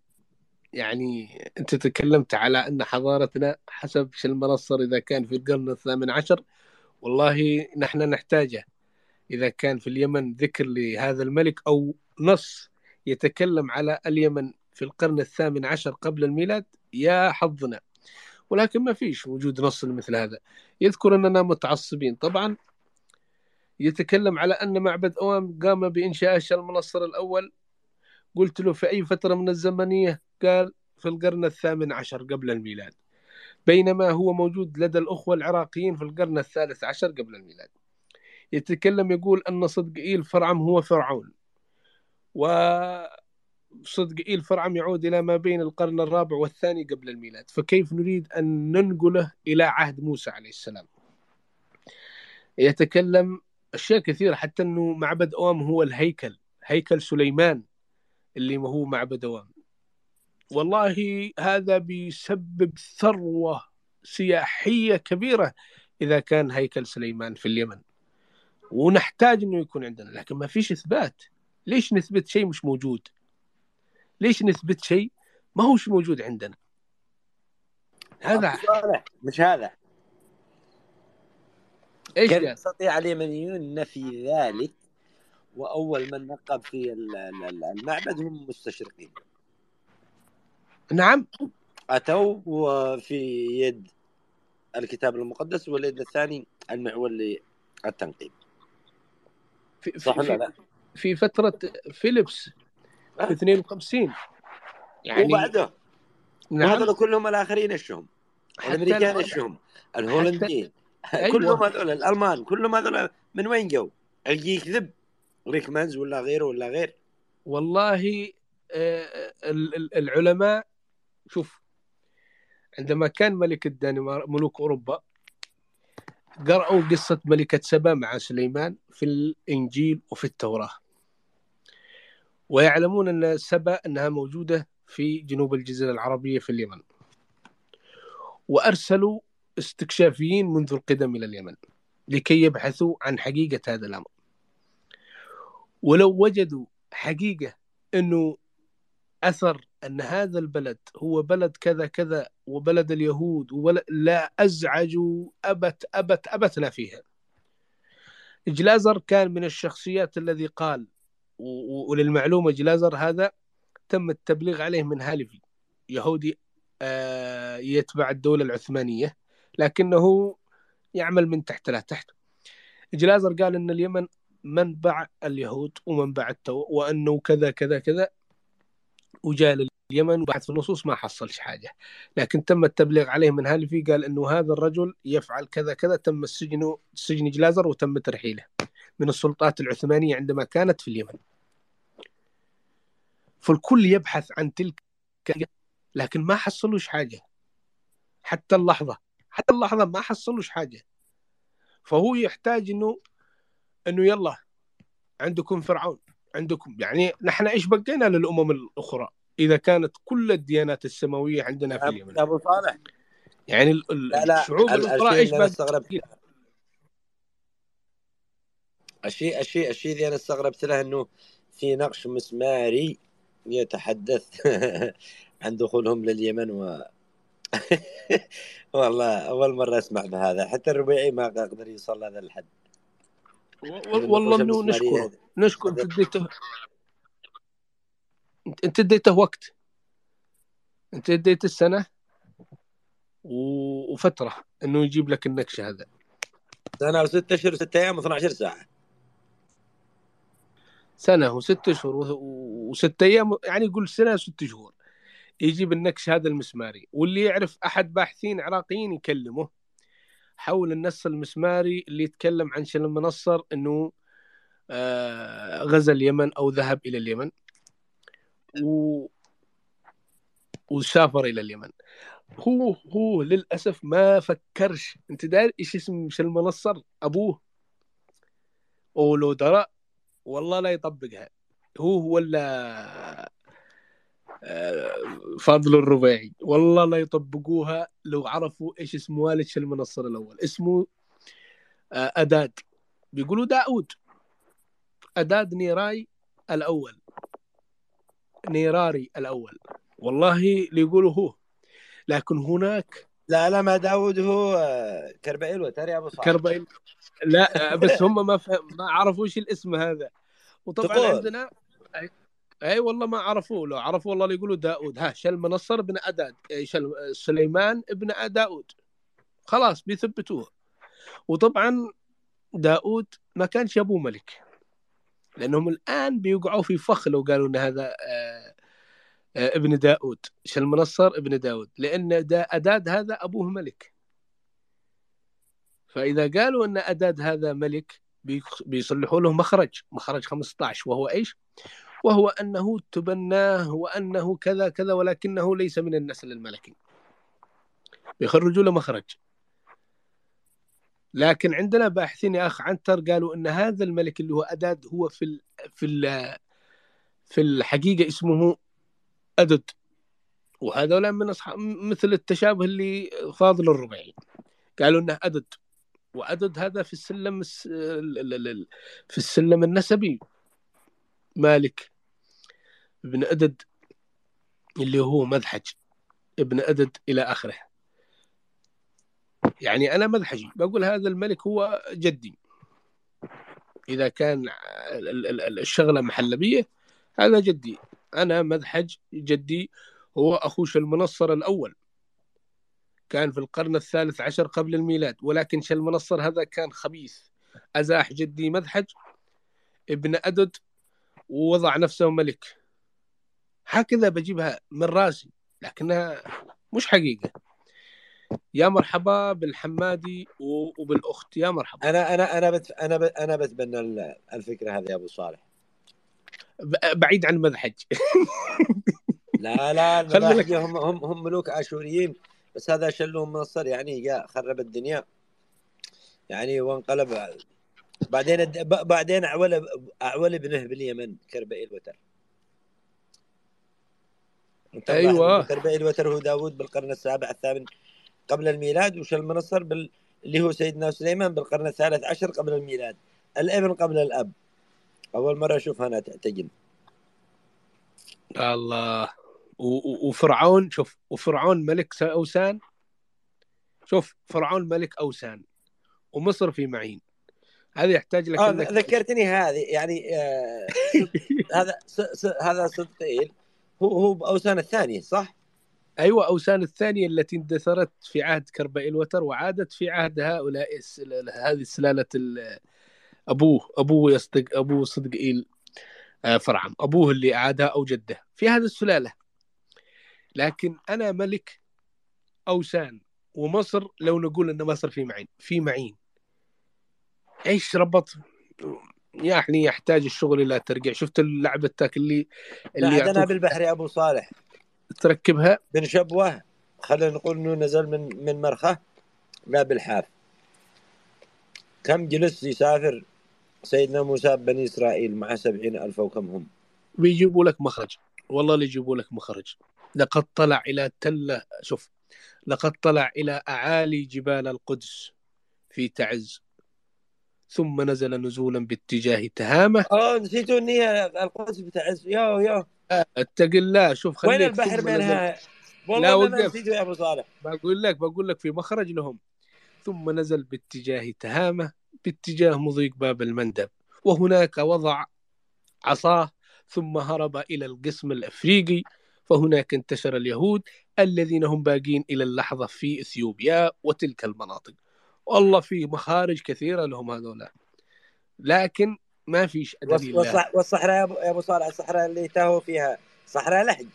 يعني أنت تكلمت على أن حضارتنا حسب المنصر إذا كان في القرن 18، والله نحن نحتاجه. إذا كان في اليمن ذكر لهذا الملك أو نص يتكلم على اليمن في القرن 18 قبل الميلاد يا حظنا، ولكن ما فيش وجود نص مثل هذا يذكر أننا متعصبين. طبعا يتكلم على أن معبد أوام قام بإنشاء المنصر الأول، قلت له في أي فترة من الزمنية؟ قال في القرن 18 قبل الميلاد، بينما هو موجود لدى الأخوة العراقيين في القرن 13 قبل الميلاد. يتكلم يقول أن صدقئيل فرعم هو فرعون، وصدقئيل فرعم يعود إلى ما بين القرن 4 و 2 قبل الميلاد، فكيف نريد أن ننقله إلى عهد موسى عليه السلام؟ يتكلم أشياء كثيرة، حتى أنه معبد أوام هو الهيكل، هيكل سليمان اللي ما هو معبد أوام. والله هذا بيسبب ثروة سياحية كبيرة إذا كان هيكل سليمان في اليمن، ونحتاج أنه يكون عندنا، لكن ما فيش إثبات. ليش نثبت شيء مش موجود؟ ليش نثبت شيء ما هوش موجود عندنا؟ هذا مش هذا إيش كان يستطيع اليمنيون نفي ذلك، وأول من نقب في المعبد هم المستشرقين. نعم، أتوا في يد الكتاب المقدس واليد الثاني المعول للتنقيب. صح ولا لا؟ في فترة فيليبس في 52 يعني، وبعده. نعم. وهذول كلهم الآخرين إيشهم؟ الأمريكان إيشهم؟ الهولنديين، أيوة. كلهم هذول، الألمان كلهم هذول من وين جو؟ اللي يكذب ريكمانز ولا غيره ولا غير. والله العلماء، شوف، عندما كان ملك الدنمارك ملوك أوروبا قرأوا قصة ملكة سبأ مع سليمان في الإنجيل وفي التوراة، ويعلمون أن سبأ أنها موجودة في جنوب الجزيرة العربية في اليمن، وأرسلوا استكشافيين منذ القدم إلى اليمن لكي يبحثوا عن حقيقة هذا الأمر. ولو وجدوا حقيقة أنه أثر أن هذا البلد هو بلد كذا كذا وبلد اليهود لا أزعجوا أبتنا فيها. جلازر كان من الشخصيات الذي قال، وللمعلومة جلازر هذا تم التبليغ عليه من هالفي، يهودي يتبع الدولة العثمانية لكنه يعمل من تحت لا تحت. جلازر قال أن اليمن منبع اليهود ومنبع وأنه كذا كذا كذا، وجاء لليمن وبحث في النصوص ما حصلش حاجة، لكن تم التبليغ عليه من هالفي، قال أنه هذا الرجل يفعل كذا كذا، تم سجن جلازر وتم ترحيله من السلطات العثمانية عندما كانت في اليمن. فالكل يبحث عن تلك لكن ما حصلوش حاجة حتى اللحظة ما حصلوش حاجة. فهو يحتاج أنه يلا عندكم فرعون، عندكم يعني نحن إيش بقينا للأمم الأخرى إذا كانت كل الديانات السماوية عندنا في اليمن؟ أبو صالح يعني الشعوب الأخرى إيش بقينا؟ الشيء اللي أنا استغربت له أنه في نقش مسماري يتحدث عن دخولهم لليمن والله أول مرة أسمع بهذا، حتى الربيعي ما قدر يوصل هذا الحد. والله أنه نشكر أنت اديته وقت، أنت اديت السنة وفترة أنه يجيب لك النكش هذا. سنة وستة أشهر وستة أيام و12 ساعة، سنة وستة أشهر وستة أيام، يعني يقول سنة وستة شهور يجيب النكش هذا المسماري. واللي يعرف أحد باحثين عراقيين يكلمه حول النص المسماري اللي يتكلم عن شلم نصر أنه غزا اليمن أو ذهب إلى اليمن وسافر إلى اليمن. هو للأسف ما فكرش. أنت داري إيش اسم شلم نصر؟ أبوه أولو درأ والله لا يطبقها، هو ولا فاضل الربيعي والله لا يطبقوها. لو عرفوا إيش اسم والد شلم نصر الأول، اسمه أداد، بيقولوا داود، أداد نيراي الأول، نيراري الأول، والله ليقولوا هو. لكن هناك لا ما داود هو كربائيل وتري أبو صالح كربائيل، لا بس هم ما عرفوش الاسم هذا. وطبعا تقول. عندنا أي والله ما عرفوه، لو عرفوا والله يقولوا داود، ها شلم نصر بن أداد، سليمان ابن داود، خلاص بيثبتوه. وطبعا داود ما كانش أبوه ملك، لأنهم الآن بيقعوا في فخ لو قالوا أن هذا ابن داود، شلم نصر ابن داود، لأن أداد هذا أبوه ملك. فإذا قالوا أن أداد هذا ملك بيصلحوا له مخرج 15، وهو إيش؟ وهو أنه تبناه وأنه كذا كذا ولكنه ليس من النسل الملكي، بيخرجوا له مخرج. لكن عندنا باحثين يا أخ عنتر قالوا أن هذا الملك اللي هو أداد هو في الحقيقة اسمه أدد، وهذا من أصحاب مثل التشابه اللي فاضل الربيعي قالوا أنه أدد، وأدد هذا في السلم النسبي مالك ابن أدد اللي هو مذحج ابن أدد إلى آخره. يعني أنا مذحجي بقول هذا الملك هو جدي، إذا كان الشغلة محلبية هذا جدي، أنا مذحج جدي هو أخو شلم نصر الأول، كان في القرن 13 قبل الميلاد، ولكن شلم نصر هذا كان خبيث، أزاح جدي مذحج ابن أدد ووضع نفسه ملك. هكذا بجيبها من راسي لكنها مش حقيقة. يا مرحبا بالحمادي وبالأخت، يا مرحبا. أنا بتبنى الفكرة هذه يا أبو صالح، بعيد عن مذحج. لا المذحج هم ملوك آشوريين، بس هذا شلهم نصر يعني خرب الدنيا يعني وانقلب. بعدين أعول بنه باليمن كربائيل الوتر. أيوة كربائيل الوتر هو داود بالقرن السابع الثامن قبل الميلاد، وشلمنصر اللي هو سيدنا سليمان بالقرن الثالث عشر قبل الميلاد. الابن قبل الأب. أول مرة أشوف هنا تعتجن. الله. وفرعون، شوف وفرعون ملك أوسان، شوف فرعون ملك أوسان، ومصر في معين. هذه يحتاج لك انك ذكرتني هذه يعني هذا صدقيل هو بأوسان الثانية صح؟ أيوة أوسان الثانية التي اندثرت في عهد كربائيل الوتر وعادت في عهد هؤلاء هذه سلالة أبوه يصدق أبوه صدقيل فرعم، أبوه اللي أعادها أو جده في هذه السلالة. لكن أنا ملك أوسان ومصر، لو نقول أن مصر في معين، في معين إيش ربط؟ يعني يحتاج الشغل إلى ترجع. شفت اللعبة تاك اللي عدنا بالبحر يا أبو صالح تركبها بن شبوة، خلينا نقول إنه نزل من مرخة لا بالحاف. كم جلس يسافر سيدنا موسى بني إسرائيل مع 70,000 وكم هم؟ بيجيبوا لك مخرج، والله اللي يجيبوا لك مخرج. لقد طلع إلى تلة، شوف لقد طلع إلى أعالي جبال القدس في تعز ثم نزل نزولا باتجاه تهامة. نسيتوا إن هي القدس بتعز. يا اتق الله. شوف وين البحر بينها؟ والله ما نسيته يا أبو صالح. بقول لك في مخرج لهم. ثم نزل باتجاه تهامة باتجاه مضيق باب المندب، وهناك وضع عصاه ثم هرب إلى القسم الأفريقي، فهناك انتشر اليهود الذين هم باقين إلى اللحظة في إثيوبيا وتلك المناطق. والله في مخارج كثيرة لهم هذولا، لكن ما فيش أدليل. والصحراء يا أبو صالح، الصحراء اللي تاهوا فيها صحراء لحج،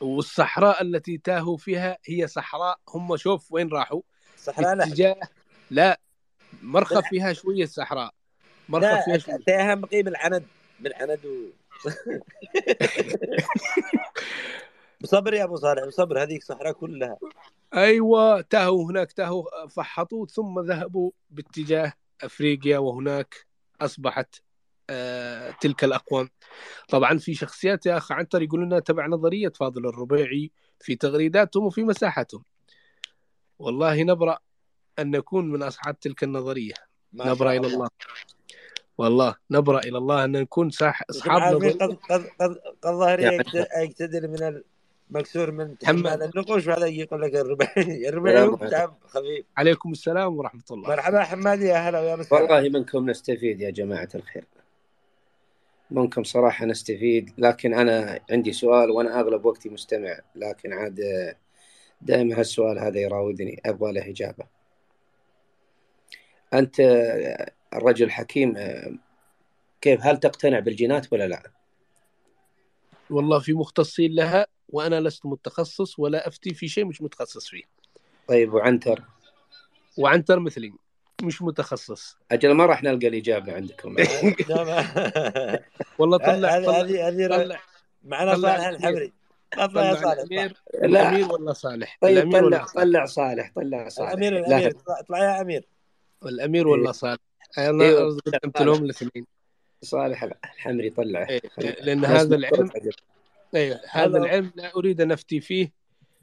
والصحراء التي تاهوا فيها هي صحراء. هم شوف وين راحوا، صحراء لحج. لا مرخة فيها شوية صحراء، مرخة فيها شوية تاهم قيب العند بالعند بصبر يا أبو صالح، بصبر. هذيك صحراء كلها. أيوة تاهوا هناك، تاهوا فحطوا ثم ذهبوا باتجاه أفريقيا، وهناك أصبحت تلك الأقوام. طبعا في شخصيات يا أخ عنتر يقولون تبع نظرية فاضل الربيعي في تغريداتهم وفي مساحتهم. والله نبرأ أن نكون من أصحاب تلك النظرية، نبرأ إلى الله. والله نبرأ إلى الله أن نكون أصحاب نظرية. قد ظهري أكتدل من المكسور من تحمل النقوش، وهذا يقول لك الربع خفيف. عليكم السلام ورحمة الله. مرحبا حمادي، يا هلا ويا مساء. والله منكم نستفيد يا جماعة الخير، منكم صراحة نستفيد. لكن أنا عندي سؤال، وأنا أغلب وقتي مستمع، لكن عاد دائما هالسؤال هذا يراودني، أبغى له إجابة. أنت الرجل حكيم، كيف هل تقتنع بالجينات ولا لا؟ والله في مختصين لها، وأنا لست متخصص ولا أفتي في شيء مش متخصص فيه. طيب وعنتر مثلي مش متخصص. أجل ما راح نلقى الإجابة عندكم. والله طلع معنا صالح الحمري. طلع صالح. لا أمير والله صالح. طيب طلع صالح. أمير طلع يا أمير. والأمير والله صالح. أنا قدمت لهم الاثنين. صالح الحمري طلعه. لأن هذا العلم. أيوه هذا العلم لا أريد أن أفتي فيه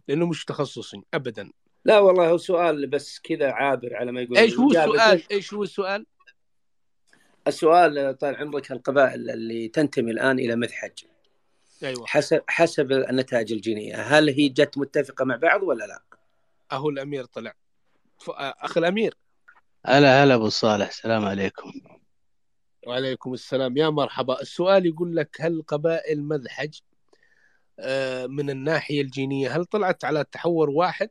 لأنه مش تخصصي أبدا. لا والله هو سؤال بس كذا عابر على ما يقول. إيش هو السؤال؟ السؤال طال عمرك، القبائل اللي تنتمي الآن إلى مذحج، أيوه حسب النتائج الجينية، هل هي جت متفقة مع بعض ولا لا؟ أهو الأمير طلع. أخ الأمير. هلا أبو صالح، السلام عليكم. وعليكم السلام يا مرحبا. السؤال يقول لك هل قبائل مذحج من الناحية الجينية هل طلعت على تحور واحد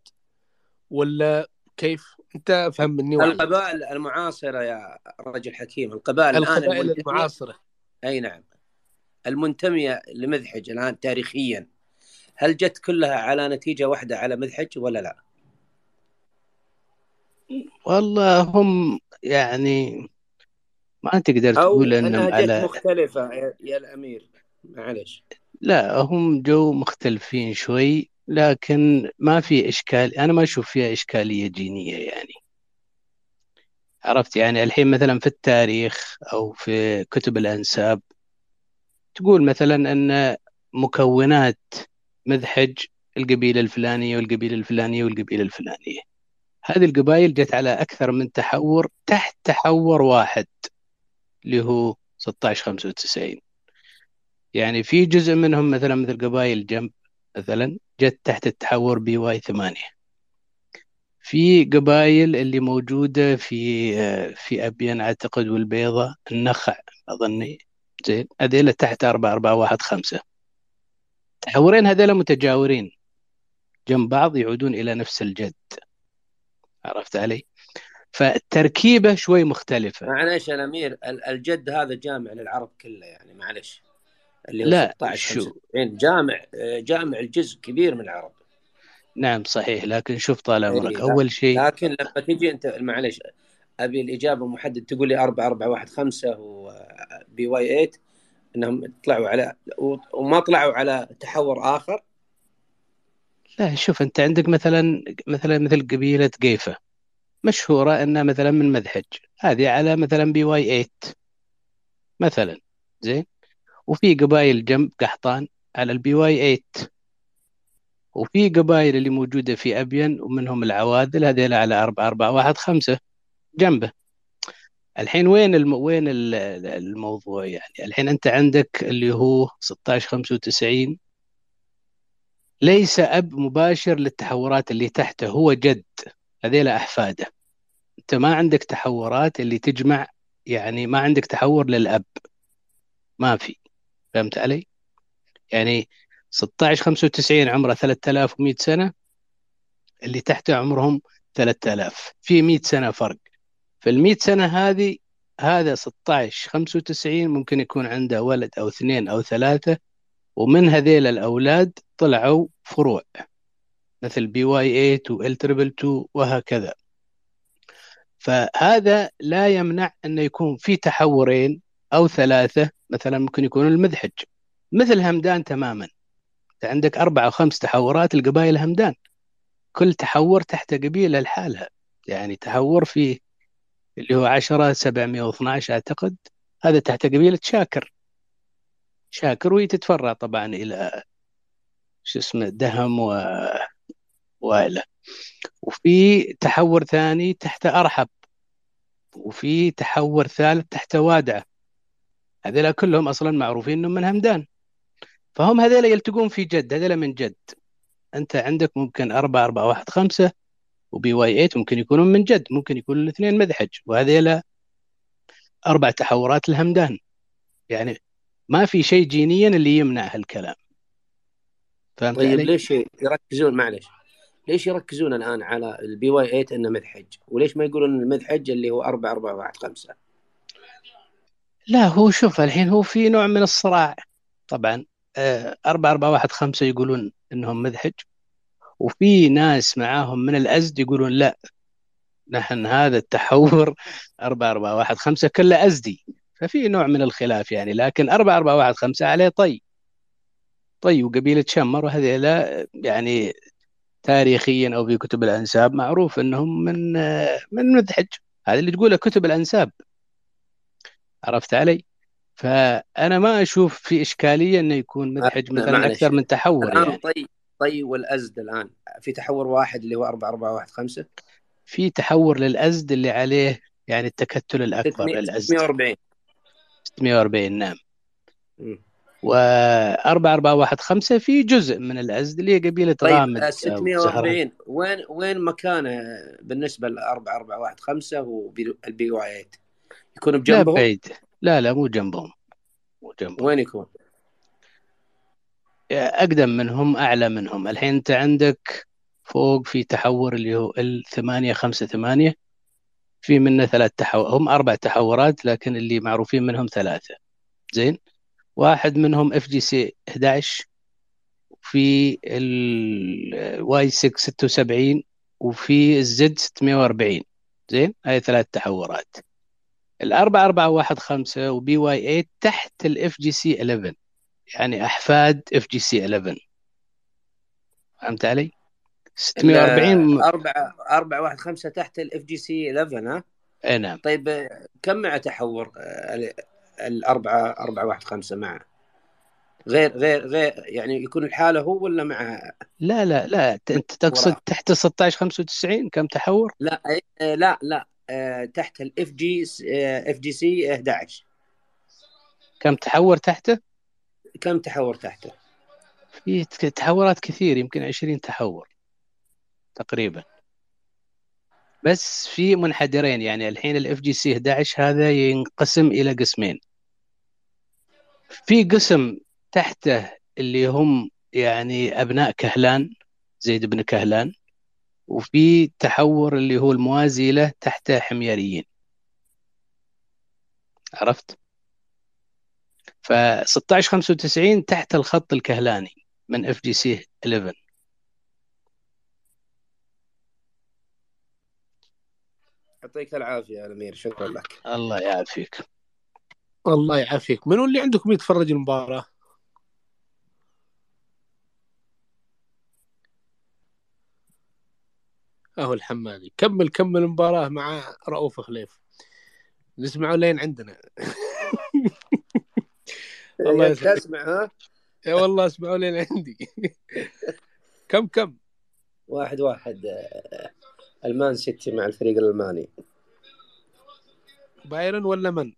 ولا كيف؟ أنت فهم مني. القبائل المعاصرة يا رجل حكيم، القبائل الآن المعاصرة، أي نعم، المنتمية لمذحج الآن تاريخيا، هل جت كلها على نتيجة واحدة على مذحج ولا لا؟ والله هم يعني ما تقدر تقول أنهم على مختلفة يا الأمير، معلش. لا هم جو مختلفين شوي، لكن ما في إشكال، أنا ما أشوف فيها إشكالية جينية يعني. عرفت؟ يعني الحين مثلا في التاريخ أو في كتب الأنساب تقول مثلا أن مكونات مذحج القبيلة الفلانية والقبيلة الفلانية والقبيلة الفلانية. هذه القبائل جت على أكثر من تحور تحت تحور واحد اللي هو 1695. يعني في جزء منهم مثلا مثل قبائل جنب مثلا جت تحت التحور BY 8. في قبائل اللي موجودة في أبين أعتقد والبيضة النخع أظني زين، هذيلا تحت 4415. تحورين هذيلا متجاورين جنب بعض يعودون إلى نفس الجد، عرفت علي؟ فالتركيبة شوي مختلفة. معلش يا الأمير، الجد هذا جامع للعرب كله يعني، معلش اللي لا 16 شو جامع الجزء كبير من العرب. نعم صحيح، لكن شوف طال عمرك أول شيء، لكن لما تجي أنت معلش أبي الإجابة محدد، تقول لي 4415 و BY 8 أنهم طلعوا على وما طلعوا على تحور آخر. لا شوف أنت عندك مثلا مثل قبيلة قيفة مشهورة أنها مثلا من مذحج، هذه على مثلا BY 8 مثلا زين. وفي قبائل جنب قحطان على الBY 8. وفي قبائل اللي موجودة في أبين ومنهم العوادل هذيلا على 4415 جنبه. الحين وين الموضوع؟ يعني الحين أنت عندك اللي هو 1695 ليس أب مباشر للتحورات اللي تحته، هو جد، هذيلا أحفاده. أنت ما عندك تحورات اللي تجمع، يعني ما عندك تحور للأب، ما في. فهمت علي؟ يعني 1695 عمره 3100 سنة، اللي تحته عمرهم 3000، في 100 سنة فرق. في ال100 سنة هذه هذا 1695 ممكن يكون عنده ولد أو اثنين أو ثلاثة، ومن هذيل الأولاد طلعوا فروع مثل BY 8 و L222 وهكذا. فهذا لا يمنع أن يكون في تحورين أو ثلاثة، مثلا ممكن يكون المذحج مثل همدان تماما، عندك 4 أو 5 تحورات القبائل همدان، كل تحور تحت قبيلة لحالها. يعني تحور في اللي هو 10712 أعتقد، هذا تحت قبيلة شاكر، وهي تتفرع طبعا إلى دهم وإلى. وفي تحور ثاني تحت أرحب، وفي تحور ثالث تحت وادعة، هذولا كلهم أصلا معروفين إنهم من همدان، فهم هذيلا يلتقون في جد، هذيلا من جد. أنت عندك ممكن 4415 و BY 8 ممكن يكونون من جد، ممكن يكون الاثنين مذحج، وهذيلا 4 تحورات الهمدان. يعني ما في شيء جينيا اللي يمنع هالكلام. فهمت؟ طيب علي؟ ليش يركزون الآن على الBY 8 إنه مذحج، وليش ما يقولون المذحج اللي هو 4415؟ لا هو شوف الحين هو في نوع من الصراع طبعا. 4415 يقولون إنهم مذحج، وفي ناس معاهم من الأزد يقولون لا، نحن هذا التحور 4415 كله أزدي. ففي نوع من الخلاف يعني، لكن 4415 عليه طي وقبيلة شمر، وهذه لا يعني تاريخيا أو في كتب الأنساب معروف إنهم من مذحج، هذا اللي تقوله كتب الأنساب، عرفت علي؟ فأنا ما أشوف في إشكالية أنه يكون مذحج مثلا أكثر من تحور الآن يعني. طي والأزد الآن في تحور واحد اللي هو 4415، في تحور للأزد اللي عليه يعني التكتل الأكبر للأزد 640. نعم. و4415 في جزء من الأزد اللي هي قبيلة غامد. 640 وين مكانه بالنسبة ل 4415 وال BY 8؟ يكون بجنبه؟ لا بعيد، لا مو جنبهم. وين يكون؟ أقدم منهم، أعلى منهم. الحين أنت عندك فوق في تحور اللي هو ال858، في منه 3 تحور، هم 4 تحورات لكن اللي معروفين منهم 3 زين. واحد منهم FGC 11، وفي الY 676، وفي الZ 640 زين. هاي 3 تحورات. ال4415 وBY 8 تحت الFGC 11، يعني أحفاد FGC 11. فهمت علي؟ 640 4 1 5 تحت الFGC 11. ها نعم. طيب كم مع تحور الأربعة 415 معه؟ غير يعني يكون الحالة هو ولا معها؟ لا أنت تقصد تحت 1695 كم تحور؟ لا تحت الاف جي سي 11 كم تحور تحته؟ في تحورات كثير، يمكن 20 تحور تقريبا، بس في منحدرين. يعني الحين الاف جي سي 11 هذا ينقسم إلى قسمين، في قسم تحته اللي هم يعني أبناء كهلان زيد بن كهلان، وفي تحور اللي هو الموازي له تحته حميريين، عرفت؟ ف 1695 تحت الخط الكهلاني من اف جي سي 11. يعطيك العافية يا أمير، شكرا لك. الله يعافيك. الله يعافيك. منو اللي عندكم يتفرج المباراة؟ أهو الحمادي كمل المباراة مع رؤوف خليف، نسمعه لين عندنا. والله تسمع ها؟ يا والله اسمعوا لين عندي. كم 1-1 المان سيتي مع الفريق الألماني. بايرن ولا من؟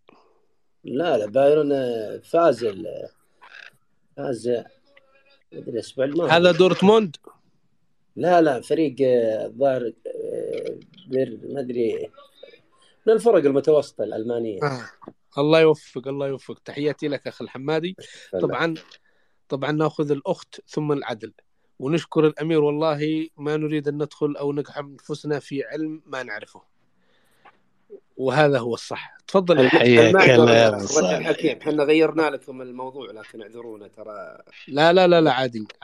لا بايرن فاز مدري الأسبوع الماضي. هذا دورتموند؟ لا فريق الظاهر ما ادري من الفرق المتوسطة الألمانية. الله يوفق. تحياتي لك أخي الحمادي. طبعا نأخذ الأخت ثم العدل، ونشكر الأمير. والله ما نريد أن ندخل أو نقحم أنفسنا في علم ما نعرفه، وهذا هو الصح. تفضل. حكيم، حنا غيرنا لكم الموضوع لكن اعذرونا ترى. لا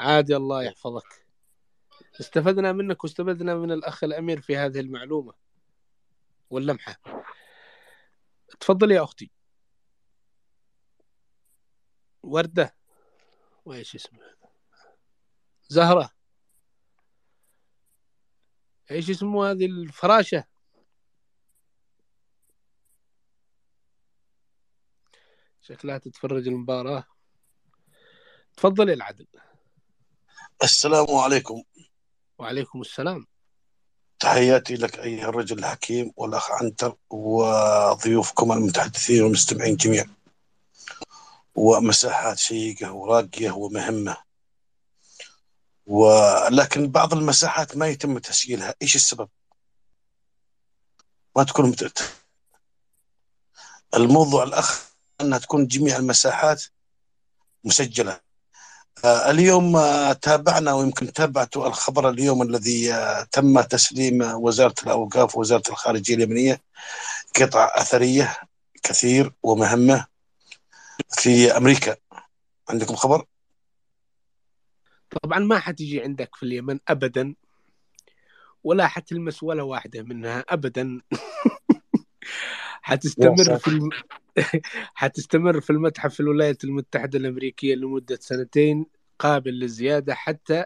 عادي الله يحفظك، استفدنا منك واستفدنا من الأخ الأمير في هذه المعلومة واللمحة. تفضل يا أختي وردة، وإيش اسمه زهرة، إيش اسمه هذه الفراشة؟ شكلها تتفرج المباراة. تفضل يا العدل. السلام عليكم. وعليكم السلام. تحياتي لك أيها الرجل الحكيم والأخ عنتر وضيوفكم المتحدثين والمستمعين جميعا، ومساحات شيقة وراقية ومهمة، ولكن بعض المساحات ما يتم تسجيلها. إيش السبب؟ ما تكون الموضوع الأخ أنها تكون جميع المساحات مسجلة. اليوم تابعنا ويمكن تابعتوا الخبر اليوم الذي تم تسليم وزارة الأوقاف ووزارة الخارجية اليمنية قطع أثرية كثير ومهمة في أمريكا. عندكم خبر؟ طبعا ما حتجي عندك في اليمن أبدا، ولا حتلمس ولا واحدة منها أبدا. حتستمر في المتحف في الولايات المتحدة الأمريكية لمدة 2 قابل للزيادة حتى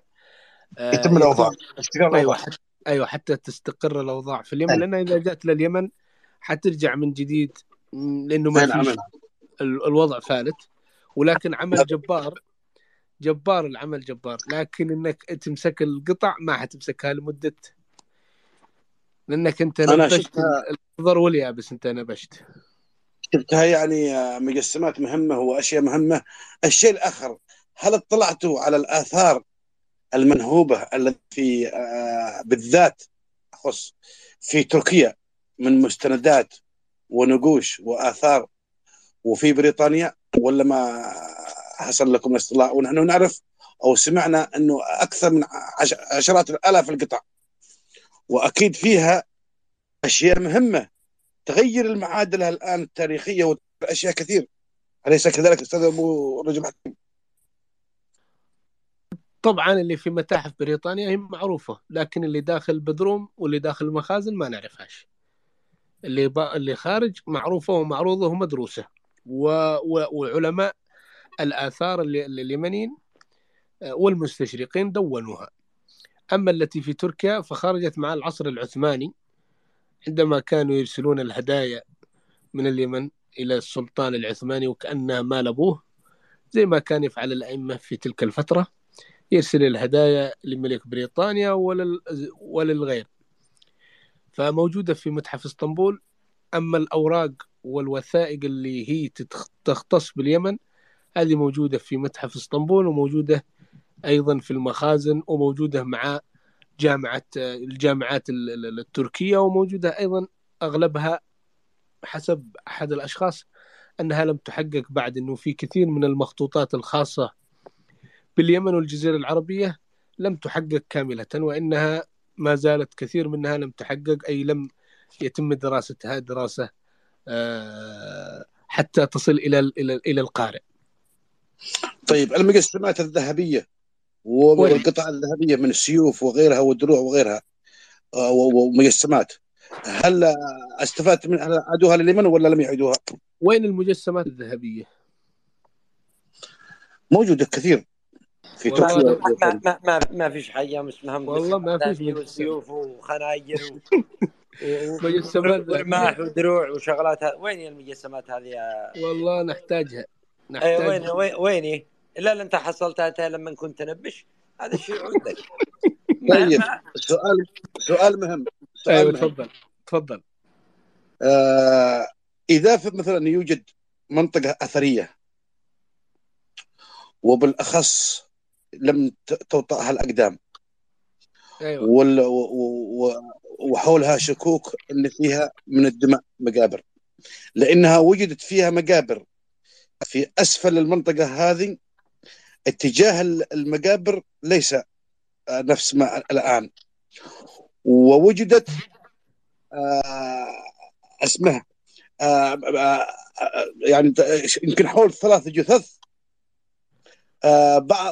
يتم الأوضاع. أيوة حتى تستقر الأوضاع في اليمن، لأن إذا جاءت لليمن حترجع من جديد، لأنه ما في الوضع فالت. ولكن عمل جبار العمل جبار، لكن إنك تمسك القطع ما حتمسكها لمدة، لأنك أنت نبشت الأخضر واليابس، أنت نبشت. شفتها يعني مجسمات مهمة وأشياء مهمة. الشيء الآخر، هل اطلعتوا على الآثار المنهوبة التي بالذات خص في تركيا من مستندات ونقوش وآثار، وفي بريطانيا، ولا ما حصل لكم اطلاع؟ ونحن نعرف أو سمعنا أنه أكثر من عشرات الآلاف القطع، وأكيد فيها أشياء مهمة تغير المعادلة الآن التاريخية وأشياء كثير، أليس كذلك أستاذ أبو رجب حكيم؟ طبعا اللي في متاحف بريطانيا هي معروفة، لكن اللي داخل بدروم واللي داخل المخازن ما نعرفهاش. اللي خارج معروفة ومعروضة ومدروسة، وعلماء الآثار اليمنيين والمستشرقين دونوها. أما التي في تركيا فخرجت مع العصر العثماني عندما كانوا يرسلون الهدايا من اليمن إلى السلطان العثماني وكأنها مال أبوه، زي ما كان يفعل الأئمة في تلك الفترة، يرسل الهدايا لملك بريطانيا وللغير، فموجودة في متحف اسطنبول. أما الأوراق والوثائق اللي هي تختص باليمن هذه موجودة في متحف اسطنبول، وموجودة أيضا في المخازن، وموجودة مع الجامعات التركية، وموجودة أيضا أغلبها حسب أحد الأشخاص أنها لم تحقق بعد، أنه في كثير من المخطوطات الخاصة باليمن والجزيرة العربية لم تحقق كاملة، وإنها ما زالت كثير منها لم تحقق، أي لم يتم دراستها دراسة حتى تصل إلى القارئ. طيب المجسمات الذهبية والقطع الذهبية من السيوف وغيرها والدروع وغيرها ومجسمات، هل استفدت منها؟ عادوها لليمن ولا لم يعيدوها؟ وين المجسمات الذهبية؟ موجودة كثير في تركيا. ما فيش حاجة اسمها والله، ما فيش سيوف وخناجر ومجسمات ورماح ودروع وشغلات. وين المجسمات هذه؟ والله نحتاجها. وين إلا أنت حصلتها لما كنت تنبش هذا الشيء عندك. طيب سؤال مهم. أيوة تفضل. إذا مثلا يوجد منطقة أثرية وبالأخص لم توطأها الأقدام، أيوة. وحولها شكوك أن فيها من الدماء مقابر، لأنها وجدت فيها مقابر في أسفل المنطقة هذه. اتجاه المقابر ليس نفس ما الآن، ووجدت اسمها يعني يمكن حول 3 جثث،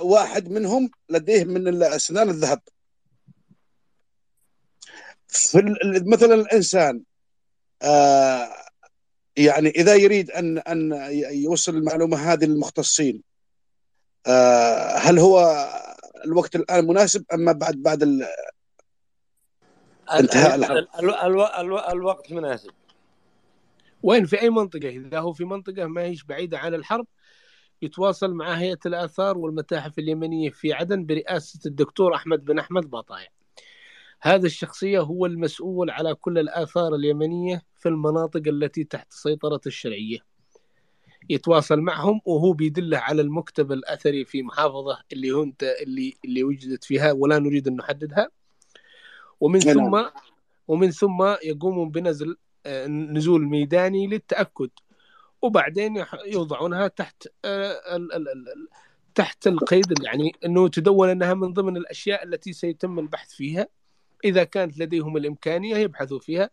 واحد منهم لديه من أسنان الذهب. مثلا الإنسان يعني إذا يريد أن يوصل المعلومة هذه للمختصين، هل هو الوقت الآن مناسب أما بعد انتهاء الوقت مناسب؟ وين في أي منطقة؟ إذا هو في منطقة ما هيش بعيدة عن الحرب، يتواصل مع هيئة الآثار والمتاحف اليمنية في عدن برئاسة الدكتور أحمد بن أحمد بطايع. هذا الشخصية هو المسؤول على كل الآثار اليمنية في المناطق التي تحت سيطرة الشرعية، يتواصل معهم وهو بيدله على المكتب الأثري في محافظة اللي وجدت فيها ولا نريد أن نحددها، ومن ثم يقومون بنزل نزول ميداني للتأكد، وبعدين يوضعونها تحت القيد، يعني أنه تدون أنها من ضمن الأشياء التي سيتم البحث فيها. إذا كانت لديهم الإمكانية يبحثوا فيها،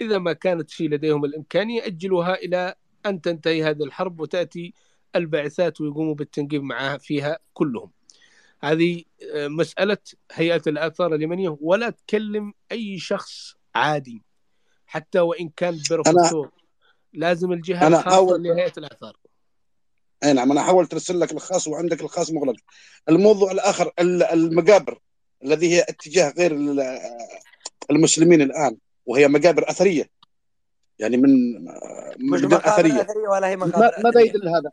إذا ما كانت شيء لديهم الإمكانية أجلوها إلى أن تنتهي هذه الحرب وتأتي البعثات ويقوموا بالتنقيب معها فيها كلهم. هذه مسألة هيئة الآثار اليمنية، ولا تكلم أي شخص عادي حتى وإن كان بروفيسور، لازم الجهة الخاصة لهيئة الآثار. أي نعم، أنا حاولت أرسل لك الخاص وعندك الخاص مغلق. الموضوع الآخر المقابر الذي هي اتجاه غير المسلمين الآن، وهي مقابر أثرية، يعني مش أثرية ولا هي مقابر. ما يدل هذا؟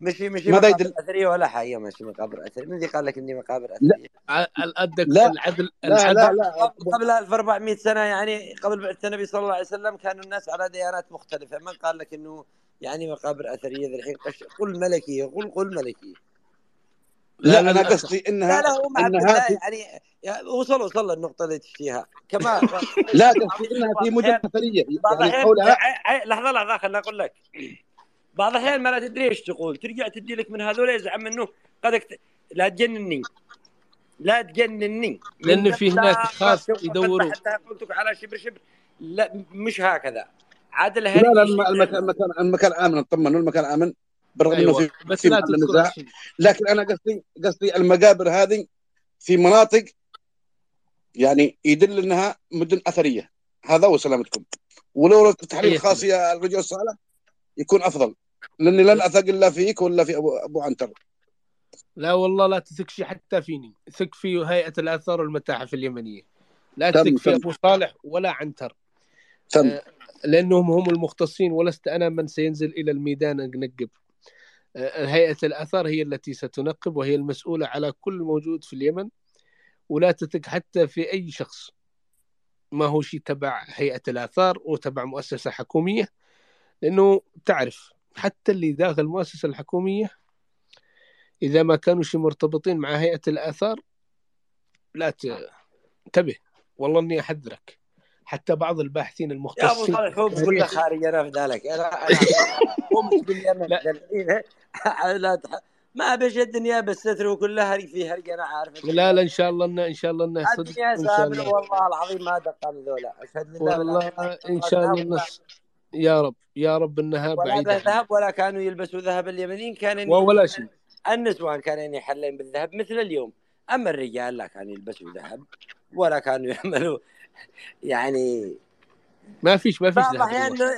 مش مقابر أثرية ولا حاجة، مش مقابر أثرية. من ذي قال لك إني مقابر أثرية؟ لا العدل قبل 1400 سنة، يعني قبل بعثة النبي صلى الله عليه وسلم، كانوا الناس على ديانات مختلفة. من قال لك إنه يعني مقابر أثرية ذي الحين؟ قل ملكية، قل ملكية. لا أنا قصدي إنها يعني وصل النقطة اللي تشتيها كمان. لا قصدي إنها في مدن أثرية. لحظة خلنا أقول لك، بعض الأحيان ما لا تدري إيش تقول، ترجع تدي لك من هذول يزعم إنه قدك لا تجنني، لأن في هناك خاص يدوروا حتى قلتك على شبر. لا مش هكذا عادل. لا المكان آمن، اطمنوا المكان آمن، برغم أيوة. انه بس لا تذكر، لكن انا قصدي المقابر هذه في مناطق يعني يدل انها مدن اثريه. هذا وسلامتكم، ولو تحليل خاص يا الرجل صالح يكون افضل، لاني لن اثق الا فيك ولا في ابو عنتر. لا والله لا تثق شي حتى فيني، ثق في هيئه الاثار والمتاحف اليمنيه، لا تثق في ابو صالح ولا عنتر. لأنهم هم المختصين ولست أنا من سينزل إلى الميدان ننقب. هيئة الأثار هي التي ستنقب وهي المسؤولة على كل موجود في اليمن، ولا تثق حتى في أي شخص، ما هو شيء تبع هيئة الآثار وتبع مؤسسة حكومية، لأنه تعرف حتى اللي داخل المؤسسة الحكومية إذا ما كانوا شيء مرتبطين مع هيئة الآثار لا تنتبه، والله إني أحذرك. حتى بعض الباحثين المختصين يا أبو صالح هو بقول لك خارجي أنا في ذلك أنا ما بجد الدنيا بستره كلها في هرج أنا عارف. لا إن شاء الله إن شاء الله الدنيا سامل والله العظيم ما دقل ذولا أشهد لله والله إن شاء الله النص يا رب يا رب إنها بعيدة. ولا ذهب ولا كانوا يلبسوا ذهب اليمنيين كان ولا شيء. النسوان كانوا يحلين بالذهب مثل اليوم، أما الرجال لا كانوا يلبسوا ذهب ولا كانوا يعملوا يعني ما فيش ذهب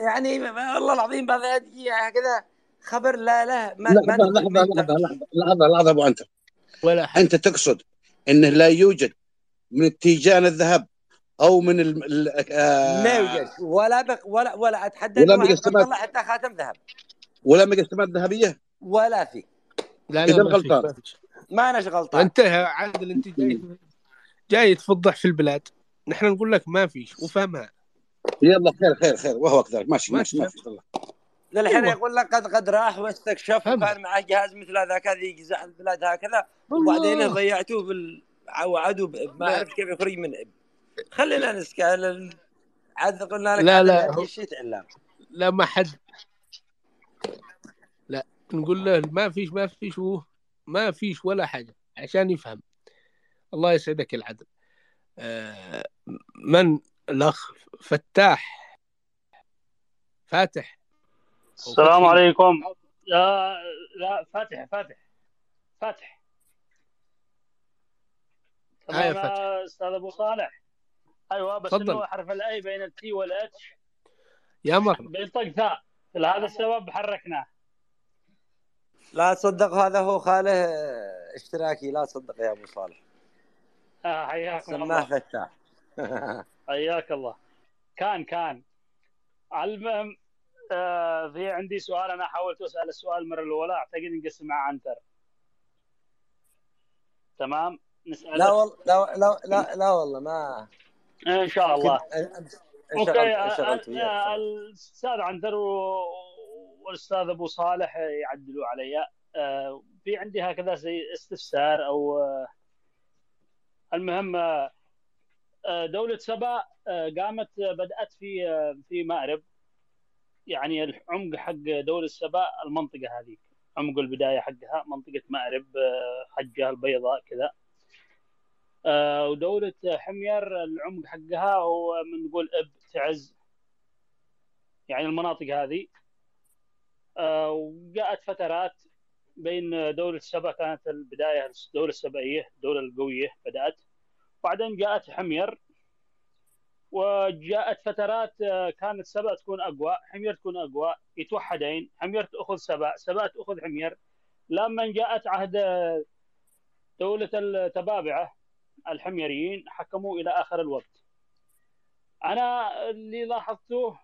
يعني والله العظيم بعض هكذا خبر لا لحظة أبو عنتر، أنت تقصد أنه لا يوجد من التيجان الذهب أو من ما يوجد ولا أتحدى ولا حتى خاتم ذهب ولا مجسمات ذهبية ولا في إذا غلطان ما أنا غلطان انتهى عادل. أنت جاي تفضح في البلاد، نحن نقول لك ما فيش وفهمها. يلا خير وهو كذلك ماشي. للحين يقول لك قد راح واستكشف وكان معه جهاز مثل ذاك الذي يجزع البلاد هكذا وبعدين ضيعته وعدوا ما أعرف كيف يخرج من إب. خلينا نسكال عاد قلنا لك لا شيء تعلم لا ما حد لا نقول له ما فيش ما فيش ولا حاجة عشان يفهم. الله يسعدك العدل. من الأخ فاتح السلام عليكم. لا فاتح يا أستاذ أبو صالح. أيوة بس إنه حرف الأي بين التي والأتش يا مرحبا بينطق ثاء، لهذا السبب حركناه. لا تصدق هذا هو خاله اشتراكي، لا تصدق يا أبو صالح. حياك الله فتاح. حياك الله. كان المهم في عندي سؤال، أنا حاولت أسأل السؤال المرة الأولى، أعتقد نقسم مع عنتر تمام. نسأل لا والله لا والله ما إن شاء الله. أوكي الأستاذ عنتر والأستاذ أبو صالح يعدلوا علي. في عندي هكذا زي استفسار أو المهم دولة سبأ قامت بدأت في مأرب، يعني العمق حق دولة سبأ المنطقة هذه عمق البداية حقها منطقة مأرب حجها البيضاء كذا، ودولة حمير العمق حقها هو من نقول إب تعز، يعني المناطق هذه. وجاءت فترات بين دولة سبأ كانت البداية الدولة السبأية الدولة القوية بدأت، بعدين جاءت حمير، وجاءت فترات كانت سبأ تكون أقوى حمير تكون أقوى، يتوحدين حمير تأخذ سبأ تأخذ حمير. لما جاءت عهد دولة التبابعة الحميريين حكموا إلى آخر الوقت. أنا اللي لاحظته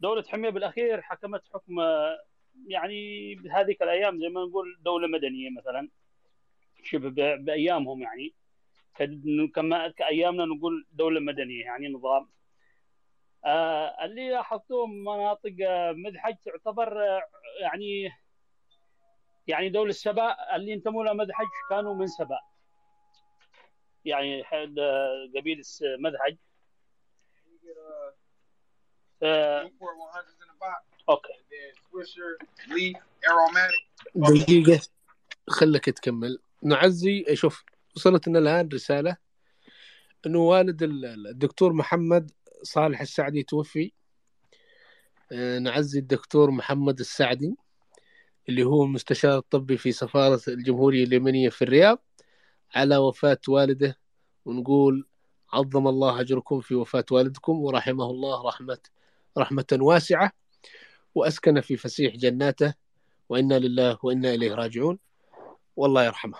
دولة حمير بالأخير حكمت حكم يعني بهذيك الأيام زي ما نقول دولة مدنية مثلا شبه بأيامهم، يعني كما كأيامنا نقول دولة مدنية يعني نظام. اللي لاحظته مناطق مذحج تعتبر يعني دولة سبأ اللي انتموا لمذحج كانوا من سبأ، يعني قبيلة مذحج. دقيقة خلك تكمل نعزي. شوف وصلتنا الآن رسالة أنه والد الدكتور محمد صالح السعدي توفي. نعزي الدكتور محمد السعدي اللي هو مستشار طبي في سفارة الجمهورية اليمنية في الرياض على وفاة والده، ونقول عظم الله أجركم في وفاة والدكم ورحمه الله رحمة واسعة وأسكن في فسيح جناته، وإنا لله وإنا إليه راجعون. والله يرحمه.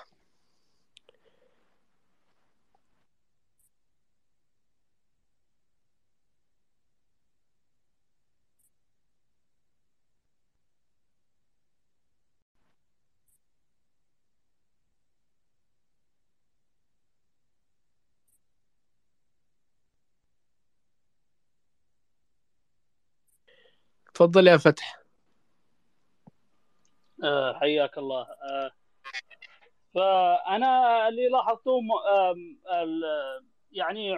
تفضل يا فتح. حياك الله. فأنا اللي لاحظته يعني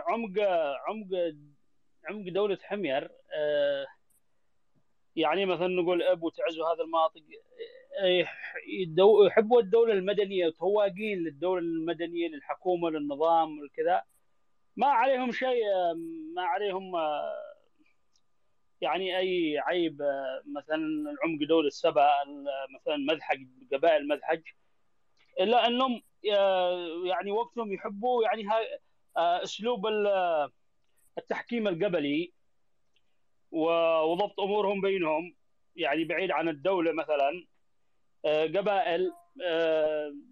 عمق دولة حمير، يعني مثلا نقول إب وتعز وهذا المناطق يحبوا الدولة المدنية، تواقين للدولة المدنية، للحكومة، للنظام والكذا، ما عليهم شيء، ما عليهم يعني أي عيب. مثلا العمق دولة سبأ، مثلا مذحج، قبائل مذحج، إلا أنهم يعني وقتهم يحبوا يعني أسلوب التحكيم القبلي وضبط أمورهم بينهم، يعني بعيد عن الدولة. مثلا قبائل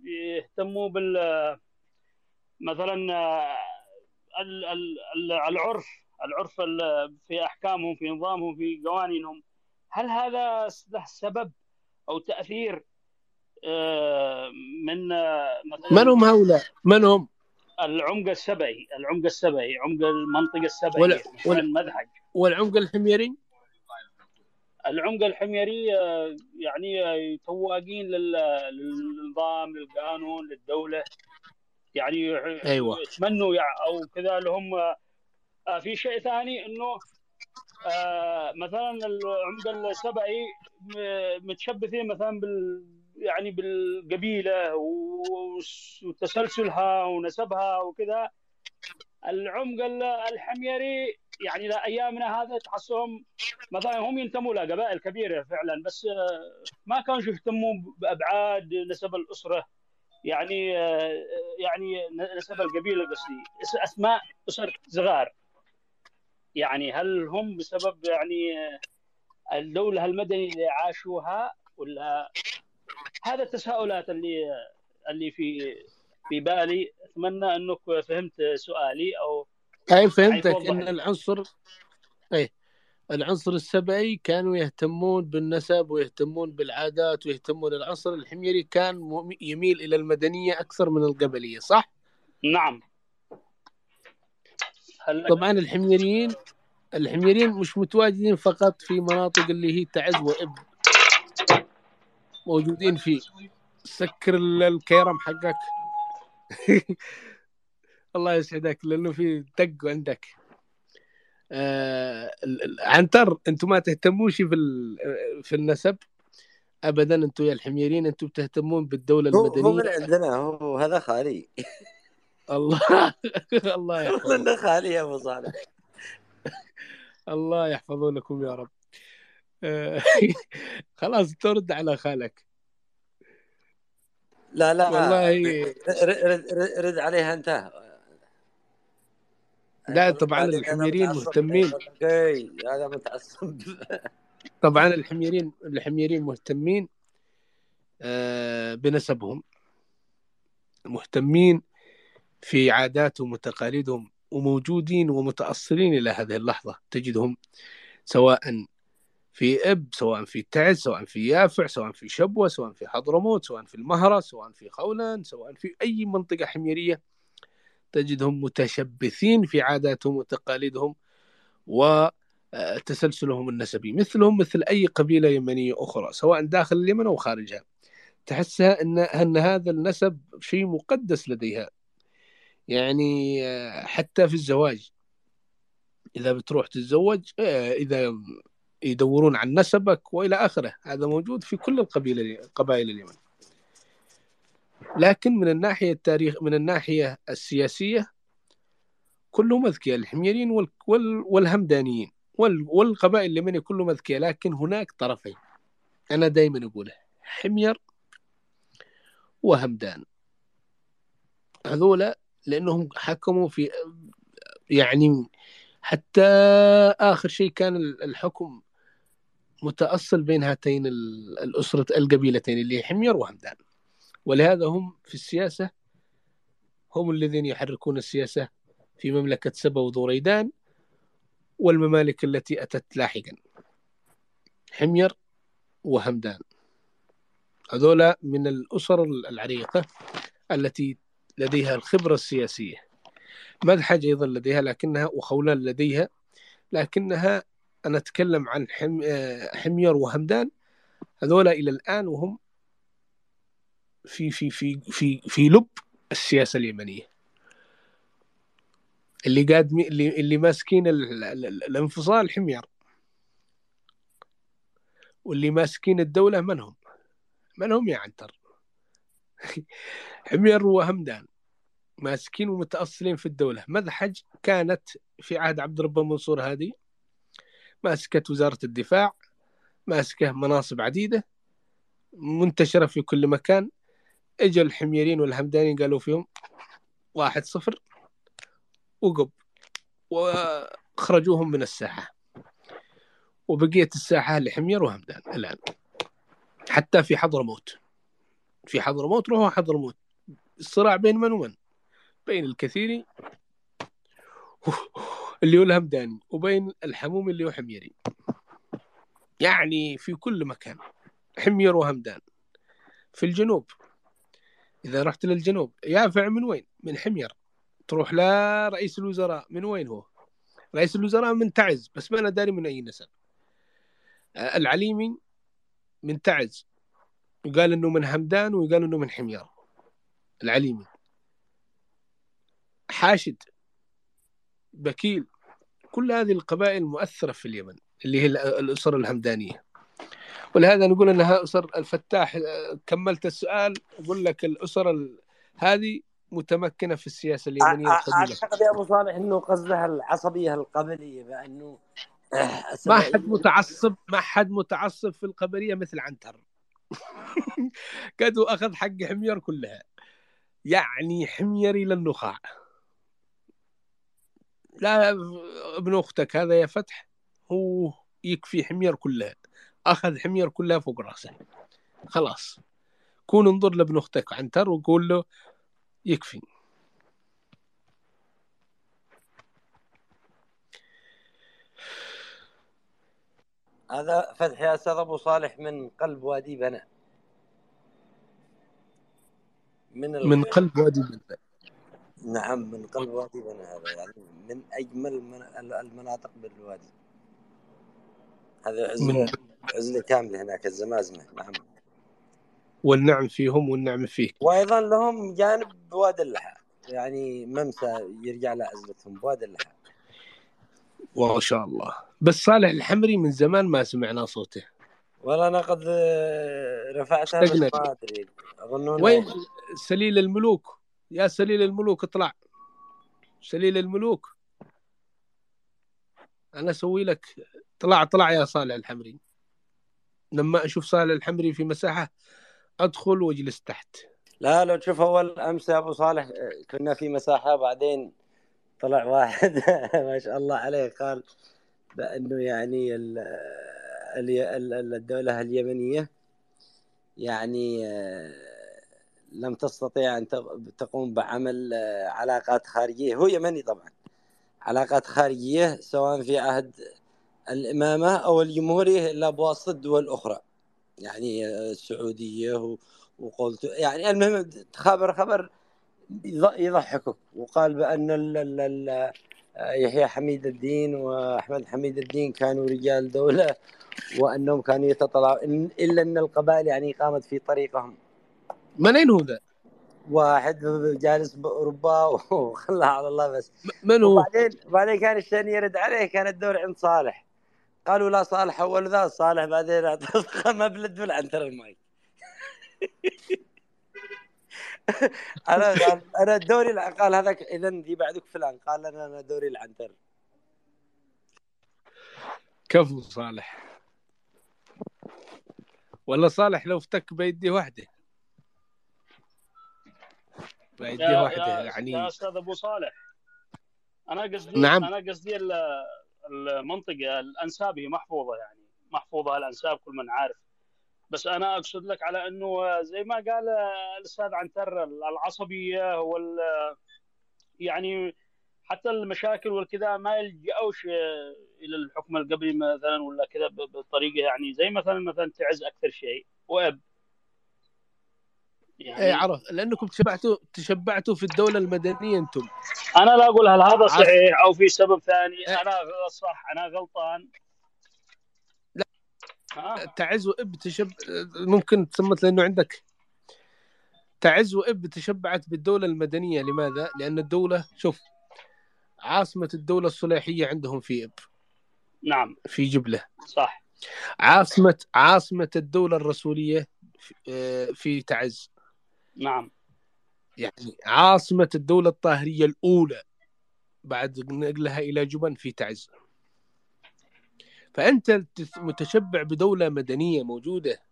يهتموا بال مثلا العرف في أحكامهم، في نظامهم، في قوانينهم. هل هذا له سبب أو تأثير من من هم هؤلاء؟ من هم؟ العمق السبعي، عمق المنطقة السبعية، المذحج والعمق الحميري. العمق الحميري يعني تواقين للنظام، للقانون، للدولة، يعني أيوة. يتمنوا يعني أو كذا لهم. في شيء ثاني أنه مثلا العمق السبعي متشبثين مثلا يعني بالقبيلة وتسلسلها ونسبها وكذا. العمق الحميري يعني لأيامنا هذا تحسهم مثلا هم ينتموا لقبائل كبيرة فعلا، بس ما كانوا يهتموا بأبعاد نسب الأسرة، يعني نسب القبيلة، قصدي أسماء أسر صغار. يعني هل هم بسبب يعني الدولة المدنية اللي عاشوها، ولا هذا التساؤلات اللي في بالي. أتمنى أنك فهمت سؤالي أو أي فهمتك. إن العنصر السبعي كانوا يهتمون بالنسب ويهتمون بالعادات ويهتمون. العنصر الحميري كان يميل إلى المدنية أكثر من القبلية، صح؟ نعم. طبعا الحميريين مش متواجدين فقط في مناطق اللي هي تعز وإب، موجودين فيه. سكر الكيرم حقك. الله يسعدك لأنه في دق عندك. عنتر، أنتم ما تهتموش في النسب أبدا، أنتم يا الحميرين أنتم بتهتمون بالدولة المدنية. هو من عندنا، هو هذا خالي. الله يحفظه. والله خالي يا أبو صالح. الله يحفظه لكم يا رب. خلاص ترد على خالك. لا والله رد عليها أنت. لا طبعا الحميريين مهتمين. هذا متعصب. طبعا الحميريين مهتمين بنسبهم، مهتمين في عاداتهم وتقاليدهم، وموجودين ومتأصلين إلى هذه اللحظة. تجدهم سواء في إب، سواء في تعز، سواء في يافع، سواء في شبوة، سواء في حضرموت، سواء في المهرة، سواء في خولان، سواء في أي منطقة حميرية. تجدهم متشبثين في عاداتهم وتقاليدهم وتسلسلهم النسبي، مثلهم مثل أي قبيلة يمنية أخرى، سواء داخل اليمن أو خارجها. تحسها أن هذا النسب شيء مقدس لديها. يعني حتى في الزواج، إذا بتروح تتزوج إذا يدورون عن نسبك وإلى آخره. هذا موجود في كل قبائل اليمن. لكن من الناحية السياسية كلهم أذكياء، الحميريين والهمدانيين والقبائل اليمنية كلهم أذكياء. لكن هناك طرفين أنا دائما أقوله، حمير وهمدان. هذولا لأنهم حكموا في يعني حتى آخر شيء كان الحكم متأصل بين هاتين الأسرة القبيلتين اللي هي حمير وهمدان. ولهذا هم في السياسة هم الذين يحركون السياسة في مملكة سبأ وذريدان والممالك التي أتت لاحقا. حمير وهمدان هذولا من الأسر العريقة التي لديها الخبرة السياسية. مذحج أيضا لديها، لكنها وخولان لديها، لكنها أنا أتكلم عن حمير وهمدان، هذولا إلى الآن وهم في في في في في لب السياسة اليمنية، اللي قاعد اللي ماسكين الانفصال حمير، واللي ماسكين الدولة منهم يا عنتر حمير وهمدان ماسكين ومتأصلين في الدولة. مذحج كانت في عهد عبد ربه منصور هادي ماسكت وزارة الدفاع، ماسكة مناصب عديدة منتشرة في كل مكان. اجوا الحميرين والهمدانين قالوا فيهم 1-0 وقب، وخرجوهم من الساحة، وبقيت الساحة لحمير وهمدان الآن. حتى في حضرموت، روحوا حضرموت الصراع بين من ومن، بين الكثيري اللي هو الهمداني وبين الحمومي اللي هو حميري، يعني في كل مكان حمير وهمدان. في الجنوب إذا رحت للجنوب، يافع من وين؟ من حمير. تروح لرئيس الوزراء من وين هو؟ رئيس الوزراء من تعز، بس ما أنا داري من أي نسب. العليمي من تعز، وقال إنه من همدان، وقال إنه من حمير العليمي. حاشد، بكيل، كل هذه القبائل مؤثرة في اليمن اللي هي الأسر الهمدانية. ولهذا نقول أنها أسر الفتاح. كملت السؤال، أقول لك الأسر هذه متمكنة في السياسة اليمنية القديمة. أعتقد يا أبو صالح أنه قصدها العصبية القبلية، بأنه ما حد متعصب، في القبلية مثل عنتر كادوا أخذ حق حمير كلها، يعني حميري للنخاع. لا ابن أختك هذا يا فتح هو يكفي حمير كلها، أخذ حمير كلها فوق رأسه، خلاص كون انظر لابن أختك عنتر وقول له يكفي. هذا فتح يا أستاذ أبو صالح من قلب وادي بنا، من قلب وادي بنا. نعم، من قلب وادي بنا، هذا يعني من أجمل المناطق بالوادي. هذا عزلة كاملة هناك، الزمازمة. نعم، والنعم فيهم والنعم فيك. وأيضا لهم جانب بواد اللحى، يعني ممسى يرجع لعزلتهم بواد اللحى. ما شاء الله. بس صالح الحمري من زمان ما سمعنا صوته، ولا أنا قد رفعتها ما أدري. وين سليل الملوك؟ يا سليل الملوك اطلع، سليل الملوك أنا أسوي لك. طلع يا صالح الحمري. لما أشوف صالح الحمري في مساحة أدخل وأجلس تحت. لا لو تشوف أول أمس يا أبو صالح كنا في مساحة، بعدين طلع واحد ما شاء الله عليه قال بأنه يعني الدولة اليمنية يعني لم تستطيع أن تقوم بعمل علاقات خارجية، هو يمني طبعا، علاقات خارجية سواء في عهد الإمامة أو الجمهورية إلا بواسطة دول أخرى، يعني السعودية. وقلت يعني المهم خبر يضحكك، وقال بأن يحيى حميد الدين وأحمد حميد الدين كانوا رجال دولة، وأنهم كانوا يتطلعون إلا أن القبائل يعني قامت في طريقهم. منين هو ذا؟ واحد جالس بأوروبا وخلاه على الله بس. من هو؟ وبعدين كان الشأن يرد عليه، كان الدور عند صالح، قالوا لا صالح أول ذا صالح، بعدين أعطى مبلد بالعنتر الماي أنا دوري. قال هذاك إذن دي بعدك فلان، قال أنا دوري العنتر. كفو صالح والله. صالح لو افتك بيدي واحدة، يعني يا أستاذ أبو صالح أنا قصدي نعم. أنا قصدي المنطقة الأنسابية محفوظة، يعني محفوظة الأنساب كل من عارف، بس أنا أقصد لك على أنه زي ما قال الأستاذ عنتر العصبية يعني حتى المشاكل والكذا ما يلجأوش إلى الحكم القبلي مثلا ولا كذا بطريقة، يعني زي مثلا تعز أكثر شيء وأب يعني. عرف لأنكم تشبعتوا في الدولة المدنية أنتم. أنا لا أقول هل هذا صحيح أو في سبب ثاني، أنا صح أنا غلطان، تعز وإب ممكن تسمت لأنه عندك تعز وإب تشبعت بالدولة المدنية. لماذا؟ لأن الدولة شوف عاصمة الدولة الصلاحية عندهم في إب. نعم في جبلة. صح. عاصمة الدولة الرسولية في تعز. نعم. يعني عاصمة الدولة الطاهرية الأولى بعد نقلها إلى جبن في تعز. فأنت متشبع بدولة مدنية موجودة،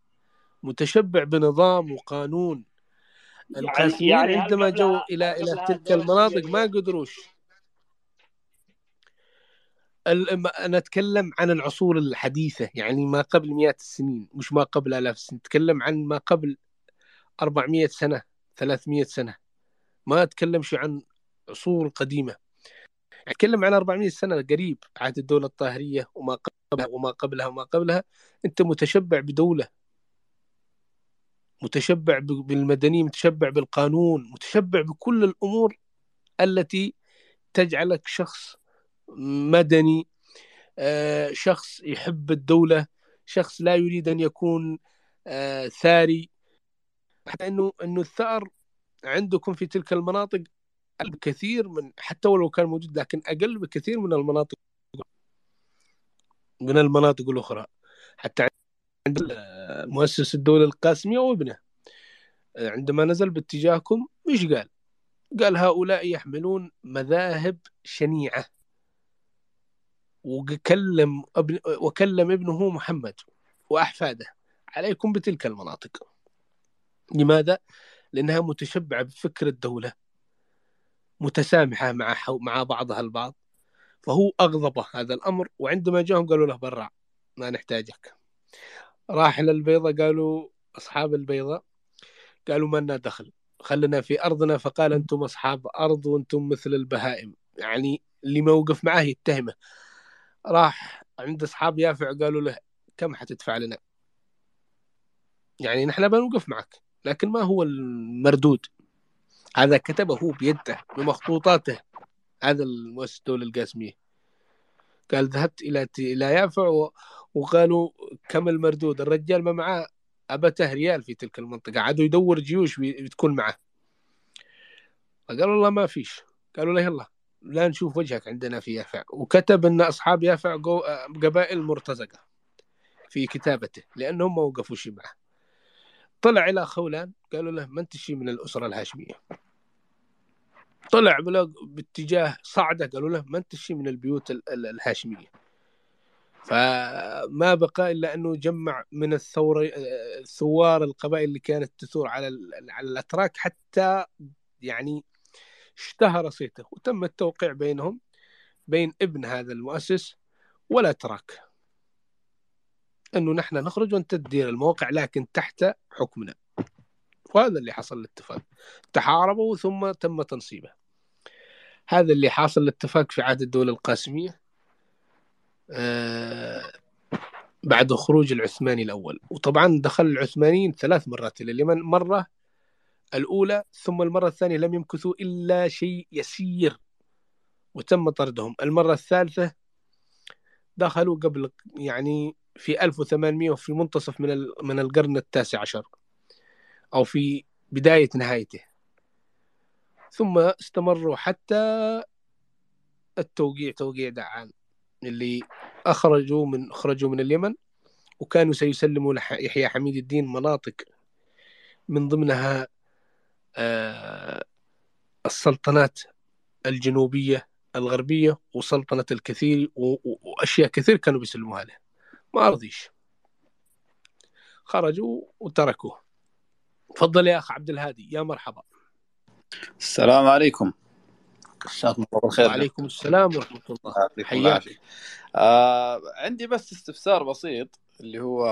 متشبع بنظام وقانون. القاسمين يعني عندما جوا إلى تلك المناطق ما قدروش. أنا أتكلم عن العصور الحديثة، يعني ما قبل مئات السنين، مش ما قبل آلاف السنين. أتكلم عن ما قبل 400 سنة 300 سنة، ما أتكلمش عن عصور قديمة. أتكلم عن 400 سنة قريب عهد الدولة الطاهرية وما قبلها وما قبلها وما قبلها. أنت متشبع بدولة، متشبع بالمدني، متشبع بالقانون، متشبع بكل الأمور التي تجعلك شخص مدني، شخص يحب الدولة، شخص لا يريد أن يكون ثاري. حتى أنه الثأر عندكم في تلك المناطق كثير من، حتى ولو كان موجود لكن أقل بكثير من المناطق الأخرى. حتى عند مؤسس الدولة القاسمية وابنه عندما نزل باتجاهكم مش قال هؤلاء يحملون مذاهب شنيعة، وكلم ابنه محمد وأحفاده عليكم بتلك المناطق. لماذا؟ لأنها متشبعة بفكر الدولة، متسامحة مع بعضها البعض. فهو أغضبه هذا الأمر، وعندما جاءهم قالوا له برع ما نحتاجك. راح للبيضة، قالوا أصحاب البيضة قالوا ما لنا دخل، خلنا في أرضنا. فقال أنتم أصحاب أرض وأنتم مثل البهائم، يعني اللي موقف معاه يتهمه. راح عند أصحاب يافع قالوا له كم حتدفع لنا، يعني نحن بنوقف معك لكن ما هو المردود؟ هذا كتبه هو بيده بمخطوطاته هذا المؤسس الدولة القاسمية. قال ذهبت إلى يافع وقالوا كم المردود؟ الرجال ما معاه أبته ريال في تلك المنطقة، عادوا يدور جيوش بتكون معه. فقال والله ما فيش. قالوا له يلا لا نشوف وجهك عندنا في يافع. وكتب أن أصحاب يافع قبائل مرتزقة في كتابته لأنهم ما وقفوا شي معه. طلع إلى خولان قالوا له ما أنت شي من الأسرة الهاشمية. طلع باتجاه صعدة قالوا له ما أنت شي من البيوت الهاشمية. فما بقى إلا أنه جمع من الثوار القبائل اللي كانت تثور على الأتراك، حتى يعني اشتهر صيته. وتم التوقيع بينهم، بين ابن هذا المؤسس والأتراك، أنه نحن نخرج وأنت تدير الموقع لكن تحت حكمنا. وهذا اللي حصل. الاتفاق تحاربوا ثم تم تنصيبه. هذا اللي حاصل الاتفاق في عهد الدولة القاسمية بعد خروج العثماني الأول. وطبعا دخل العثمانيين 3 مرات إلى اليمن، مرة الأولى ثم المرة الثانية لم يمكثوا إلا شيء يسير وتم طردهم. المرة الثالثة دخلوا قبل يعني في 1800 وفي منتصف من القرن ال19 أو في بداية نهايته، ثم استمروا حتى التوقيع، توقيع دعان اللي أخرجوا من اليمن. وكانوا سيسلموا يحيى حميد الدين مناطق من ضمنها السلطنات الجنوبية الغربية وسلطنة الكثير وأشياء كثير كانوا بيسلموها له، ما أرضيش، خرجوا وتركوه. تفضل يا أخ عبد الهادي، يا مرحبا. السلام عليكم. جزاكم الله خير. وعليكم السلام ورحمة الله. حياك. عندي بس استفسار بسيط، اللي هو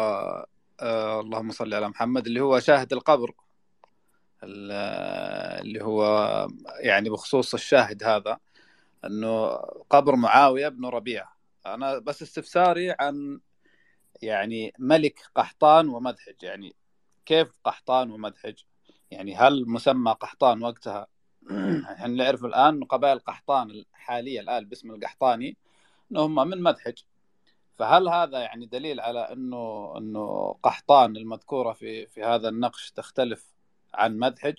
اللهم صل على محمد، اللي هو شاهد القبر، اللي هو يعني بخصوص الشاهد هذا أنه قبر معاوية بن ربيعة. أنا بس استفساري عن يعني ملك قحطان ومذحج، يعني كيف قحطان ومذحج؟ يعني هل مسمى قحطان وقتها؟ نحن نعرف الآن قبائل قحطان الحالية الآن باسم القحطاني أنهم من مذحج، فهل هذا يعني دليل على انه قحطان المذكورة في هذا النقش تختلف عن مذحج؟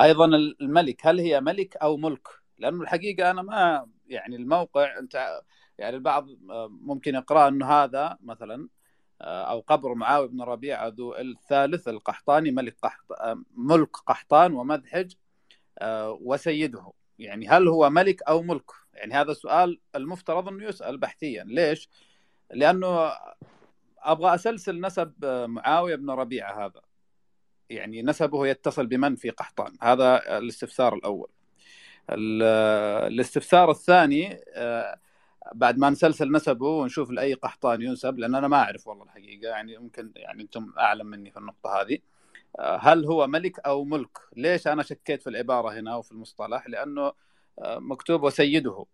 ايضا الملك، هل هي ملك او ملك؟ لانه الحقيقة انا ما يعني الموقع، انت يعني البعض ممكن يقرأ انه هذا مثلا او قبر معاوية بن ربيعة ذو الثالث القحطاني ملك قحطان ومذحج وسيده، يعني هل هو ملك او ملك؟ يعني هذا السؤال المفترض انه يسأل بحثيا. ليش؟ لانه ابغى اسلسل نسب معاوية بن ربيعة، هذا يعني نسبه يتصل بمن في قحطان؟ هذا الاستفسار الاول. الاستفسار الثاني بعد ما نسلسل نسبه ونشوف لأي قحطان ينسب، لأن أنا ما أعرف والله الحقيقة، يعني ممكن يعني أنتم أعلم مني في النقطة هذه، هل هو ملك أو ملك؟ ليش أنا شكيت في العبارة هنا وفي المصطلح؟ لأنه مكتوب وسيده،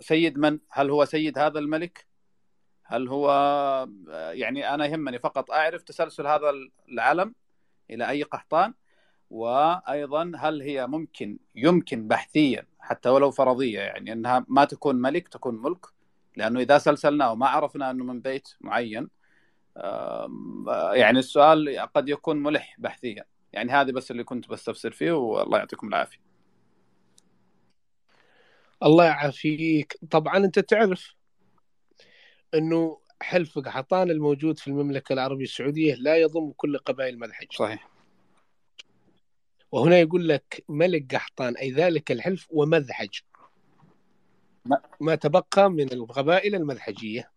سيد من؟ هل هو سيد هذا الملك؟ هل هو يعني أنا يهمني فقط أعرف تسلسل هذا العلم إلى أي قحطان، وأيضا هل هي يمكن بحثيا حتى ولو فرضية يعني أنها ما تكون ملك تكون ملك، لأنه إذا سلسلنا وما عرفنا أنه من بيت معين يعني السؤال قد يكون ملح بحثيا. يعني هذا بس اللي كنت بستفسر فيه، والله يعطيكم العافية. الله يعافيك. طبعا أنت تعرف أنه حلف قحطان الموجود في المملكة العربية السعودية لا يضم كل قبائل مذحج. صحيح. وهنا يقول لك ملك قحطان أي ذلك الحلف ومذحج ما تبقى من القبائل المذحجية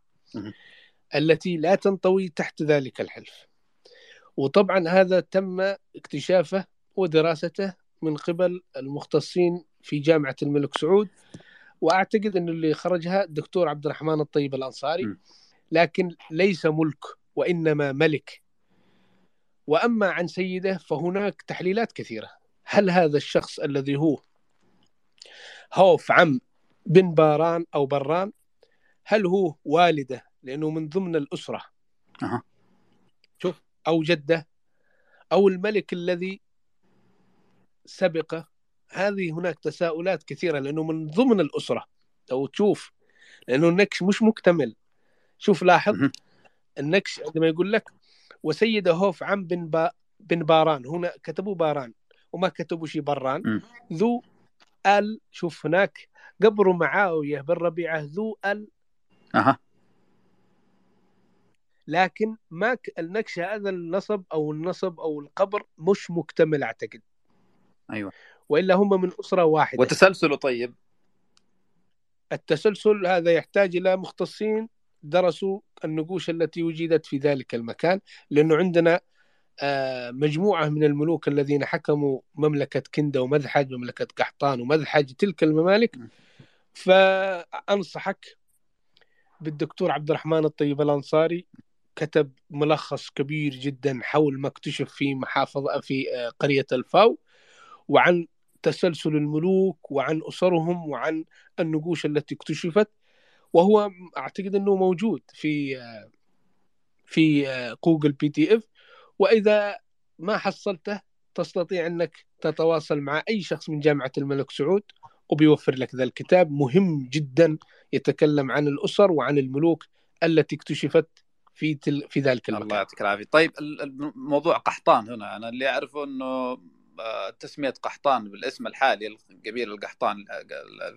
التي لا تنطوي تحت ذلك الحلف. وطبعا هذا تم اكتشافه ودراسته من قبل المختصين في جامعة الملك سعود، وأعتقد أن اللي خرجها الدكتور عبد الرحمن الطيب الأنصاري، لكن ليس ملك وإنما ملك. وأما عن سيده فهناك تحليلات كثيرة، هل هذا الشخص الذي هو هوف عم بن باران أو بران هل هو والده لأنه من ضمن الأسرة شوف، أو جده، أو الملك الذي سبقه؟ هذه هناك تساؤلات كثيرة لأنه من ضمن الأسرة. لو تشوف لأنه النكش مش مكتمل، شوف لاحظ النكش عندما يقول لك وسيده هوف عم بن باران، هنا كتبوا باران وما كتبوا شي بران ذو ال، شوف هناك قبر معاوية بالربيعة ذو ال لكن ما النكش هذا النصب أو القبر مش مكتمل أعتقد. أيوة. وإلا هم من أسرة واحدة. وتسلسله طيب التسلسل هذا يحتاج إلى مختصين درسوا النقوش التي وجدت في ذلك المكان، لأنه عندنا مجموعة من الملوك الذين حكموا مملكة كندة ومذحج، مملكة قحطان ومذحج، تلك الممالك. فأنصحك بالدكتور عبد الرحمن الطيب الأنصاري، كتب ملخص كبير جدا حول ما اكتشف في محافظة في قرية الفاو، وعن تسلسل الملوك وعن أسرهم وعن النقوش التي اكتشفت. وهو أعتقد أنه موجود في جوجل PDF، وإذا ما حصلته تستطيع أنك تتواصل مع أي شخص من جامعة الملك سعود وبيوفر لك ذا الكتاب، مهم جدا، يتكلم عن الأسر وعن الملوك التي اكتشفت في ذلك المكان. الله يعطيك العافية. طيب الموضوع قحطان هنا، أنا اللي أعرفه أنه تسمية قحطان بالاسم الحالي القبيلة القحطان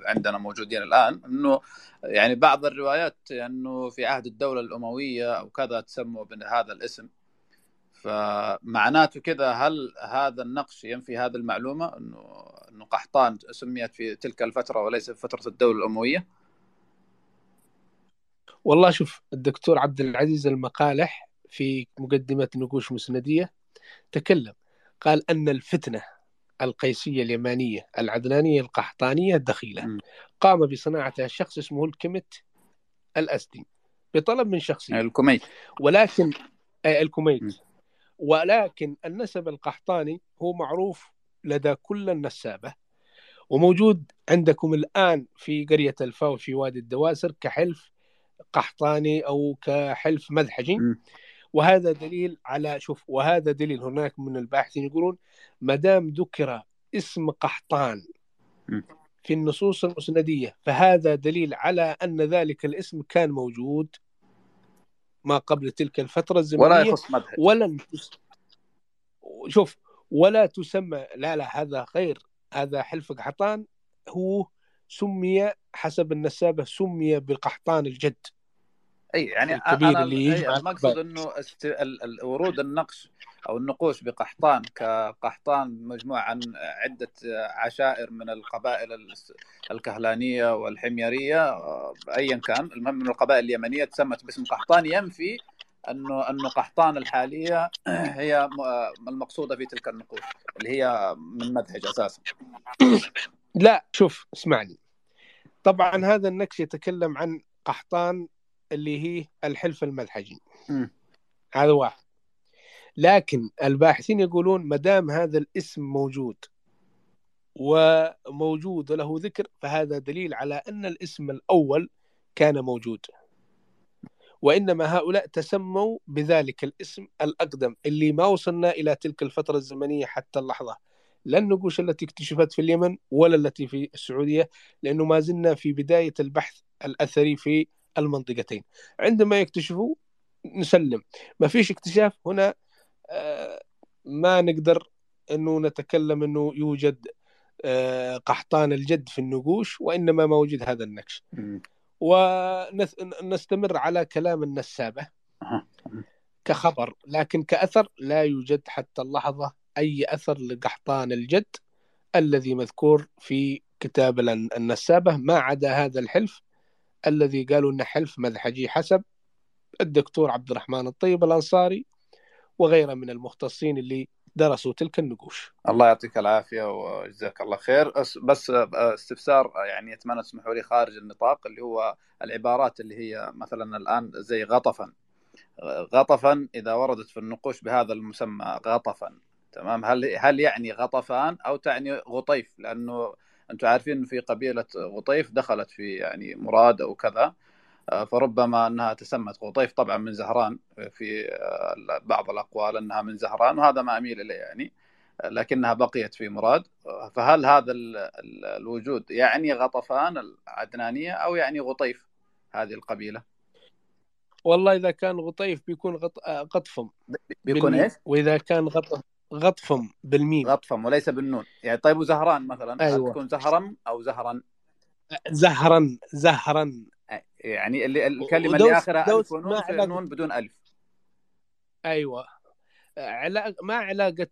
عندنا موجودين الآن، أنه يعني بعض الروايات أنه في عهد الدولة الأموية أو كذا تسموا بهذا الاسم، فمعناته كذا هل هذا النقش ينفي هذه المعلومة أنه قحطان سميت في تلك الفترة وليس في فترة الدولة الأموية؟ والله شوف الدكتور عبد العزيز المقالح في مقدمة نقوش مسندية تكلم، قال أن الفتنة القيسية اليمانية العدنانية القحطانية الدخيلة قام بصناعتها شخص اسمه الكمت الأزدي بطلب من شخصية الكميت، ولكن ولكن النسب القحطاني هو معروف لدى كل النسابة، وموجود عندكم الآن في قرية الفاو في وادي الدواسر كحلف قحطاني أو كحلف مذحجي. وهذا دليل على شوف، وهذا دليل هناك من الباحثين يقولون ما دام ذكر اسم قحطان في النصوص المسندية فهذا دليل على أن ذلك الاسم كان موجود ما قبل تلك الفترة الزمنية ولا يخص مذحج ولا شوف ولا تسمى لا هذا غير هذا حلف قحطان هو سمي حسب النسابة سمي بقحطان الجد أي يعني أنا المقصد أنه ورود النقش أو النقوش بقحطان كقحطان مجموعة عن عدة عشائر من القبائل الكهلانية والحميرية أيا كان المهم من القبائل اليمنية تسمت باسم قحطان ينفي أنه قحطان الحالية هي المقصودة في تلك النقوش اللي هي من مذحج أساسا لا شوف اسمعني طبعا هذا النقش يتكلم عن قحطان اللي هي الحلف المذحجي هذا واحد لكن الباحثين يقولون مدام هذا الاسم موجود وموجود له ذكر فهذا دليل على أن الاسم الأول كان موجود وإنما هؤلاء تسموا بذلك الاسم الأقدم اللي ما وصلنا إلى تلك الفترة الزمنية حتى اللحظة لا النقوش التي اكتشفت في اليمن ولا التي في السعودية لأنه ما زلنا في بداية البحث الأثري في المنطقتين عندما يكتشفوا نسلم ما فيش اكتشاف هنا ما نقدر أنه نتكلم أنه يوجد قحطان الجد في النقوش وإنما ما وجد هذا النقش ونستمر على كلام النسابة كخبر لكن كأثر لا يوجد حتى اللحظة أي أثر لقحطان الجد الذي مذكور في كتاب النسابة ما عدا هذا الحلف الذي قالوا أنه حلف مذحجي حسب الدكتور عبد الرحمن الطيب الأنصاري وغيره من المختصين اللي درسوا تلك النقوش. الله يعطيك العافية وجزاك الله خير. بس استفسار يعني أتمنى تسمحوا لي خارج النطاق اللي هو العبارات اللي هي مثلا الآن زي غطفا إذا وردت في النقوش بهذا المسمى غطفا تمام هل يعني غطفان أو تعني غطيف لأنه أنتم عارفين في قبيلة غطيف دخلت في يعني مراد أو كذا فربما أنها تسمت غطيف طبعا من زهران في بعض الأقوال أنها من زهران وهذا ما أميل إليه يعني لكنها بقيت في مراد فهل هذا الوجود يعني غطفان العدنانية أو يعني غطيف هذه القبيلة والله إذا كان غطيف بيكون غطفم بيكون إيه؟ وإذا كان غطفم بالميم غطفم وليس بالنون يعني طيب وزهران مثلا أيوة. تكون زهرم أو زهرا يعني الكلمة اللي آخرها ألف ونون في النون بدون ألف أيوة ما علاقة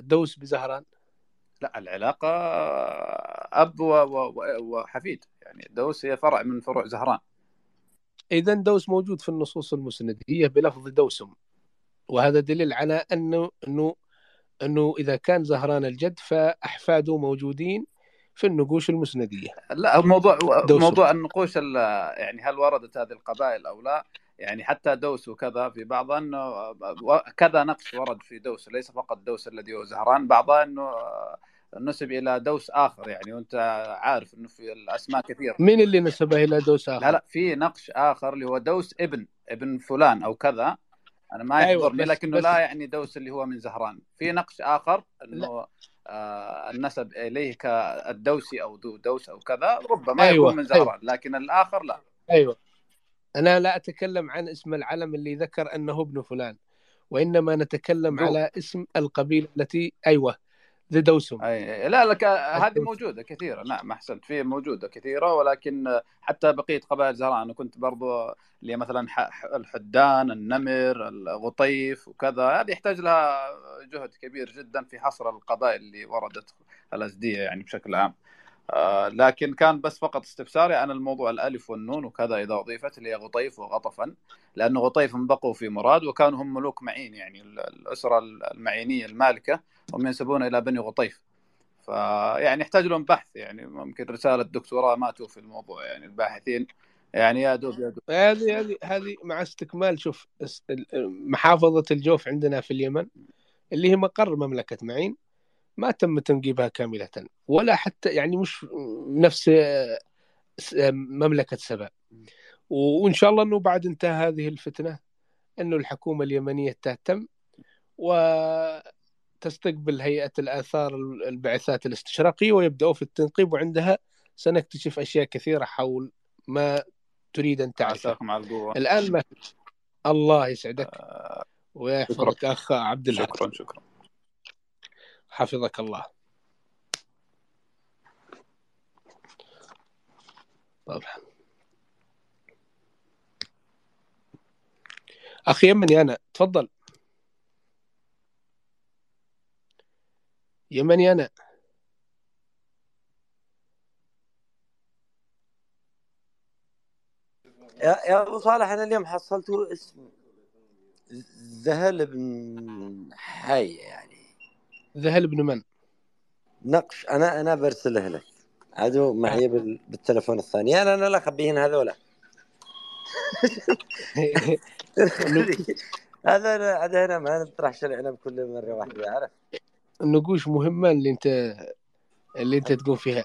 دوس بزهران لا العلاقة أب وحفيد يعني دوس هي فرع من فروع زهران إذن دوس موجود في النصوص المسندية بلفظ دوسم وهذا دليل على أنه إذا كان زهران الجد فأحفاده موجودين في النقوش المسندية لا موضوع النقوش يعني هل وردت هذه القبائل أو لا يعني حتى دوس وكذا في بعضها كذا نقش ورد في دوس ليس فقط دوس الذي هو زهران بعضها أنه نسب إلى دوس آخر يعني وأنت عارف أنه في الأسماء كثير من اللي نسبه إلى دوس آخر لا في نقش آخر اللي هو دوس ابن فلان أو كذا أنا ما يحضرني أيوة لكنه لا يعني دوس اللي هو من زهران في نقش آخر أنه النسب إليه كالدوسي أو دوس أو كذا ربما أيوة يكون من زهران أيوة لكن الآخر لا أيوة أنا لا أتكلم عن اسم العلم اللي ذكر أنه ابن فلان وإنما نتكلم على اسم القبيلة التي أيوة ذي دوسم أي لا لك هذه موجودة كثيرة نعم أحسنت فيه موجودة كثيرة ولكن حتى بقية قبائل زهران وكنت برضو اللي مثلا الحدان النمر الغطيف وكذا هذه يحتاج لها جهد كبير جدا في حصر القبائل اللي وردت الأزدية يعني بشكل عام لكن كان بس فقط استفساري عن الموضوع الألف والنون وكذا إذا أضيفت اللي هي غطيف وغطفا لأنه غطيف بقوا في مراد وكانوا هم ملوك معين يعني الأسرة المعينية المالكة هم ينسبون إلى بني غطيف فيعني يحتاج لهم بحث يعني ممكن رسالة دكتوراه ماتوا في الموضوع يعني الباحثين يعني يا دوب هذه مع استكمال شوف محافظة الجوف عندنا في اليمن اللي هي مقر مملكة معين ما تم تنقيبها كاملة ولا حتى يعني مش نفس مملكة سبأ وإن شاء الله أنه بعد انتهى هذه الفتنة أنه الحكومة اليمنية تهتم وتستقبل هيئة الآثار البعثات الاستشراقية ويبدأوا في التنقيب وعندها سنكتشف أشياء كثيرة حول ما تريد أن تعرفها الآن ما الله يسعدك ويحفظك أخ عبد الله. شكرا شكرا، حفظك الله. طبعا أخي يمني أنا، تفضل يمني أنا. يا أبو صالح أنا اليوم حصلت اسم ذهل بن حي، يعني ذهل بن من نقش. أنا برسله لك عدو معي بالتلفون الثاني. أنا لا خبيهن هذولا هذا عدنا ما نطرح شرعنا بكل مرة واحدة، عارف النقوش مهمة اللي أنت تقوم فيها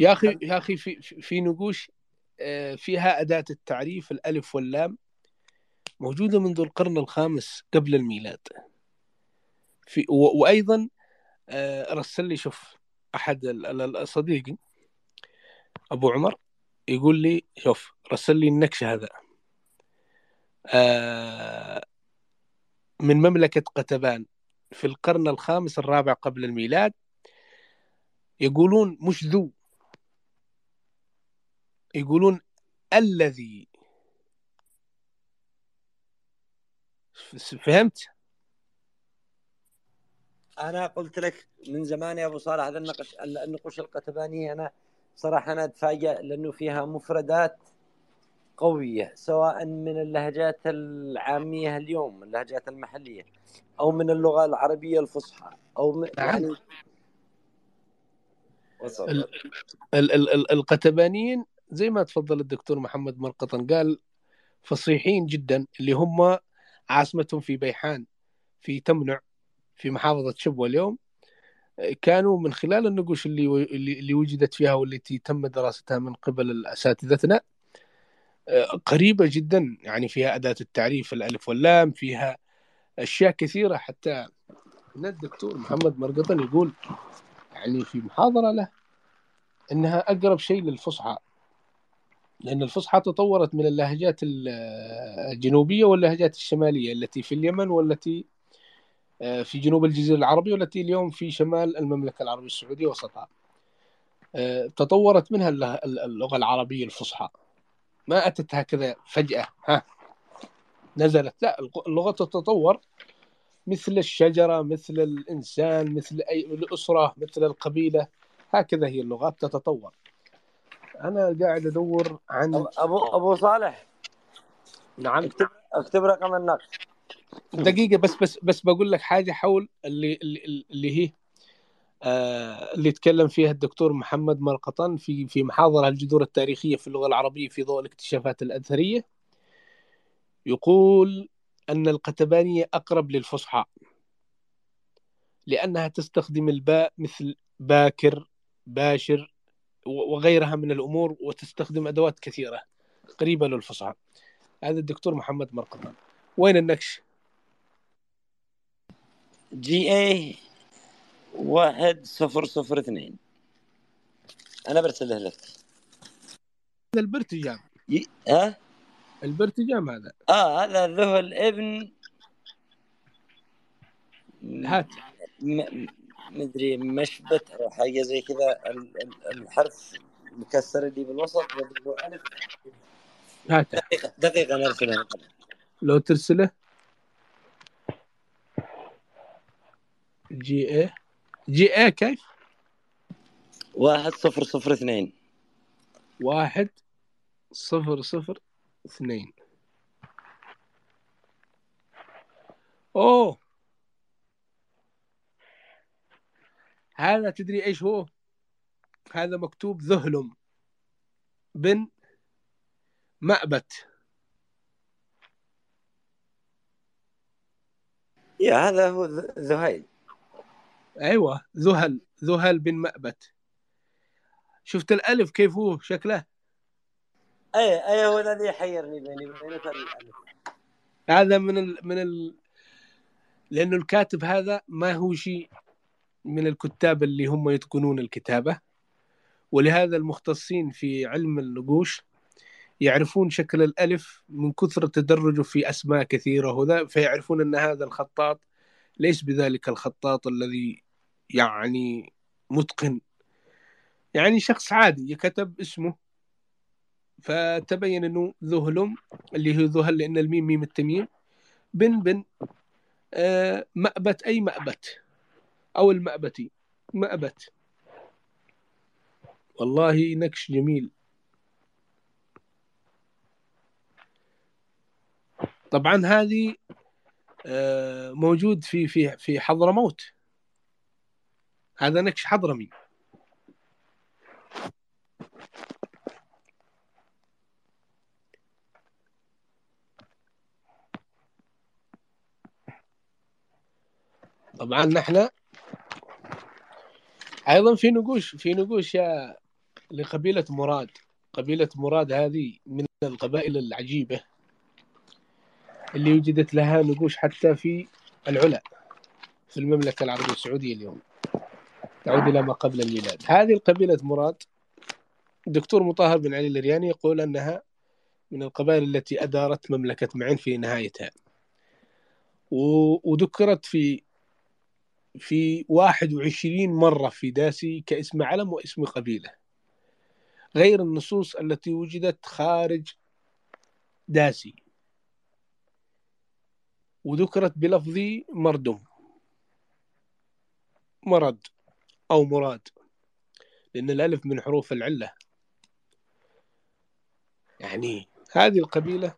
يا أخي في نقوش فيها أداة التعريف الألف واللام موجودة منذ القرن الخامس قبل الميلاد. وأيضا رسل لي شوف أحد صديقي أبو عمر يقول لي شوف رسل لي النكش هذا من مملكة قتبان في القرن الخامس الرابع قبل الميلاد، يقولون مش ذو، يقولون الذي. فهمت؟ أنا قلت لك من زمان يا أبو صالح هذا النقوش القتبانية أنا صراحة أنا أتفاجأ لأنه فيها مفردات قوية سواء من اللهجات العامية اليوم اللهجات المحلية أو من اللغة العربية الفصحى أو من يعني القتبانيين زي ما تفضل الدكتور محمد مرقطن قال فصيحين جدا، اللي هم عاصمتهم في بيحان في تمنع في محافظة شبوة اليوم، كانوا من خلال النقوش اللي وجدت فيها والتي تم دراستها من قبل أساتذتنا قريبة جدا، يعني فيها أداة التعريف الألف واللام، فيها أشياء كثيرة. حتى إن الدكتور محمد مرقطن يقول يعني في محاضرة له إنها أقرب شيء للفصحى، لأن الفصحى تطورت من اللهجات الجنوبية واللهجات الشمالية التي في اليمن والتي في جنوب الجزيرة العربية والتي اليوم في شمال المملكة العربية السعودية وسطها، تطورت منها اللغة العربية الفصحى، ما أتت هكذا فجأة ها نزلت، لا اللغة تتطور مثل الشجرة مثل الإنسان مثل الأسرة مثل القبيلة، هكذا هي اللغات تتطور. أنا قاعد أدور عن أبو صالح. نعم اكتب رقم النقش دقيقة بس بقول لك حاجة حول اللي هي اللي تكلم فيها الدكتور محمد مرقطن في محاضرة الجذور التاريخية في اللغة العربية في ضوء الاكتشافات الأثرية، يقول أن القتبانية أقرب للفصحى لأنها تستخدم الباء مثل باكر باشر وغيرها من الأمور، وتستخدم أدوات كثيرة قريبة للفصحى. هذا الدكتور محمد مرقطن. وين النكش؟ GA 1002 أنا برسله لك. هذا البرتجام البرتجام هذا هذا له الابن هات مدري مشبت أو حاجة زي كذا، الحرف مكسر اللي بالوسط وضربه ألف. هات دقيقة أنا أرسله لو ترسله. GA كيف؟ 1002 1002. أوه هذا تدري إيش هو؟ هذا مكتوب ذهلم بن مأبت. هذا هو ذهيل. أيوة ذهل بن مأبت. شفت الألف كيف هو شكله؟ أي هو الذي حيرني بيني الألف. هذا من ال لأنه الكاتب هذا ما هو شيء من الكتاب اللي هم يتقنون الكتابة، ولهذا المختصين في علم النقوش يعرفون شكل الألف من كثر تدرجه في أسماء كثيرة وذا، فيعرفون أن هذا الخطاط ليس بذلك الخطاط الذي يعني متقن، يعني شخص عادي يكتب اسمه، فتبين أنه ذهلم اللي هو ذهل لأن الميم ميم التمييم، بن مأبت أي مأبت أو المأبتي مأبت. والله نكش جميل. طبعا هذه موجود في في في حضرموت، هذا نكش حضرمي. طبعا نحن ايضا في نقوش، في نقوش يا لقبيلة مراد. قبيلة مراد هذه من القبائل العجيبة اللي وجدت لها نقوش حتى في العلا في المملكة العربية السعودية اليوم، تعود إلى ما قبل الميلاد. هذه القبيلة مراد الدكتور مطهر بن علي الإرياني يقول أنها من القبائل التي أدارت مملكة معين في نهايتها، وذكرت في 21 مرة في داسي كاسم علم واسم قبيلة، غير النصوص التي وجدت خارج داسي، وذكرت بلفظ مردم مرد أو مراد، لأن الألف من حروف العلة. يعني هذه القبيلة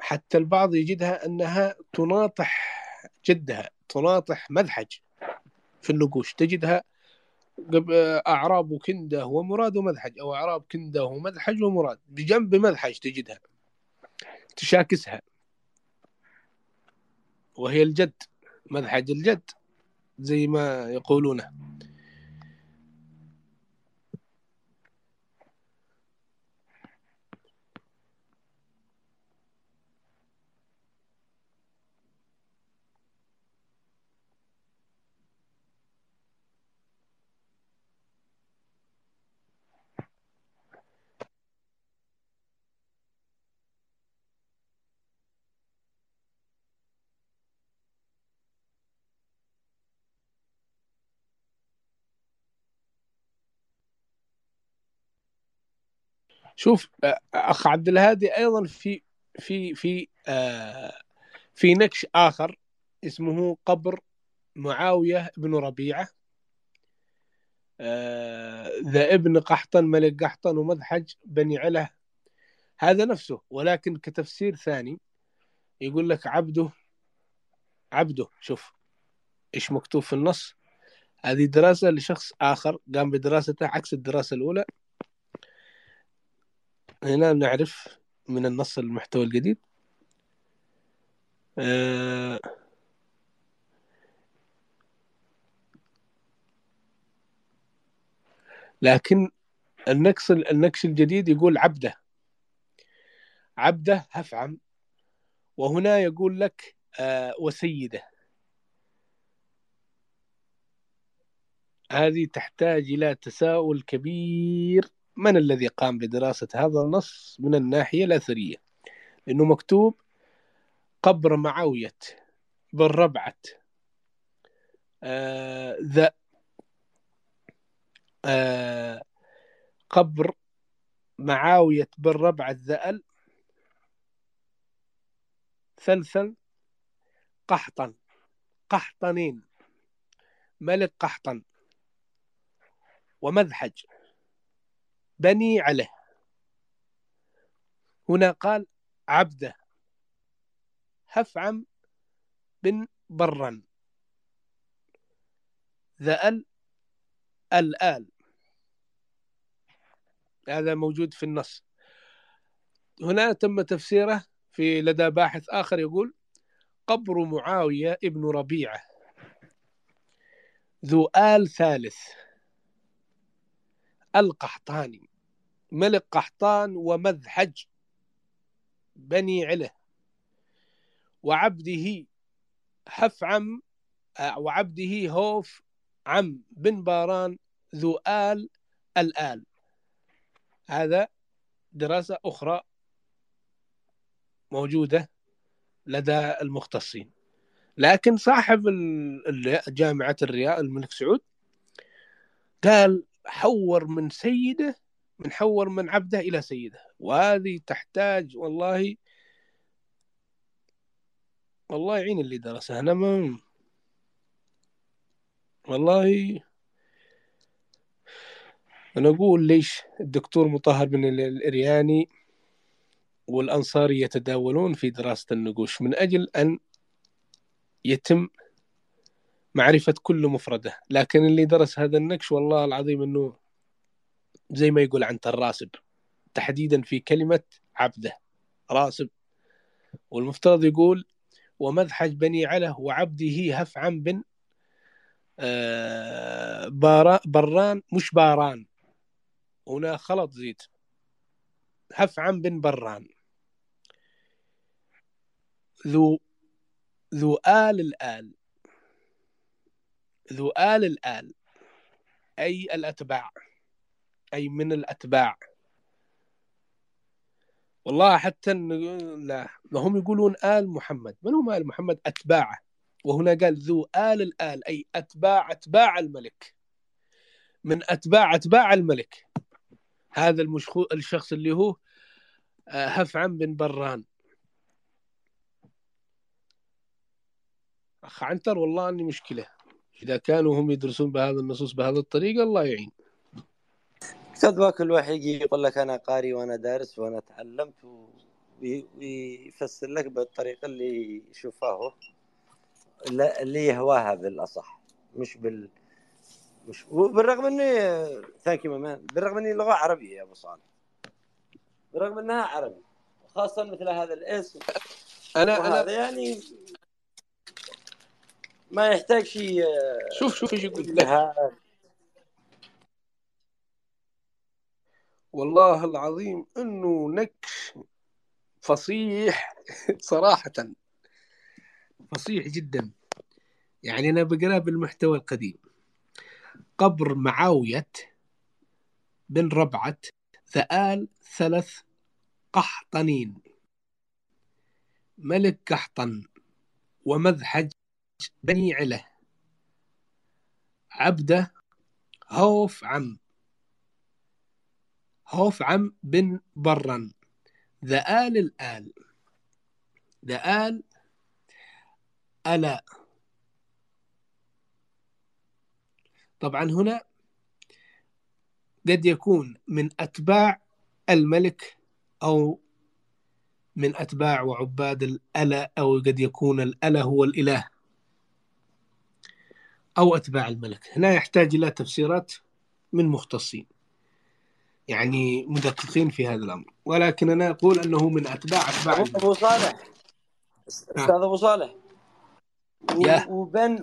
حتى البعض يجدها أنها تناطح جدها، تناطح مذحج في النقوش، تجدها أعراب كندة ومراد ومذحج، أو أعراب كندة ومذحج ومراد، بجنب مذحج تجدها تشاكسها، وهي الجد، مذحج الجد زي ما يقولونه. شوف أخ عبد الهادي أيضا في في في في نكش آخر اسمه قبر معاوية بن ربيعة، ذا ابن قحطان ملك قحطان ومذحج بني عله، هذا نفسه ولكن كتفسير ثاني، يقول لك عبده. شوف إيش مكتوب في النص، هذه دراسة لشخص آخر قام بدراستها عكس الدراسة الأولى. هنا نعرف من النص المحتوى الجديد. لكن النكش الجديد يقول عبده هفعم، وهنا يقول لك وسيده. هذه تحتاج إلى تساؤل كبير، من الذي قام بدراسة هذا النص من الناحية الأثرية، لأنه مكتوب قبر معاوية بالربعة ذا قبر معاوية بالربعة الذأل ثلثل قحطن قحطنين ملك قحطن ومذحج بني عليه. هنا قال عبده هفعم بن برا ذأل الآل، هذا موجود في النص. هنا تم تفسيره في لدى باحث آخر، يقول قبر معاوية ابن ربيعة ذو آل ثالث القحطاني ملك قحطان ومذحج بني عله وعبده هوف عم بن باران ذو آل الآل، هذا دراسة أخرى موجودة لدى المختصين. لكن صاحب جامعة الرياض الملك سعود قال حور من سيده، من حور من عبده إلى سيده، وهذه تحتاج والله والله يعين اللي درسها. أنا ما والله أنا أقول ليش الدكتور مطهر بن الإرياني والأنصاري يتداولون في دراسة النقوش من أجل أن يتم معرفة كل مفردة. لكن اللي درس هذا النقش والله العظيم أنه زي ما يقول عنتر راسب، تحديدا في كلمة عبده راسب، والمفترض يقول ومذحج بني عله وعبده هفعا بن بران، مش باران، هنا خلط زيت، هفعا بن بران ذو آل الآل أي الأتباع، أي من الأتباع. والله حتى لا هم يقولون آل محمد، من هم آل محمد؟ أتباعه. وهنا قال ذو آل الآل أي أتباع الملك، من أتباع الملك هذا الشخص اللي هو هفعم بن بران. أخ عنتر والله أني مشكلة إذا كانوا هم يدرسون بهذا النصوص بهذا الطريقة، الله يعين. كذبه كل واحد يجي يقول لك أنا قاري وأنا دارس وأنا تعلمت، ويفسر لك بالطريقة اللي يشوفه، لا اللي يهواها بالأصح، مش وبالرغم أني ثانك يو مان، بالرغم أني لغة عربية يا أبو صالح، بالرغم أنها عربي، خاصة مثل هذا الاسم أنا يعني ما يحتاج شيء. شوف ايش يقول لها والله العظيم انه نكش فصيح صراحة، فصيح جدا. يعني انا بقرأ بالمحتوى القديم: قبر معاوية بن ربعة ثآل ثلاث قحطنين، ملك قحطن ومذحج بني عله عبده هوف عم بن برا، ذآل ألا. طبعا هنا قد يكون من أتباع الملك أو من أتباع وعباد الألا، أو قد يكون الألا هو الإله أو أتباع الملك. هنا يحتاج إلى تفسيرات من مختصين يعني مدققين في هذا الأمر، ولكن أنا أقول أنه من أتباع أبو صالح. أستاذ أبو صالح،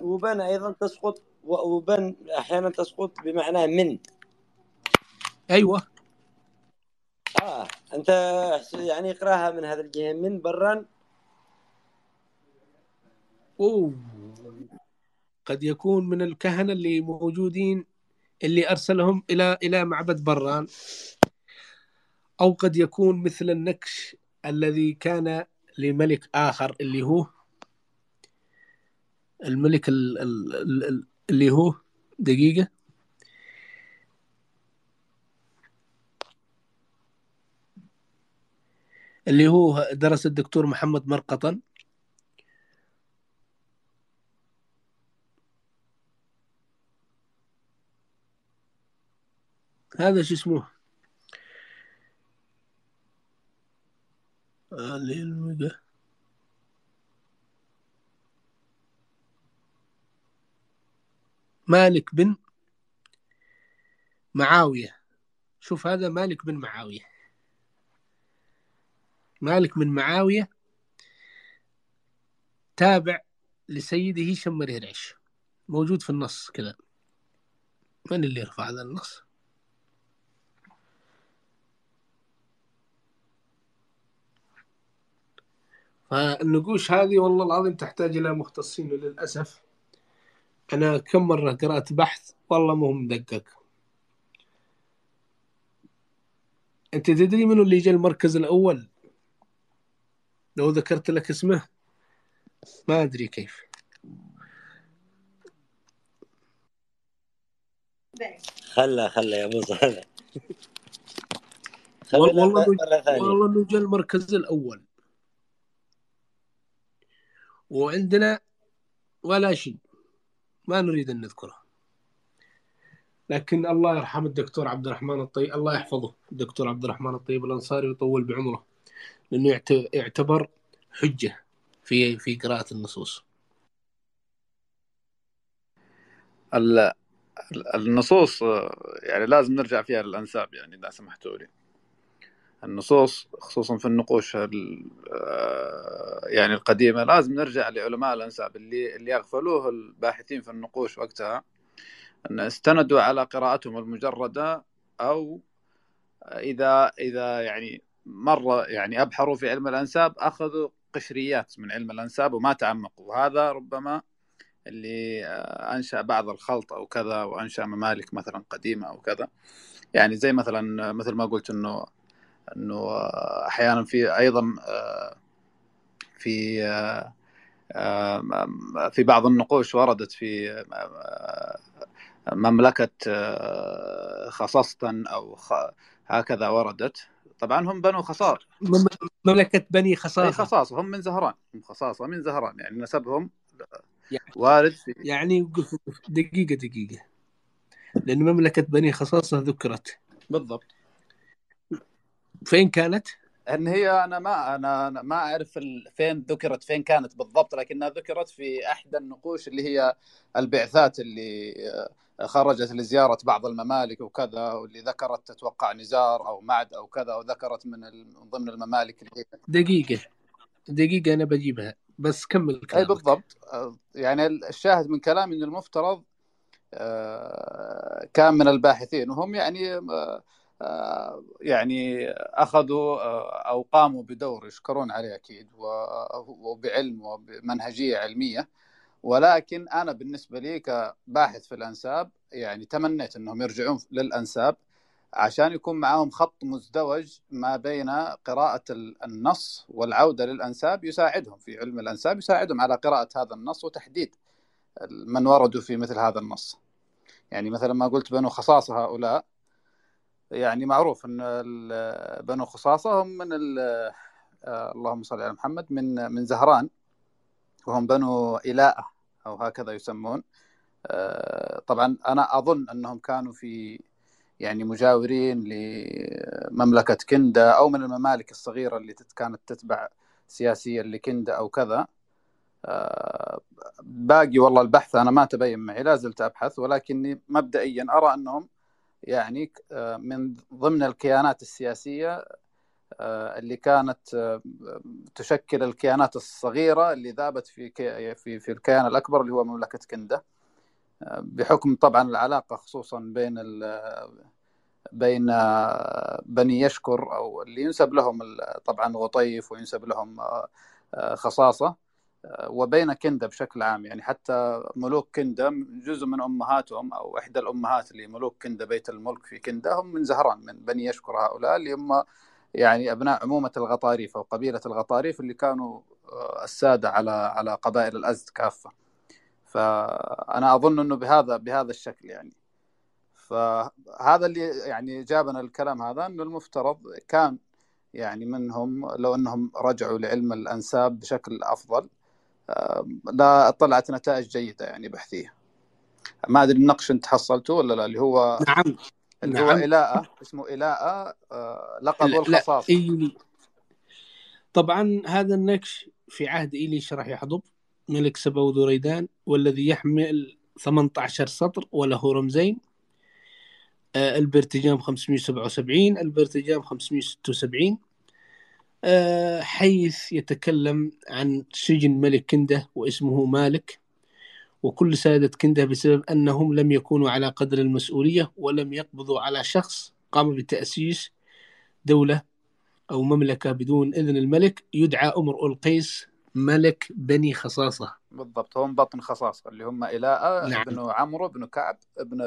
وبن أيضا تسقط، وبن أحيانا تسقط بمعنى من. أيوة أنت يعني اقراها من هذا الجهة، من برا. قد يكون من الكهنة اللي موجودين اللي أرسلهم إلى معبد بران، أو قد يكون مثل النكش الذي كان لملك آخر اللي هو الملك اللي هو دقيقة اللي هو درس الدكتور محمد مرقطن، هذا شو اسمه مالك بن معاوية. شوف هذا مالك بن معاوية تابع لسيده شمر يهرعش، موجود في النص كذا. من اللي رفع هذا النص؟ فالنقوش هذه والله العظيم تحتاج إلى مختصين، وللأسف أنا كم مرة قرأت بحث والله مهم دقق. انت تدري منو اللي جاء المركز الاول؟ لو ذكرت لك اسمه ما ادري كيف. خلى يا ابو صالح. والله انه جاء المركز الاول وعندنا ولا شيء ما نريد ان نذكره. لكن الله يرحم الدكتور عبد الرحمن الطيب، الله يحفظه الدكتور عبد الرحمن الطيب الانصاري ويطول بعمره، لانه يعتبر حجه في قراءه النصوص. النصوص يعني لازم نرجع فيها للانساب، يعني اذا سمحتوا لي. النصوص خصوصا في النقوش يعني القديمه لازم نرجع لعلماء الانساب اللي اغفلوه الباحثين في النقوش وقتها، أن استندوا على قراءتهم المجردة، أو إذا يعني مرة يعني أبحروا في علم الأنساب أخذوا قشريات من علم الأنساب وما تعمقوا، وهذا ربما اللي أنشأ بعض الخلط أو كذا، وأنشأ ممالك مثلا قديمة أو كذا. يعني زي مثلا مثل ما قلت أنه أحيانا في أيضا في بعض النقوش وردت في مملكة خصاصة أو هكذا وردت. طبعا هم بنو خصار، مملكة بني خصاصة، هم من زهران، هم خصاصة من زهران، يعني نسبهم وارد في... يعني دقيقة لأن مملكة بني خصاصة ذكرت بالضبط فين كانت؟ أن هي أنا ما أعرف فين ذكرت، فين كانت بالضبط، لكنها ذكرت في أحد النقوش اللي هي البعثات اللي خرجت لزيارة بعض الممالك وكذا، واللي ذكرت تتوقع نزار أو معد أو كذا، وذكرت من ضمن الممالك اللي هي... دقيقة أنا بجيبها، بس كمل كلامك. أي بالضبط، يعني الشاهد من كلامي إن المفترض كان من الباحثين، وهم يعني أخذوا أو قاموا بدور يشكرون عليه أكيد، وبعلم وبمنهجية علمية. ولكن أنا بالنسبة لي كباحث في الأنساب يعني تمنيت أنهم يرجعون للأنساب عشان يكون معهم خط مزدوج ما بين قراءة النص والعودة للأنساب، يساعدهم في علم الأنساب، يساعدهم على قراءة هذا النص وتحديد من وردوا في مثل هذا النص. يعني مثلا ما قلت بنو خصاصة هؤلاء، يعني معروف أن بنو خصاصة هم من اللهم صل على محمد من زهران، وهم بنو إلاءة أو هكذا يسمون. طبعا أنا أظن أنهم كانوا في يعني مجاورين لمملكة كندة، أو من الممالك الصغيرة اللي كانت تتبع سياسيا لكندة أو كذا. باقي والله البحث أنا ما تبين معي، لازلت أبحث، ولكني مبدئيا أرى أنهم يعني من ضمن الكيانات السياسية اللي كانت تشكل الكيانات الصغيرة اللي ذابت في الكيان الأكبر اللي هو مملكة كندة، بحكم طبعا العلاقة خصوصا بين بني يشكر، أو اللي ينسب لهم طبعا غطيف وينسب لهم خصاصة، وبين كندة بشكل عام. يعني حتى ملوك كندة جزء من أمهاتهم أو إحدى الأمهات لملوك كندة بيت الملك في كندة هم من زهران، من بني يشكر هؤلاء اللي هم يعني أبناء عمومة الغطاريف أو قبيلة الغطاريف اللي كانوا السادة على قبائل الأزد كافة. فأنا أظن أنه بهذا الشكل يعني. فهذا اللي يعني جابنا الكلام هذا، أنه المفترض كان يعني منهم لو أنهم رجعوا لعلم الأنساب بشكل أفضل لا طلعت نتائج جيدة يعني بحثية. ما أدري النقش أنت حصلته ولا لا، اللي هو نعم اللي هو إلاءة، اسمه إلاءة لقب الخصاص. طبعا هذا النقش في عهد إيليش راح يحضب ملك سبأ وذريدان، والذي يحمل 18 سطر وله رمزين، البرتجام 577، البرتجام 576، حيث يتكلم عن سجن ملك كندة واسمه مالك وكل سادة كندة بسبب أنهم لم يكونوا على قدر المسؤولية ولم يقبضوا على شخص قام بتأسيس دولة أو مملكة بدون إذن الملك، يدعى أمر القيس ملك بني خصاصة. بالضبط، هم بطن خصاصة اللي هم إلاءة نعم. بن عمرو بن كعب بن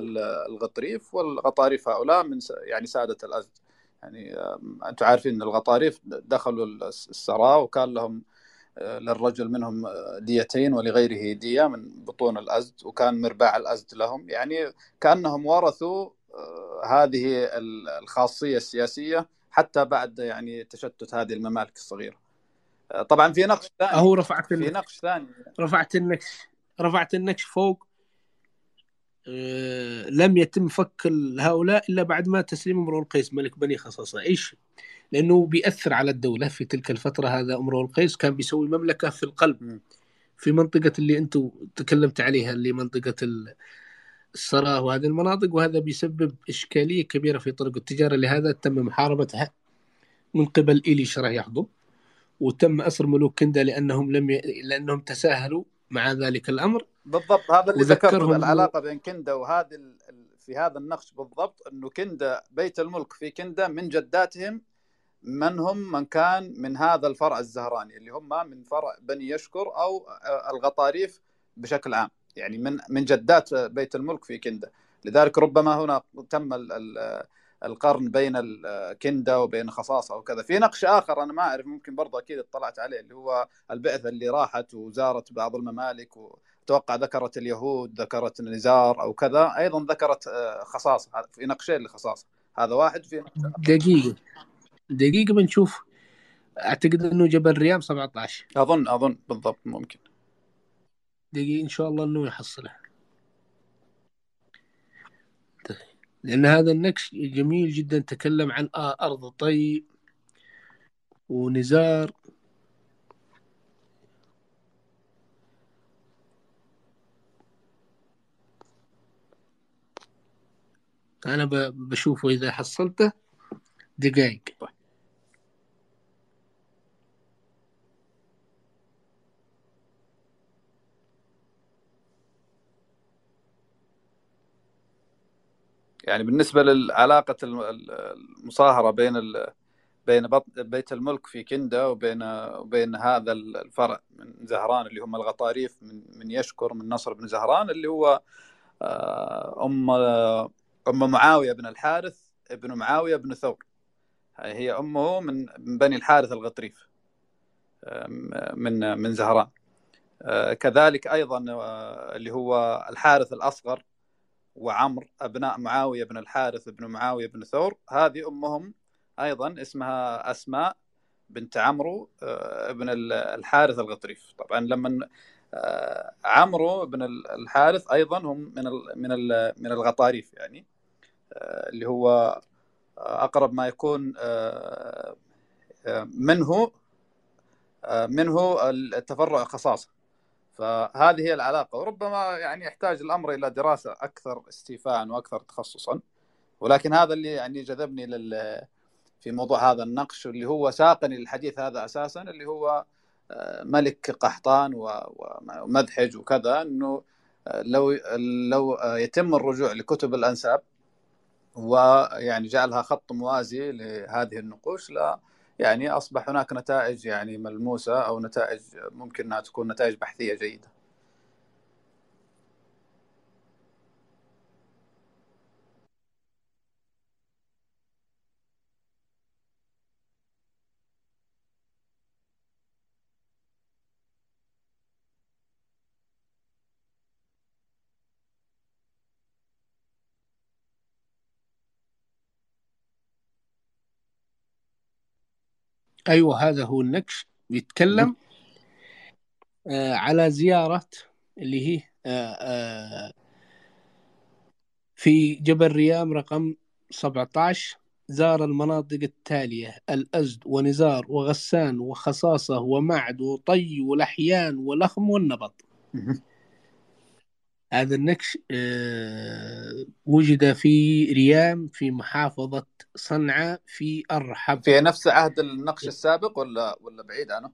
الغطريف، والغطاريف هؤلاء من يعني سادة الأزد يعني أنتم عارفين أن الغطاريف دخلوا السراء وكان لهم للرجل منهم ديتين ولغيره دية من بطون الأزد، وكان مرباع الأزد لهم، يعني كأنهم ورثوا هذه الخاصية السياسية حتى بعد يعني تشتت هذه الممالك الصغيرة. طبعا في نقش ثاني، هو رفعت في نقش ثاني، رفعت النقش فوق. لم يتم فك هؤلاء إلا بعد ما تسليم أمرؤ القيس ملك بني خصاصة. إيش؟ لأنه بيأثر على الدولة في تلك الفترة. هذا أمرؤ القيس كان بيسوي مملكة في القلب، في منطقة اللي أنتوا تكلمت عليها، اللي منطقة السراء وهذه المناطق، وهذا بيسبب إشكالية كبيرة في طرق التجارة. لهذا تم محاربتها من قبل إيلي شره يحضر، وتم أسر ملوك كندة لأنهم تساهلوا مع ذلك الأمر. بالضبط، هذا اللي ذكرته، العلاقة بين كندة وهذا في هذا النقش بالضبط، أنه كندة بيت الملك في كندة من جداتهم من كان من هذا الفرع الزهراني اللي هم من فرع بني يشكر أو الغطاريف بشكل عام، يعني من جدات بيت الملك في كندة. لذلك ربما هنا تم القرن بين كندة وبين خصاصة وكذا. في نقش آخر أنا ما أعرف، ممكن برضه أكيد اطلعت عليه، اللي هو البعثة اللي راحت وزارت بعض الممالك، وتوقع ذكرت اليهود، ذكرت النزار أو كذا، أيضا ذكرت خصاصة. في نقشين لخصاصة، هذا واحد. في دقيقة بنشوف، أعتقد أنه جبل ريام 17 أظن بالضبط، ممكن دقيقة إن شاء الله أنه يحصلها، لأن هذا النقش جميل جدا. تكلم عن أرض طي ونزار. أنا بشوفه إذا حصلته دقائق. يعني بالنسبة للعلاقة المصاهرة بين بيت الملك في كندة وبين هذا الفرع من زهران اللي هم الغطاريف من يشكر من نصر بن زهران، اللي هو أم معاوية بن الحارث ابن معاوية بن ثور، هي أمه من بني الحارث الغطريف من زهران. كذلك أيضا اللي هو الحارث الأصغر وعمر أبناء معاوية بن الحارث ابن معاوية بن ثور، هذه أمهم أيضا اسمها أسماء بنت عمرو ابن الحارث الغطريف. طبعا لما عمرو ابن الحارث أيضا هم من الغطاريف، يعني اللي هو أقرب ما يكون منه التفرع خصاصة. فهذه هي العلاقة، وربما يعني يحتاج الأمر إلى دراسة أكثر استيفاء وأكثر تخصصا. ولكن هذا اللي يعني جذبني في موضوع هذا النقش، اللي هو ساقني للحديث هذا أساسا، اللي هو ملك قحطان ومذحج وكذا، أنه لو يتم الرجوع لكتب الأنساب ويعني جعلها خط موازي لهذه النقوش، لا يعني أصبح هناك نتائج يعني ملموسة، أو نتائج ممكن أنها تكون نتائج بحثية جيدة. أيوة، هذا هو النقش. يتكلم على زيارة اللي هي في جبل ريام رقم 17. زار المناطق التالية: الأزد ونزار وغسان وخصاصة ومعد وطي ولحيان ولخم والنبط. هذا النقش وجد في ريام في محافظة صنعاء في أرحب. في نفس عهد النقش السابق ولا بعيد عنه؟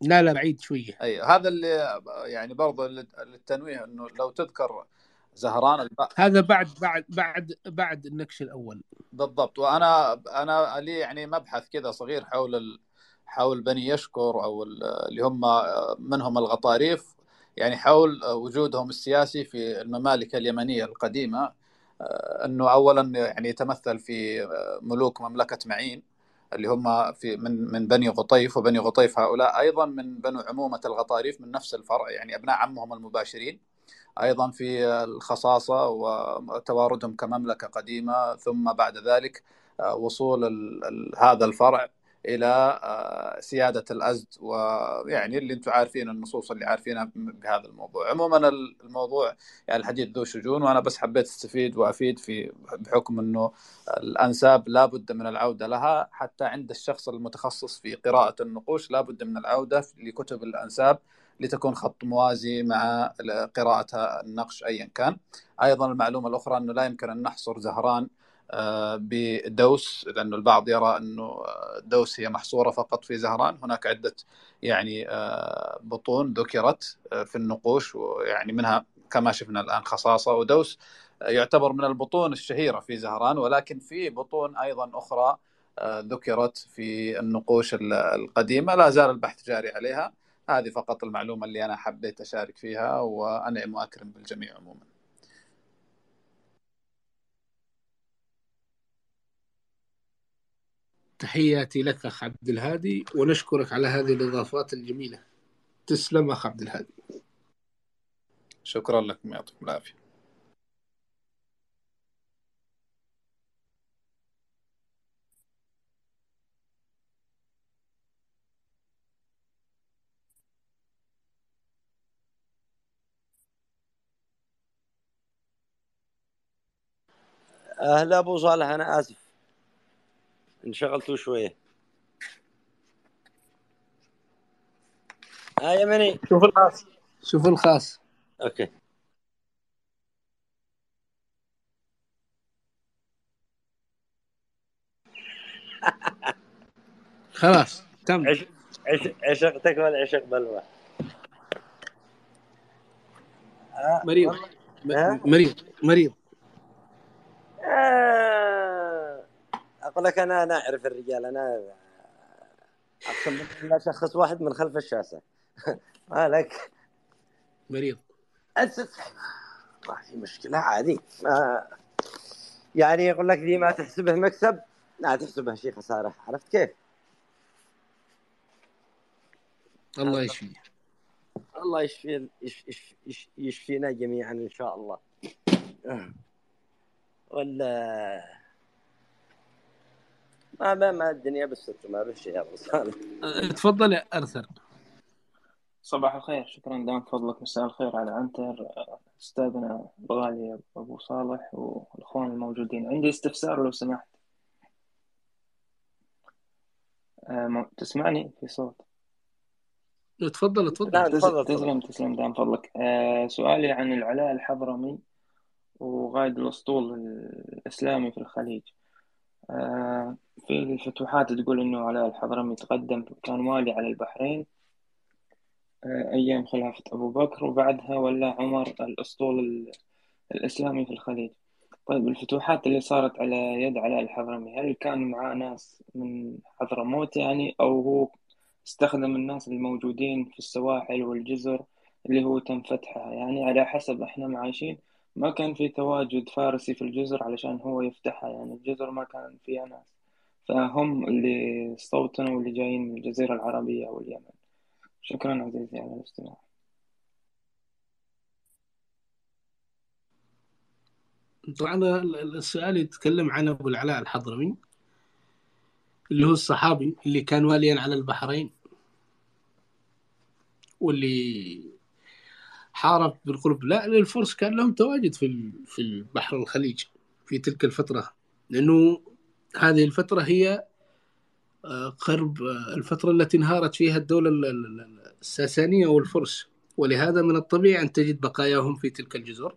لا بعيد شوية. أي هذا اللي يعني برضه للتنويه، إنه لو تذكر زهران هذا بعد النقش الأول بالضبط. وأنا لي يعني مبحث كذا صغير حول بني يشكر، أو اللي هم منهم الغطاريف، يعني حول وجودهم السياسي في الممالك اليمنية القديمة، أنه أولا يعني يتمثل في ملوك مملكة معين اللي هم في من بني غطيف، وبني غطيف هؤلاء أيضا من بنو عمومة الغطاريف من نفس الفرع، يعني أبناء عمهم المباشرين، أيضا في الخصاصة وتواردهم كمملكة قديمة، ثم بعد ذلك وصول هذا الفرع إلى سيادة الأزد، ويعني اللي أنتم عارفين النصوص اللي عارفينها بهذا الموضوع. عموما الموضوع يعني الحديث ذو شجون، وأنا بس حبيت استفيد وأفيد في بحكم أنه الأنساب لا بد من العودة لها، حتى عند الشخص المتخصص في قراءة النقوش لا بد من العودة لكتب الأنساب لتكون خط موازي مع قراءة النقش أيا كان. أيضا المعلومة الأخرى أنه لا يمكن أن نحصر زهران بدوس، لأن البعض يرى أنه دوس هي محصورة فقط في زهران، هناك عدة يعني بطون ذكرت في النقوش، ويعني منها كما شفنا الآن خصاصة ودوس يعتبر من البطون الشهيرة في زهران، ولكن في بطون أيضا أخرى ذكرت في النقوش القديمة لا زال البحث جاري عليها. هذه فقط المعلومة اللي أنا حبيت أشارك فيها، وأنعم وأكرم بالجميع. عموما تحياتي لك أخ عبد الهادي، ونشكرك على هذه الإضافات الجميلة. تسلم أخ عبد الهادي، شكرا لكم، يعطيكم العافية. أهلا أبو صالح، أنا آسف انشغلتوا شوية. يا مني شوف الخاص، شوف الخاص. أوكي خلاص تم. عشقتك والعشق بلوى. مريض مريض مريض. أقول لك أنا أعرف الرجال، أنا أقسم بالله شخص واحد من خلف الشاشة. مالك مريض أسف، ما في مشكلة عادي. يعني يقول لك دي ما تحسبه مكسب، لا تحسبه شيء خسارة، عرفت كيف؟ الله يشفي، الله يشفي يشفينا جميعا إن شاء الله. ولا ما الدنيا بالاستثمار والشيء هذا صار. تفضل يا أرثر. صباح الخير، شكرا دام فضلك. مساء الخير على عنتر، أستاذنا الغالي أبو صالح والأخوان الموجودين. عندي استفسار لو سمحت. تسمعني في صوت؟ تفضل تفضل. تسلم دام فضلك. سؤالي عن العلاء الحضرمي وغايد الأسطول الإسلامي في الخليج. في الفتوحات تقول إنه علاء الحضرمي تقدم كان والي على البحرين أيام خلافة أبو بكر، وبعدها ولا عمر الأسطول الإسلامي في الخليج. طيب الفتوحات اللي صارت على يد علاء الحضرمي، هل كان معاه ناس من حضرموت يعني، أو هو استخدم الناس الموجودين في السواحل والجزر اللي هو تم فتحها؟ يعني على حسب إحنا معايشين ما كان في تواجد فارسي في الجزر علشان هو يفتحها، يعني الجزر ما كان فيها ناس، فهم اللي استوطنوا واللي جايين من الجزيرة العربية واليمن. شكرا عزيزي على الاستماع. طبعا السؤال يتكلم عن أبو العلاء الحضرمي اللي هو الصحابي اللي كان واليا على البحرين، واللي حارب بالقرب. لا، الفرس كان لهم تواجد في البحر الخليج في تلك الفترة، لأنه هذه الفترة هي قرب الفترة التي انهارت فيها الدولة الساسانية والفرس، ولهذا من الطبيعي أن تجد بقاياهم في تلك الجزر،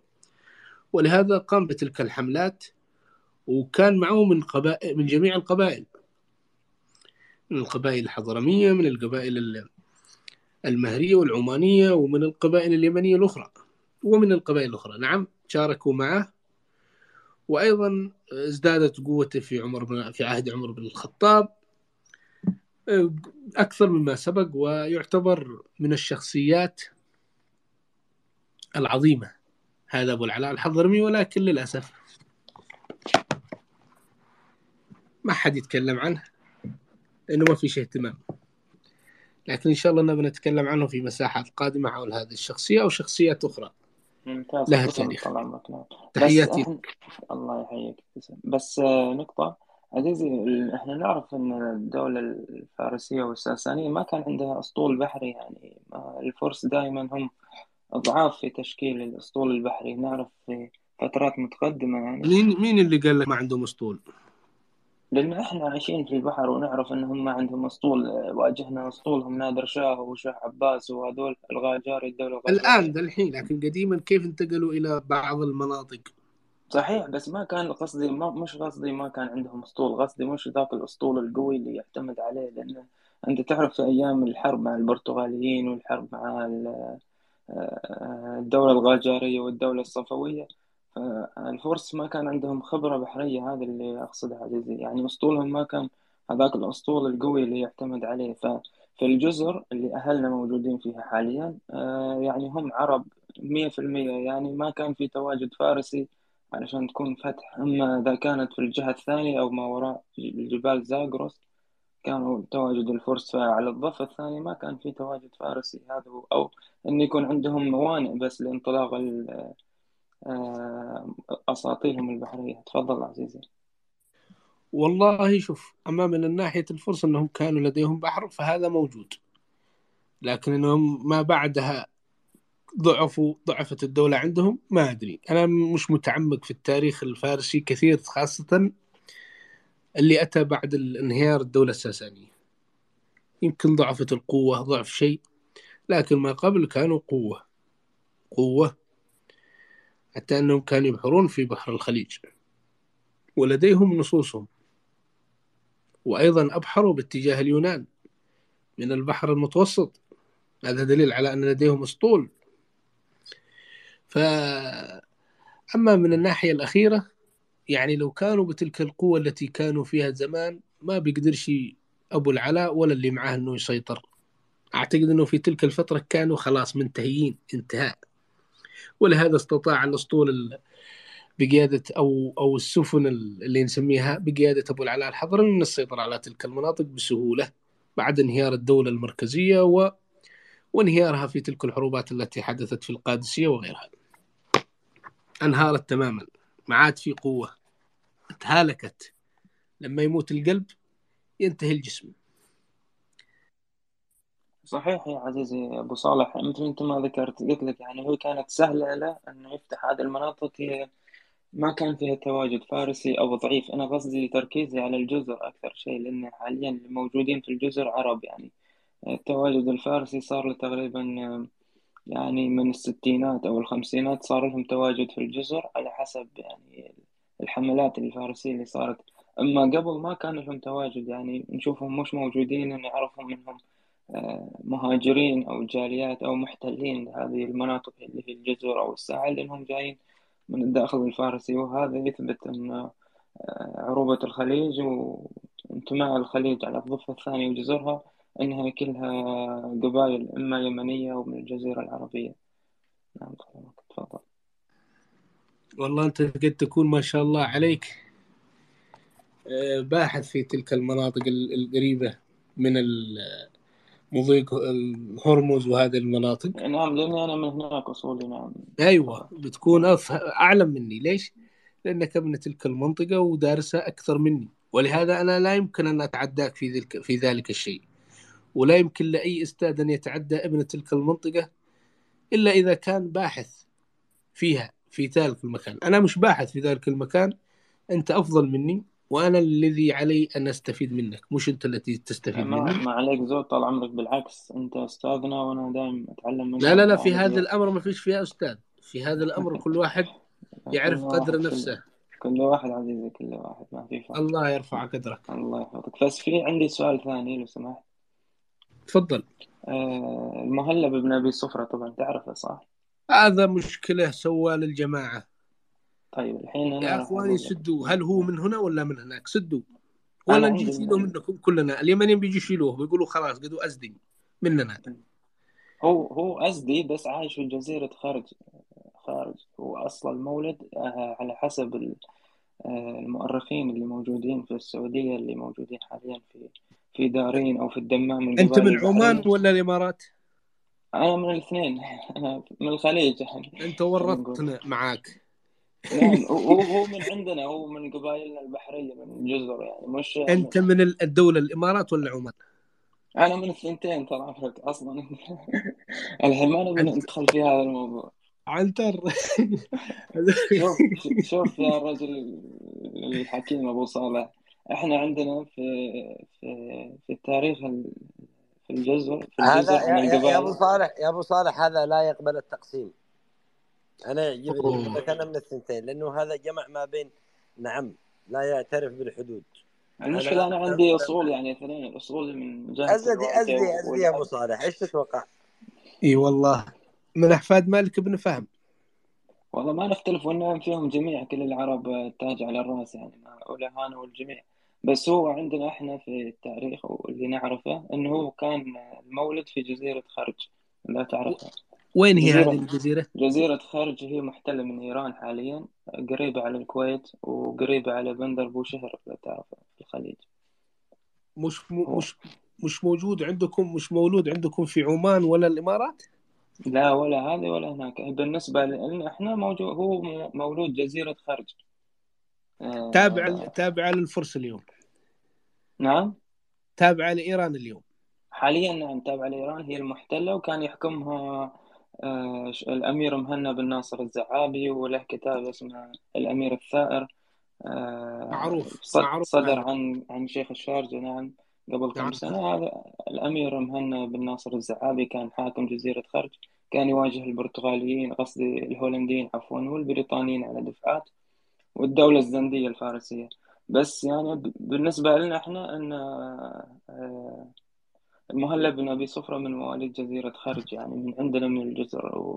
ولهذا قام بتلك الحملات، وكان معه من جميع القبائل، من القبائل الحضرمية، من القبائل المهرية والعمانية، ومن القبائل اليمنية الأخرى، ومن القبائل الأخرى. نعم شاركوا معه، وأيضا ازدادت قوته في عهد عمر بن الخطاب أكثر مما سبق، ويعتبر من الشخصيات العظيمة هذا أبو العلاء الحضرمي. ولكن للأسف ما حد يتكلم عنه لأنه ما في شيء اهتمام، لكن إن شاء الله أننا بنتكلم عنه في مساحات قادمة حول هذه الشخصية أو شخصيات أخرى لها تاريخ. تحياتي. الله يحييك. بس نقطة عزيزي، إحنا نعرف أن الدولة الفارسية والساسانية ما كان عندها أسطول بحري، يعني الفرس دائما هم ضعاف في تشكيل الأسطول البحري، نعرف في فترات متقدمة. يعني مين اللي قال لك ما عندهم أسطول؟ لأن إحنا عايشين في البحر ونعرف أنهم ما عندهم أسطول، واجهنا أسطولهم نادر شاه وشاه عباس وهذول الغاجاري الدولة الآن ده الحين، لكن قديما كيف انتقلوا إلى بعض المناطق. صحيح، بس ما كان قصدي، مش قصدي ما كان عندهم أسطول، قصدي مش ذاك الأسطول القوي اللي يعتمد عليه، لأن أنت تعرف في أيام الحرب مع البرتغاليين والحرب مع الدولة الغاجارية والدولة الصفوية الفرس ما كان عندهم خبرة بحرية، هذا اللي أقصده عزيزي، يعني أسطولهم ما كان هذاك الأسطول القوي اللي يعتمد عليه. ففي الجزر اللي أهلنا موجودين فيها حاليا يعني هم عرب 100%، يعني ما كان في تواجد فارسي علشان تكون فتح. أما إذا كانت في الجهة الثانية أو ما وراء جبال زاغرس كانوا تواجد الفرس، فعلى الضفة الثانية ما كان في تواجد فارسي، هذا أو أن يكون عندهم موانئ بس لانطلاق أساطيلهم البحرية. تفضل عزيزي. والله شوف، أما من ناحية الفرس أنهم كانوا لديهم بحر فهذا موجود، لكن أنهم ما بعدها ضعفت الدولة عندهم ما أدري. أنا مش متعمق في التاريخ الفارسي كثير، خاصة اللي أتى بعد انهيار الدولة الساسانية، يمكن ضعفت القوة، ضعف شيء، لكن ما قبل كانوا قوة حتى أنهم كانوا يبحرون في بحر الخليج ولديهم نصوصهم، وأيضا أبحروا باتجاه اليونان من البحر المتوسط، هذا دليل على أن لديهم أسطول. فأما من الناحية الأخيرة يعني لو كانوا بتلك القوة التي كانوا فيها زمان ما بيقدرش أبو العلاء ولا اللي معاه أنه يسيطر. أعتقد أنه في تلك الفترة كانوا خلاص منتهيين انتهاء، ولهذا استطاع الأسطول بقيادة أو السفن اللي نسميها بقيادة أبو العلاء الحضرمي من السيطرة على تلك المناطق بسهولة بعد انهيار الدولة المركزية وانهيارها في تلك الحروبات التي حدثت في القادسية وغيرها، انهارت تماما، ما عاد في قوة، تهالكت. لما يموت القلب ينتهي الجسم. صحيح يا عزيزي أبو صالح، مثل أنت ما ذكرت، قلت لك يعني هو كانت سهلة له أنه يفتح هذه المناطق، هي ما كان فيها تواجد فارسي أو ضعيف. أنا قصدي تركيزي على الجزر أكثر شيء، لأن حاليا الموجودين في الجزر عرب، يعني التواجد الفارسي صار له تقريبا يعني من 60s أو 50s صار لهم تواجد في الجزر على حسب يعني الحملات الفارسية اللي صارت. أما قبل ما كان لهم تواجد، يعني نشوفهم مش موجودين، نعرفهم منهم مهاجرين أو جاليات أو محتلين هذه المناطق اللي في الجزر أو الساحل، إنهم جايين من الداخل الفارسي، وهذا يثبت أن عروبة الخليج وانتماء الخليج على الضفة الثانية وجزرها إنها كلها قبائل إما يمنية أو من الجزيرة العربية. نعم تفضل. والله أنت قد تكون ما شاء الله عليك باحث في تلك المناطق القريبة من مضيق الهرمز وهذه المناطق. نعم، لأني أنا من هناك أصولي. نعم أيوة، بتكون أعلم مني. ليش؟ لأنك ابن تلك المنطقة ودارسها أكثر مني، ولهذا أنا لا يمكن أن أتعداك في ذلك الشيء، ولا يمكن لأي أستاذ أن يتعدى ابن تلك المنطقة إلا إذا كان باحث فيها في ذلك المكان. أنا مش باحث في ذلك المكان، أنت أفضل مني، وأنا الذي علي أن أستفيد منك، مش أنت التي تستفيد منك. ما عليك زود طال عمرك، بالعكس أنت أستاذنا وأنا دائما أتعلم منك. لا في هذا الأمر ما فيش فيها أستاذ، في هذا الأمر كل واحد يعرف قدر نفسه. كل واحد عزيزي، كل واحد، ما في فرق. الله يرفع قدرك. الله يحفظك. بس في عندي سؤال ثاني لو سمحت. تفضل. المهلب ابن أبي صفرة طبعا تعرفه صح؟ هذا مشكلة سوى للجماعة. طيب الحين أنا يا أخواني سدوا، هل هو من هنا ولا من هناك؟ سدوا ولا نجي نشيله منكم كلنا. اليمنيين بيجي يشيلوه بيقولوا خلاص قدوا أزدي مننا. هو أزدي بس عايش في جزيرة خارج، وأصل المولد على حسب المؤرخين اللي موجودين في السعودية اللي موجودين حاليا في دارين أو في الدمام. من أنت من عمان ولا الإمارات؟ أنا من الاثنين، أنا من الخليج. أنت ورطتنا معاك. نعم، هو من عندنا، هو من قبائلنا البحرية من الجزر يعني. مش أنت من الدولة الإمارات ولا عمان؟ أنا من الثنتين ترى أصلا. الحين ما نبي ندخل في هذا الموضوع. عنتر شوف يا رجل الحكيم أبو صالح، إحنا عندنا في التاريخ في الجزر هذا يا أبو صالح، هذا لا يقبل التقسيم. أنا يجب أتكلم من الثنتين لأنه هذا جمع ما بين، نعم، لا يعترف بالحدود. المشكلة أنا عندي أصول يعني اثنين، أصول من جهة أزدي يا أبو صالح. إيش تتوقع؟ إي والله من أحفاد مالك بن فهم. والله ما نختلف ونعم فيهم جميع، كل العرب تاج على الرأس يعني، أولهان والجميع. بس هو عندنا إحنا في التاريخ واللي نعرفه إنه هو كان المولد في جزيرة خرج، لا تعرفها. وين هي هذه الجزيرة؟ جزيرة خرج هي محتلة من إيران حالياً، قريبة على الكويت وقريبة على بندر بوشهر، لا تعرفها، في الخليج. مش موجود عندكم، مش مولود عندكم في عمان ولا الإمارات؟ لا، ولا هذه ولا هناك. بالنسبة لنا إحنا موجود، هو مولود جزيرة خرج. تابع للفرس اليوم. نعم. تابع لإيران اليوم. حالياً نعم تابع لإيران، هي المحتلة، وكان يحكمها الأمير مهنا بن ناصر الزعابي، وله كتاب اسمه الأمير الثائر، معروف، صدر عن شيخ الشارجة، نعم، قبل كم سنة. هذا الأمير مهنا بن ناصر الزعابي كان حاكم جزيرة خرج، كان يواجه البرتغاليين، قصدي الهولنديين عفوا، والبريطانيين على دفعات، والدولة الزندية الفارسية. بس يعني بالنسبة لنا احنا ان المهلب بن أبي صفرة من مواليد جزيرة خرج، يعني من عندنا من الجزر،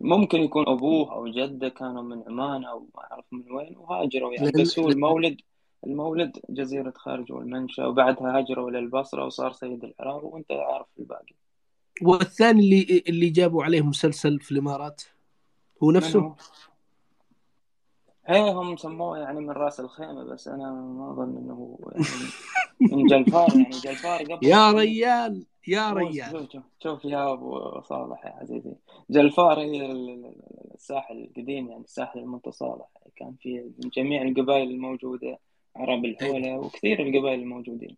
وممكن يكون أبوه أو جده كانوا من عمان أو ما أعرف من وين وهاجروا يعني. بس هو المولد جزيرة خرج والمنشأ، وبعدها هاجروا إلى البصرة وصار سيد العراق، وأنت عارف الباقي. والثاني اللي جابوا عليه مسلسل في الإمارات هو نفسه، هي هم سموه يعني من رأس الخيمة، بس أنا ما أظن إنه هو يعني من جلفار، يعني جلفار قبل يا ريال شوف يا أبو صالح يا عزيزي، جلفار هي الساحل القديم يعني، الساحل المتصالح، كان فيه جميع القبائل الموجودة، عرب الحولة وكثير القبائل الموجودين،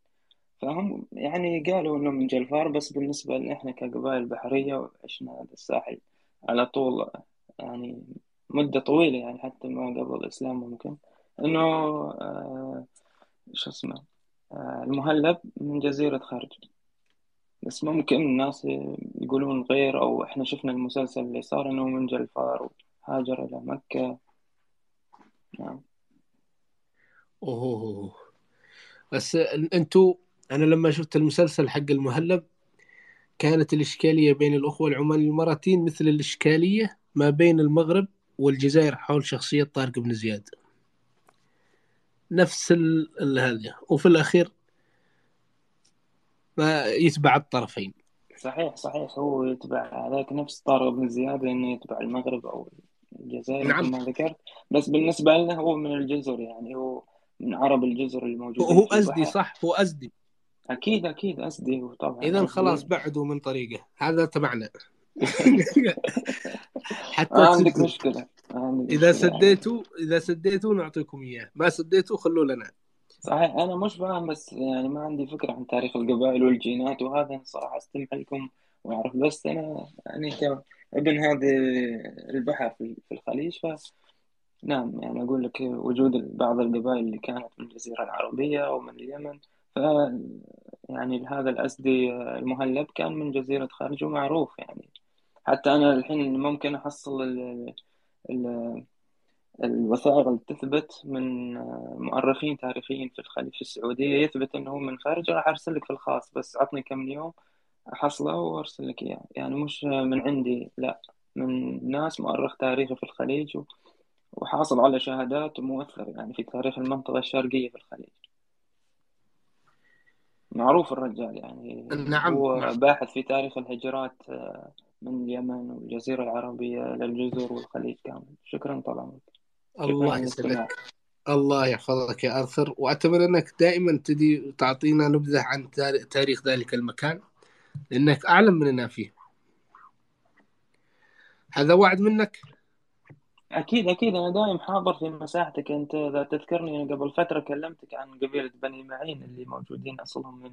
فهم يعني قالوا إنه من جلفار. بس بالنسبة لنا إحنا كقبائل بحرية عشنا هذا الساحل على طول يعني مدة طويلة يعني، حتى ما قبل الإسلام ممكن إنه شو اسمه المهلب من جزيرة خرج. بس ممكن الناس يقولون غير، أو إحنا شفنا المسلسل اللي صار إنه من جلفار وهاجر إلى مكة. نعم. أوه، بس أنتوا، أنا لما شفت المسلسل حق المهلب كانت الإشكالية بين الأخوة العمانيين الإماراتيين مثل الإشكالية ما بين المغرب والجزائر حول شخصية طارق بن زياد، نفس هذه، وفي الأخير ما يتبع الطرفين. صحيح، هو يتبع هذاك نفس طارق بن زياد، إنه يتبع المغرب أو الجزائر. نعم. كما ذكرت. بس بالنسبة لنا هو من الجزر يعني، هو من عرب الجزر الموجودين. هو أزدي، صح، هو أزدي، أكيد أزدي طبعا. إذن خلاص بعدوا من طريقه هذا تبعنا. حتى عندك مشكلة، إذا سديتوا نعطيكم إياه، ما سديتوا خلوا لنا. صحيح، أنا مش فاهم، بس يعني ما عندي فكرة عن تاريخ القبائل والجينات وهذا، صراحة أستمع لكم وأعرف، بس أنا ابن هذا البحر في الخليج. نعم يعني أقول لك وجود بعض القبائل اللي كانت من الجزيرة العربية أو من اليمن، يعني هذا الأزدي المهلب كان من جزيرة خارج ومعروف يعني. حتى أنا الحين ممكن أحصل الوثائق اللي تثبت من مؤرخين تاريخيين في الخليج في السعودية يثبت أنه من خارج، راح أرسل لك في الخاص، بس عطني كم يوم أحصله وأرسل لك إياه يعني، مش من عندي، لا، من ناس مؤرخ تاريخي في الخليج وحاصل على شهادات ومؤثر يعني في تاريخ المنطقة الشرقية في الخليج. معروف الرجال يعني. نعم. هو باحث في تاريخ الهجرات من اليمن والجزيرة العربية للجزر والخليج كامل. شكرا طبعا. الله يسلمك. الله يحفظك يا آرثر، وأعتبر أنك دائما تدي تعطينا نبذة عن تاريخ ذلك المكان، لأنك أعلم مننا فيه. هذا وعد منك. أكيد أكيد، أنا دائم حاضر في مساحتك. أنت إذا تذكرني قبل فترة كلمتك عن قبيلة بني معين اللي موجودين أصلهم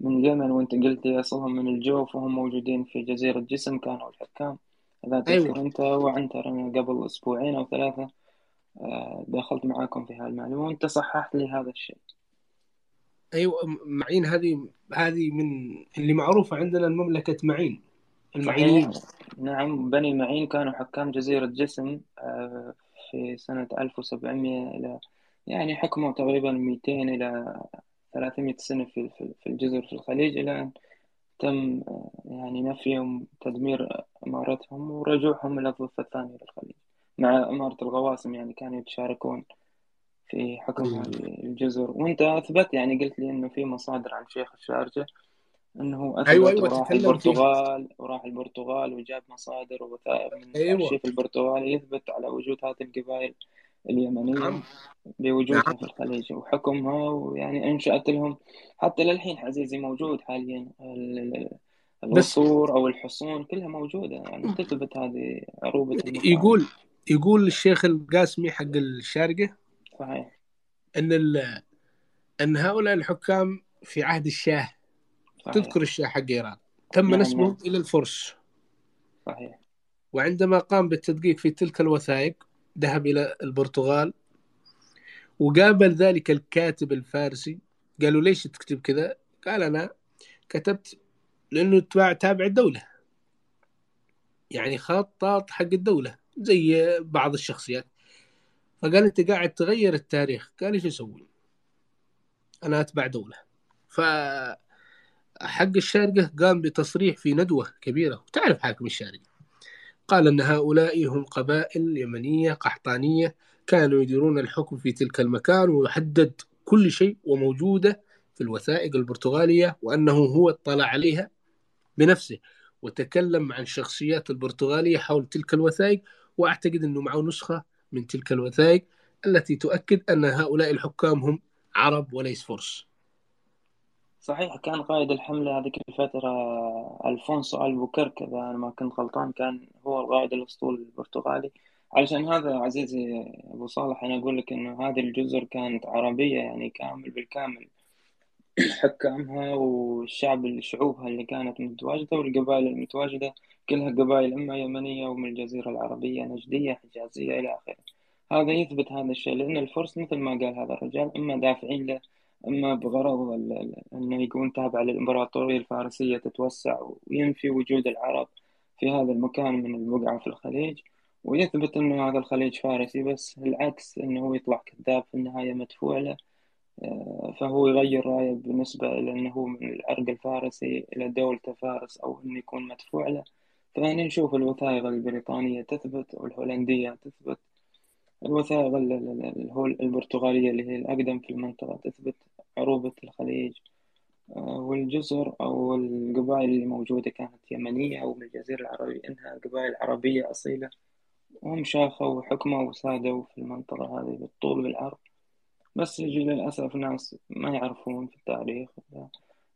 من اليمن، وأنت قلت لي أصلهم من الجوف وهم موجودين في جزيرة جسم، كانوا الحكام. إذا تذكر أيوة. أنت وعنتر قبل أسبوعين أو 3 دخلت معاكم في هالمعلومة وأنت صححت لي هذا الشيء. أيوة، معين هذه من اللي معروفة عندنا مملكة معين المعينيين. نعم، بني معين كانوا حكام جزيرة جسم في سنة 1700 إلى يعني حكموا تقريبا 200 إلى 300 سنة في الجزر في الخليج، إلى أن تم يعني نفيهم تدمير إمارتهم ورجوعهم إلى الضفة الثانية للخليج مع إمارة الغواسم. يعني كانوا يتشاركون في حكم الجزر، وأنت أثبت يعني قلت لي إنه في مصادر عن شيخ الشارجة انه اثبت. أيوة وراح البرتغال وجاب مصادر ووثائق من الشيخ البرتغالي يثبت على وجود هذه القبائل اليمنيه. نعم. بوجودها نعم. في الخليج وحكمها، ويعني انشات لهم حتى للحين عزيزي موجود حاليا القصور او الحصون كلها موجوده، يعني تثبت هذه عروبه المفاعل. يقول الشيخ القاسمي حق الشارقه صحيح ان هؤلاء الحكام في عهد الشاه، تذكر الشاه حق إيران، تم نسبهم إلى الفرس. صحيح. وعندما قام بالتدقيق في تلك الوثائق ذهب إلى البرتغال وقابل ذلك الكاتب الفارسي. قالوا ليش تكتب كذا؟ قال أنا كتبت لأنه تابع الدولة، يعني خطاط حق الدولة زي بعض الشخصيات. فقال أنت قاعد تغير التاريخ. قال إيش أسوي؟ أنا أتبع دولة. حق الشارقة قام بتصريح في ندوة كبيرة، تعرف حاكم الشارقة، قال أن هؤلاء هم قبائل يمنية قحطانية كانوا يديرون الحكم في تلك المكان، ويحدد كل شيء، وموجودة في الوثائق البرتغالية، وأنه هو اطلع عليها بنفسه وتكلم عن شخصيات البرتغالية حول تلك الوثائق، وأعتقد أنه معه نسخة من تلك الوثائق التي تؤكد أن هؤلاء الحكام هم عرب وليس فرس. صحيح، كان قائد الحملة هذيك الفترة ألفونسو ألبوكيرك، إذا أنا ما كنت غلطان كان هو القائد الأسطول البرتغالي. علشان هذا عزيزي أبو صالح أنا أقول لك إنه هذه الجزر كانت عربية يعني كامل بالكامل، حكامها والشعب شعوبها اللي كانت متواجدة والقبائل المتواجدة كلها قبائل إما يمنية ومن الجزيرة العربية، نجدية، حجازية إلى آخره. هذا يثبت هذا الشيء، لأن الفرس مثل ما قال هذا الرجال إما دافعين له، أما بغرض أنه يكون تابع للإمبراطورية الفارسية تتوسع وينفي وجود العرب في هذا المكان من البقعة في الخليج، ويثبت أنه هذا الخليج فارسي، بس العكس أنه هو يطلع كذاب في النهاية مدفوع له، فهو يغير رأيه بالنسبة إلى أنه من العرق الفارسي إلى دولة فارس أو أنه يكون مدفوع له. فأنا نشوف الوثائق البريطانية تثبت والهولندية تثبت، الوثائق البرتغالية اللي هي الأقدم في المنطقة تثبت عروبة الخليج، والجزر أو القبائل اللي موجودة كانت يمنية أو من الجزيرة العربية، إنها قبائل عربية أصيلة وهم شاخوا وحكموا وسادوا في المنطقة هذه بالطول والعرض. بس يجي للأسف ناس ما يعرفون في التاريخ،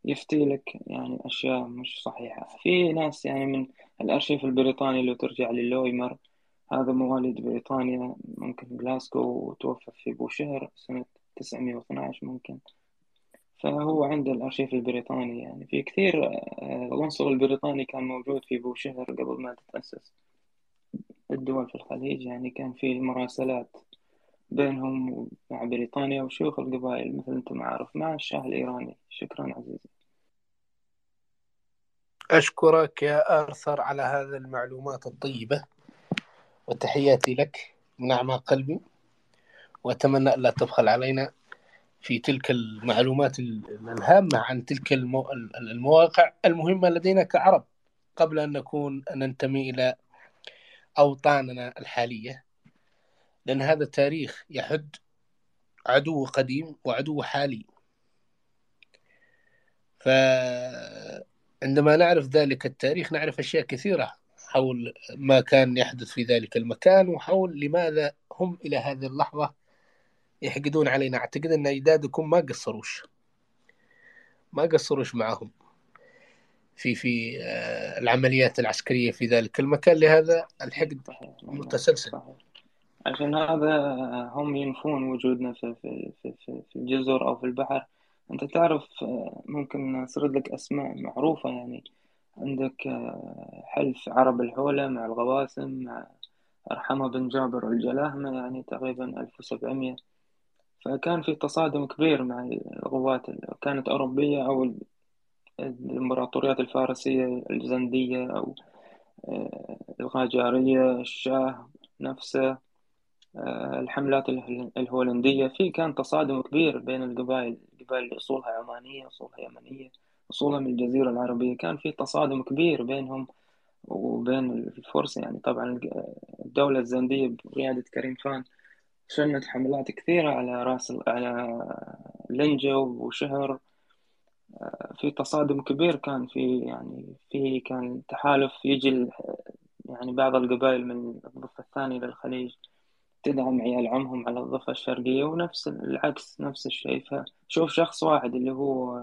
يفتي لك يعني أشياء مش صحيحة. في ناس يعني من الأرشيف البريطاني اللي ترجع للويمر، هذا مواليد بريطانيا ممكن جلاسكو، وتوفى في بوشهر سنة 912 ممكن، فهو عنده الأرشيف البريطاني. يعني في كثير العنصر البريطاني كان موجود في بوشهر قبل ما تتأسس الدول في الخليج، يعني كان في مراسلات بينهم مع بريطانيا وشيوخ القبائل مثل أنت ما عارف مع الشاه الإيراني. شكرا عزيزي. أشكرك يا آرثر على هذه المعلومات الطيبة، وتحياتي لك من أعماق قلبي، وأتمنى ألا تبخل علينا في تلك المعلومات الهامة عن تلك المواقع المهمة لدينا كعرب قبل أن ننتمي إلى أوطاننا الحالية، لأن هذا التاريخ يحد عدو قديم وعدو حالي. فعندما نعرف ذلك التاريخ نعرف أشياء كثيرة حول ما كان يحدث في ذلك المكان، وحول لماذا هم إلى هذه اللحظة يحقدون علينا. أعتقد أن أجدادكم ما قصروش معهم في العمليات العسكرية في ذلك المكان، لهذا الحقد متسلسل. عشان هذا هم ينفون وجودنا في الجزر أو في البحر. أنت تعرف ممكن نسرد لك أسماء معروفة، يعني عندك حلف عرب الحولة مع الغواسم مع أرحمة بن جابر والجلاهمة، يعني تقريبا 1700. فكان في تصادم كبير مع القوات كانت أوروبية أو الإمبراطوريات الفارسية البيزنطية أو القاجارية، الشاه نفسه، الحملات الهولندية. في كان تصادم كبير بين القبائل اللي أصولها عمانية، أصولها يمنية، أصولها من الجزيرة العربية. كان في تصادم كبير بينهم وبين الفرس. يعني طبعا الدولة الزندية بقيادة كريم خان شنت حملات كثيرة على على لنجو وشهر. في تصادم كبير كان في، يعني في كان تحالف يجي يعني بعض القبائل من الضفة الثانية للخليج تدعم عيال عمهم على الضفة الشرقية، ونفس العكس نفس الشيء. فشوف شخص واحد اللي هو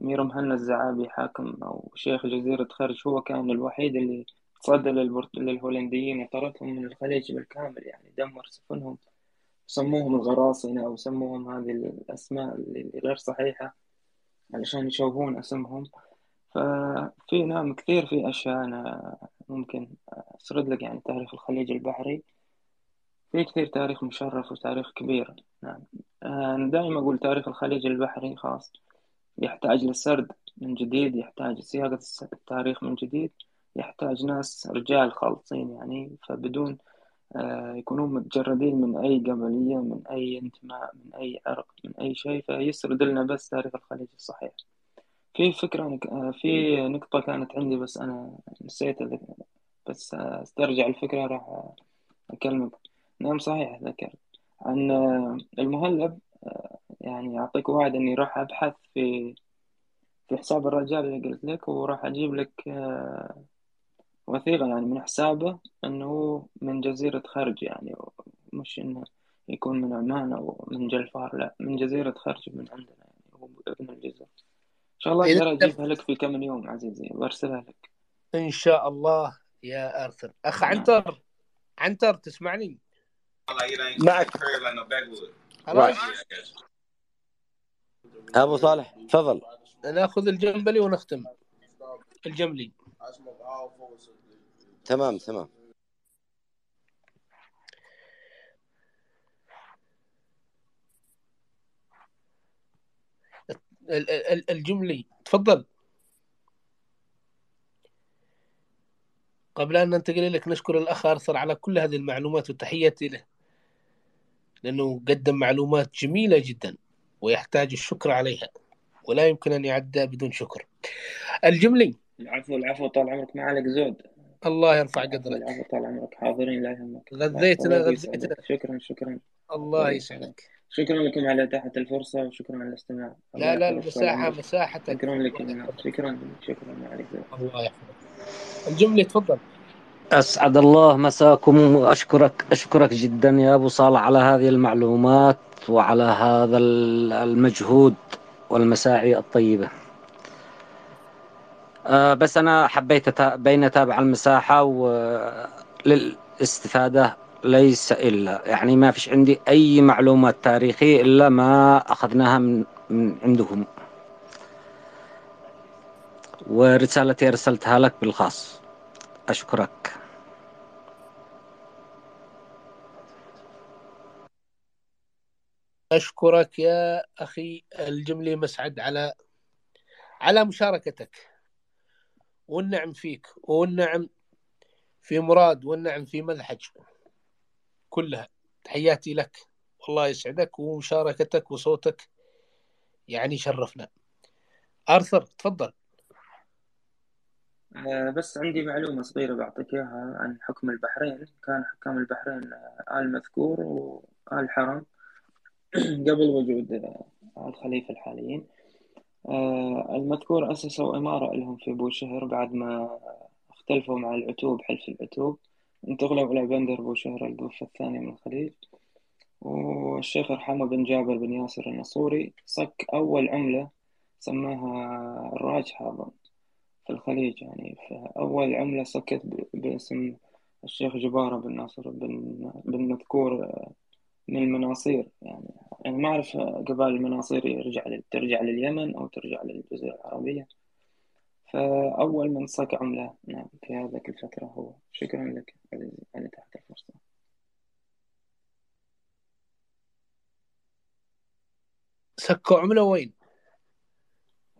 مير مهنا الزعابي حاكم أو شيخ جزيرة خرج، هو كان الوحيد اللي تصدى للهولنديين وطردهم من الخليج بالكامل، يعني دمر سفنهم. سموهم الغراصنة أو سموهم هذه الأسماء اللي غير صحيحة علشان يشوهون اسمهم. ففي نعم كثير في أشياء أنا ممكن أسرد لك، يعني تاريخ الخليج البحري في كثير تاريخ مشرف وتاريخ كبير. نعم أنا دائما أقول تاريخ الخليج البحري خاص يحتاج للسرد من جديد، يحتاج صياغة التاريخ من جديد، يحتاج ناس رجال خالصين يعني، فبدون يكونوا متجردين من أي قبلية من أي انتماء من أي عرق من أي شيء، فيسرد لنا بس تاريخ الخليج الصحيح. في فكرة في نقطة كانت عندي بس أنا نسيت، بس استرجع الفكرة راح أكلمك. نعم صحيح ذكرت عن المهلب، يعني أعطيك وعد أني راح أبحث في حساب الرجال اللي قلت لك، وراح أجيب لك وثيقة يعني من حسابه أنه من جزيرة خرج، يعني مش أنه يكون من عمان أو من جلفار، لا من جزيرة خرج من عندنا، يعني هو ابن الجزر. إن شاء الله أقدر أجيبها لك في كم يوم عزيزي وأرسلها لك إن شاء الله يا أرثر. أخ عنتر تسمعني معك right. أبو صالح تفضل. ناخذ الجنبلي ونختم الجملي. تمام. الجملي تفضل. قبل أن ننتقل لك نشكر الأخ أرثر على كل هذه المعلومات وتحياتي له، لأنه قدم معلومات جميلة جدا ويحتاج الشكر عليها ولا يمكن أن يعدى بدون شكر. الجملي العفو طال عمرك، ما عليك زود، الله يرفع قدرك. العفو طال عمرك، حاضرين لا يهمك. غذيتنا شكرا الله يسعدك. شكرا لكم على إتاحة الفرصة وشكرا على الاستماع. لا مساحتك. شكرا لكم، شكرا ما عليك زود. الله يحفظك. الجملي تفضل. أسعد الله مساكم، وأشكرك جدا يا أبو صالح على هذه المعلومات وعلى هذا المجهود والمساعي الطيبة. بس أنا حبيت بين أتابع المساحة وللاستفادة ليس إلا، يعني ما فيش عندي أي معلومات تاريخية إلا ما أخذناها من عندهم، ورسالتي أرسلتها لك بالخاص. أشكرك. أشكرك يا أخي الجملي مسعد على مشاركتك، والنعم فيك والنعم في مراد والنعم في مذحج كلها. تحياتي لك والله يسعدك، ومشاركتك وصوتك يعني شرفنا. أرثر تفضل. بس عندي معلومة صغيرة بعطيك إياها عن حكم البحرين. كان حكام البحرين آل مذكور وآل حرم قبل وجود الخليفة الحاليين. المذكور أسسوا إمارة لهم في بوشهر بعد ما اختلفوا مع العتوب، حلف العتوب، انتقلوا إلى بندر بوشهر الضفة الثانية من الخليج، و والشيخ حمو بن جابر بن ياسر النصوري صك أول عملة سماها الراجحة أظن في الخليج، يعني فأول عملة صكت باسم الشيخ جبارة بن ناصر بن مذكور من المناصير، يعني ما أعرف قبائل المناصير ترجع لليمن أو ترجع للجزيرة العربية، فأول من صك عملة نعم في هذه الفترة هو. شكرا لك عزيزي على تحت الفرصة. صك عملة وين؟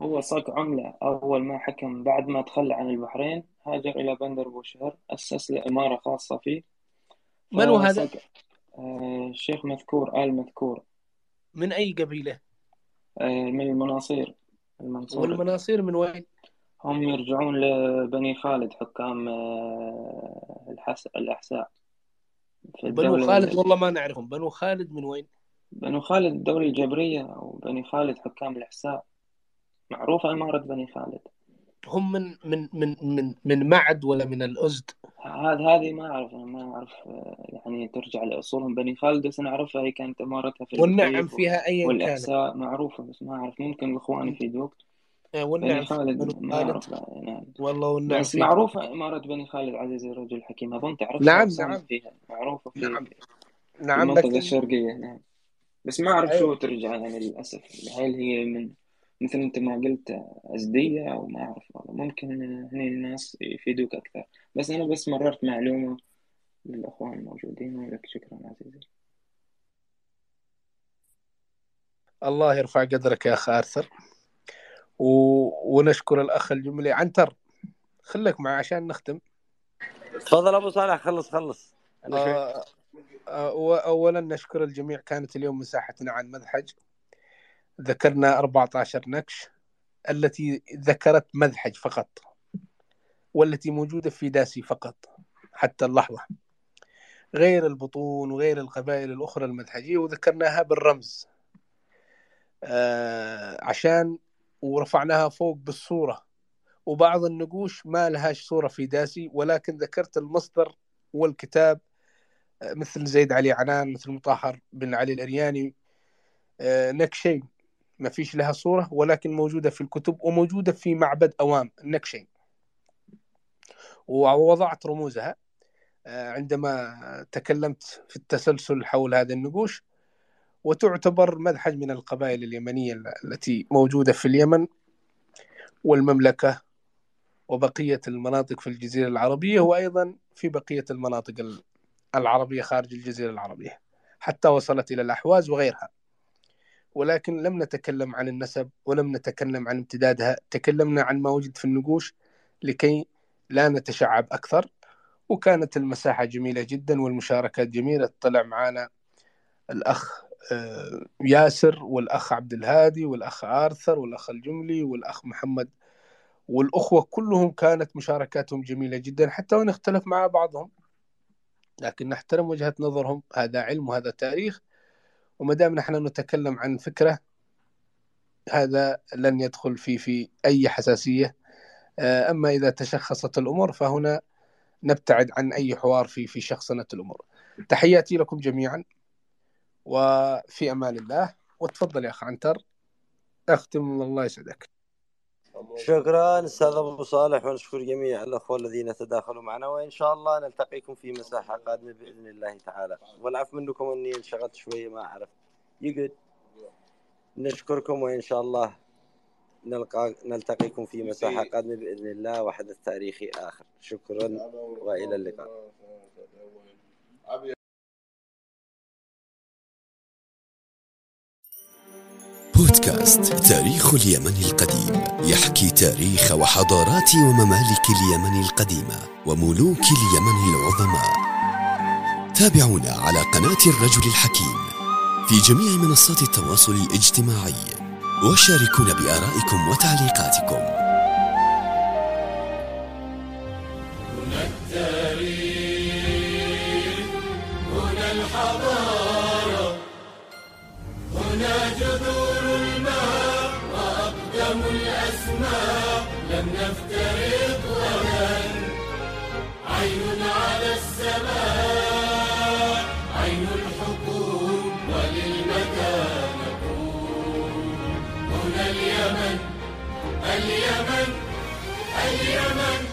هو صك عملة أول ما حكم بعد ما تخلى عن البحرين هاجر إلى بندر بوشهر، أسس له إمارة خاصة فيه. من هو هذا؟ الشيخ مذكور آل مذكور. من أي قبيلة؟ من المناصير. والمناصير من وين؟ هم يرجعون لبني خالد حكام الأحساء. بنو خالد والله ما نعرفهم. بنو خالد من وين؟ بنو خالد الدولة الجبرية، وبني خالد حكام الأحساء، معروفة إمارة بني خالد. هم من من من من من معد ولا من الأزد؟ هذه ما أعرف، أنا ما أعرف يعني ترجع لأصولهم. بني خالد بس نعرفها هي كانت إمارتها في والنعم فيها أي والأحساء كانت معروفة، بس ما أعرف ممكن الإخوان يفيدوك. بني خالد ما أعرف يعني. والله والنعم بس معروفة إمارة بني خالد عزيزي الرجل الحكيم، أظن تعرف. نعم فيها معروفة في المنطقة الشرقية نعم، بس ما أعرف شو ترجع يعني للأسف. هل هي من مثل أنت ما قلت أزدية أو ما أعرف والله، ممكن هني الناس يفيدوك أكثر، بس أنا بس مررت معلومة للأخوان الموجودين. ولك شكرا عزيزي. الله يرفع قدرك يا أخ آرثر، ونشكر الأخ الجملي. عنتر خلك معه عشان نختم. تفضل أبو صالح. خلص أولا نشكر الجميع، كانت اليوم مساحتنا عن مذحج، ذكرنا 14 نكش التي ذكرت مذحج فقط، والتي موجودة في داسي فقط حتى اللحظة، غير البطون وغير القبائل الأخرى المذحجية، وذكرناها بالرمز عشان ورفعناها فوق بالصورة، وبعض النقوش ما لهاش صورة في داسي، ولكن ذكرت المصدر والكتاب مثل زيد علي عنان، مثل مطهر بن علي الإرياني، نكشين ما فيش لها صورة ولكن موجودة في الكتب، وموجودة في معبد أوام النكشين، ووضعت رموزها عندما تكلمت في التسلسل حول هذا النقوش. وتعتبر مذحج من القبائل اليمنية التي موجودة في اليمن والمملكة وبقية المناطق في الجزيرة العربية، وأيضا في بقية المناطق العربية خارج الجزيرة العربية حتى وصلت إلى الأحواز وغيرها. ولكن لم نتكلم عن النسب ولم نتكلم عن امتدادها، تكلمنا عن ما وجد في النقوش لكي لا نتشعب أكثر. وكانت المساحة جميلة جدا والمشاركات جميلة، طلع معنا الأخ ياسر والأخ عبد الهادي والأخ آرثر والأخ الجملي والأخ محمد والأخوة، كلهم كانت مشاركاتهم جميلة جدا حتى ونختلف مع بعضهم، لكن نحترم وجهة نظرهم، هذا علم وهذا تاريخ، ومدام نحن نتكلم عن فكرة هذا لن يدخل في أي حساسية. أما إذا تشخصت الأمور فهنا نبتعد عن أي حوار في شخصنة الأمور. تحياتي لكم جميعا وفي أمان الله، وتفضل يا أخ عنتر أختم. الله يسعدك. شكرا أستاذ أبو صالح، ونشكر جميع الأخوة الذين تداخلوا معنا، وإن شاء الله نلتقيكم في مساحة قادمة بإذن الله تعالى. والعفو منكم أني انشغلت شوية ما أعرف يقد. نشكركم وإن شاء الله نلتقيكم في مساحة قادمة بإذن الله وحدث تاريخي آخر. شكرا وإلى اللقاء. بودكاست تاريخ اليمن القديم يحكي تاريخ وحضارات وممالك اليمن القديمة وملوك اليمن العظماء. تابعونا على قناة الرجل الحكيم في جميع منصات التواصل الاجتماعي، وشاركونا بآرائكم وتعليقاتكم. هنا التاريخ، هنا الحضارة، هنا جذور الأسماء لم نفترق أبدا. عين على السماء عين الحكم ولل اليمن اليمن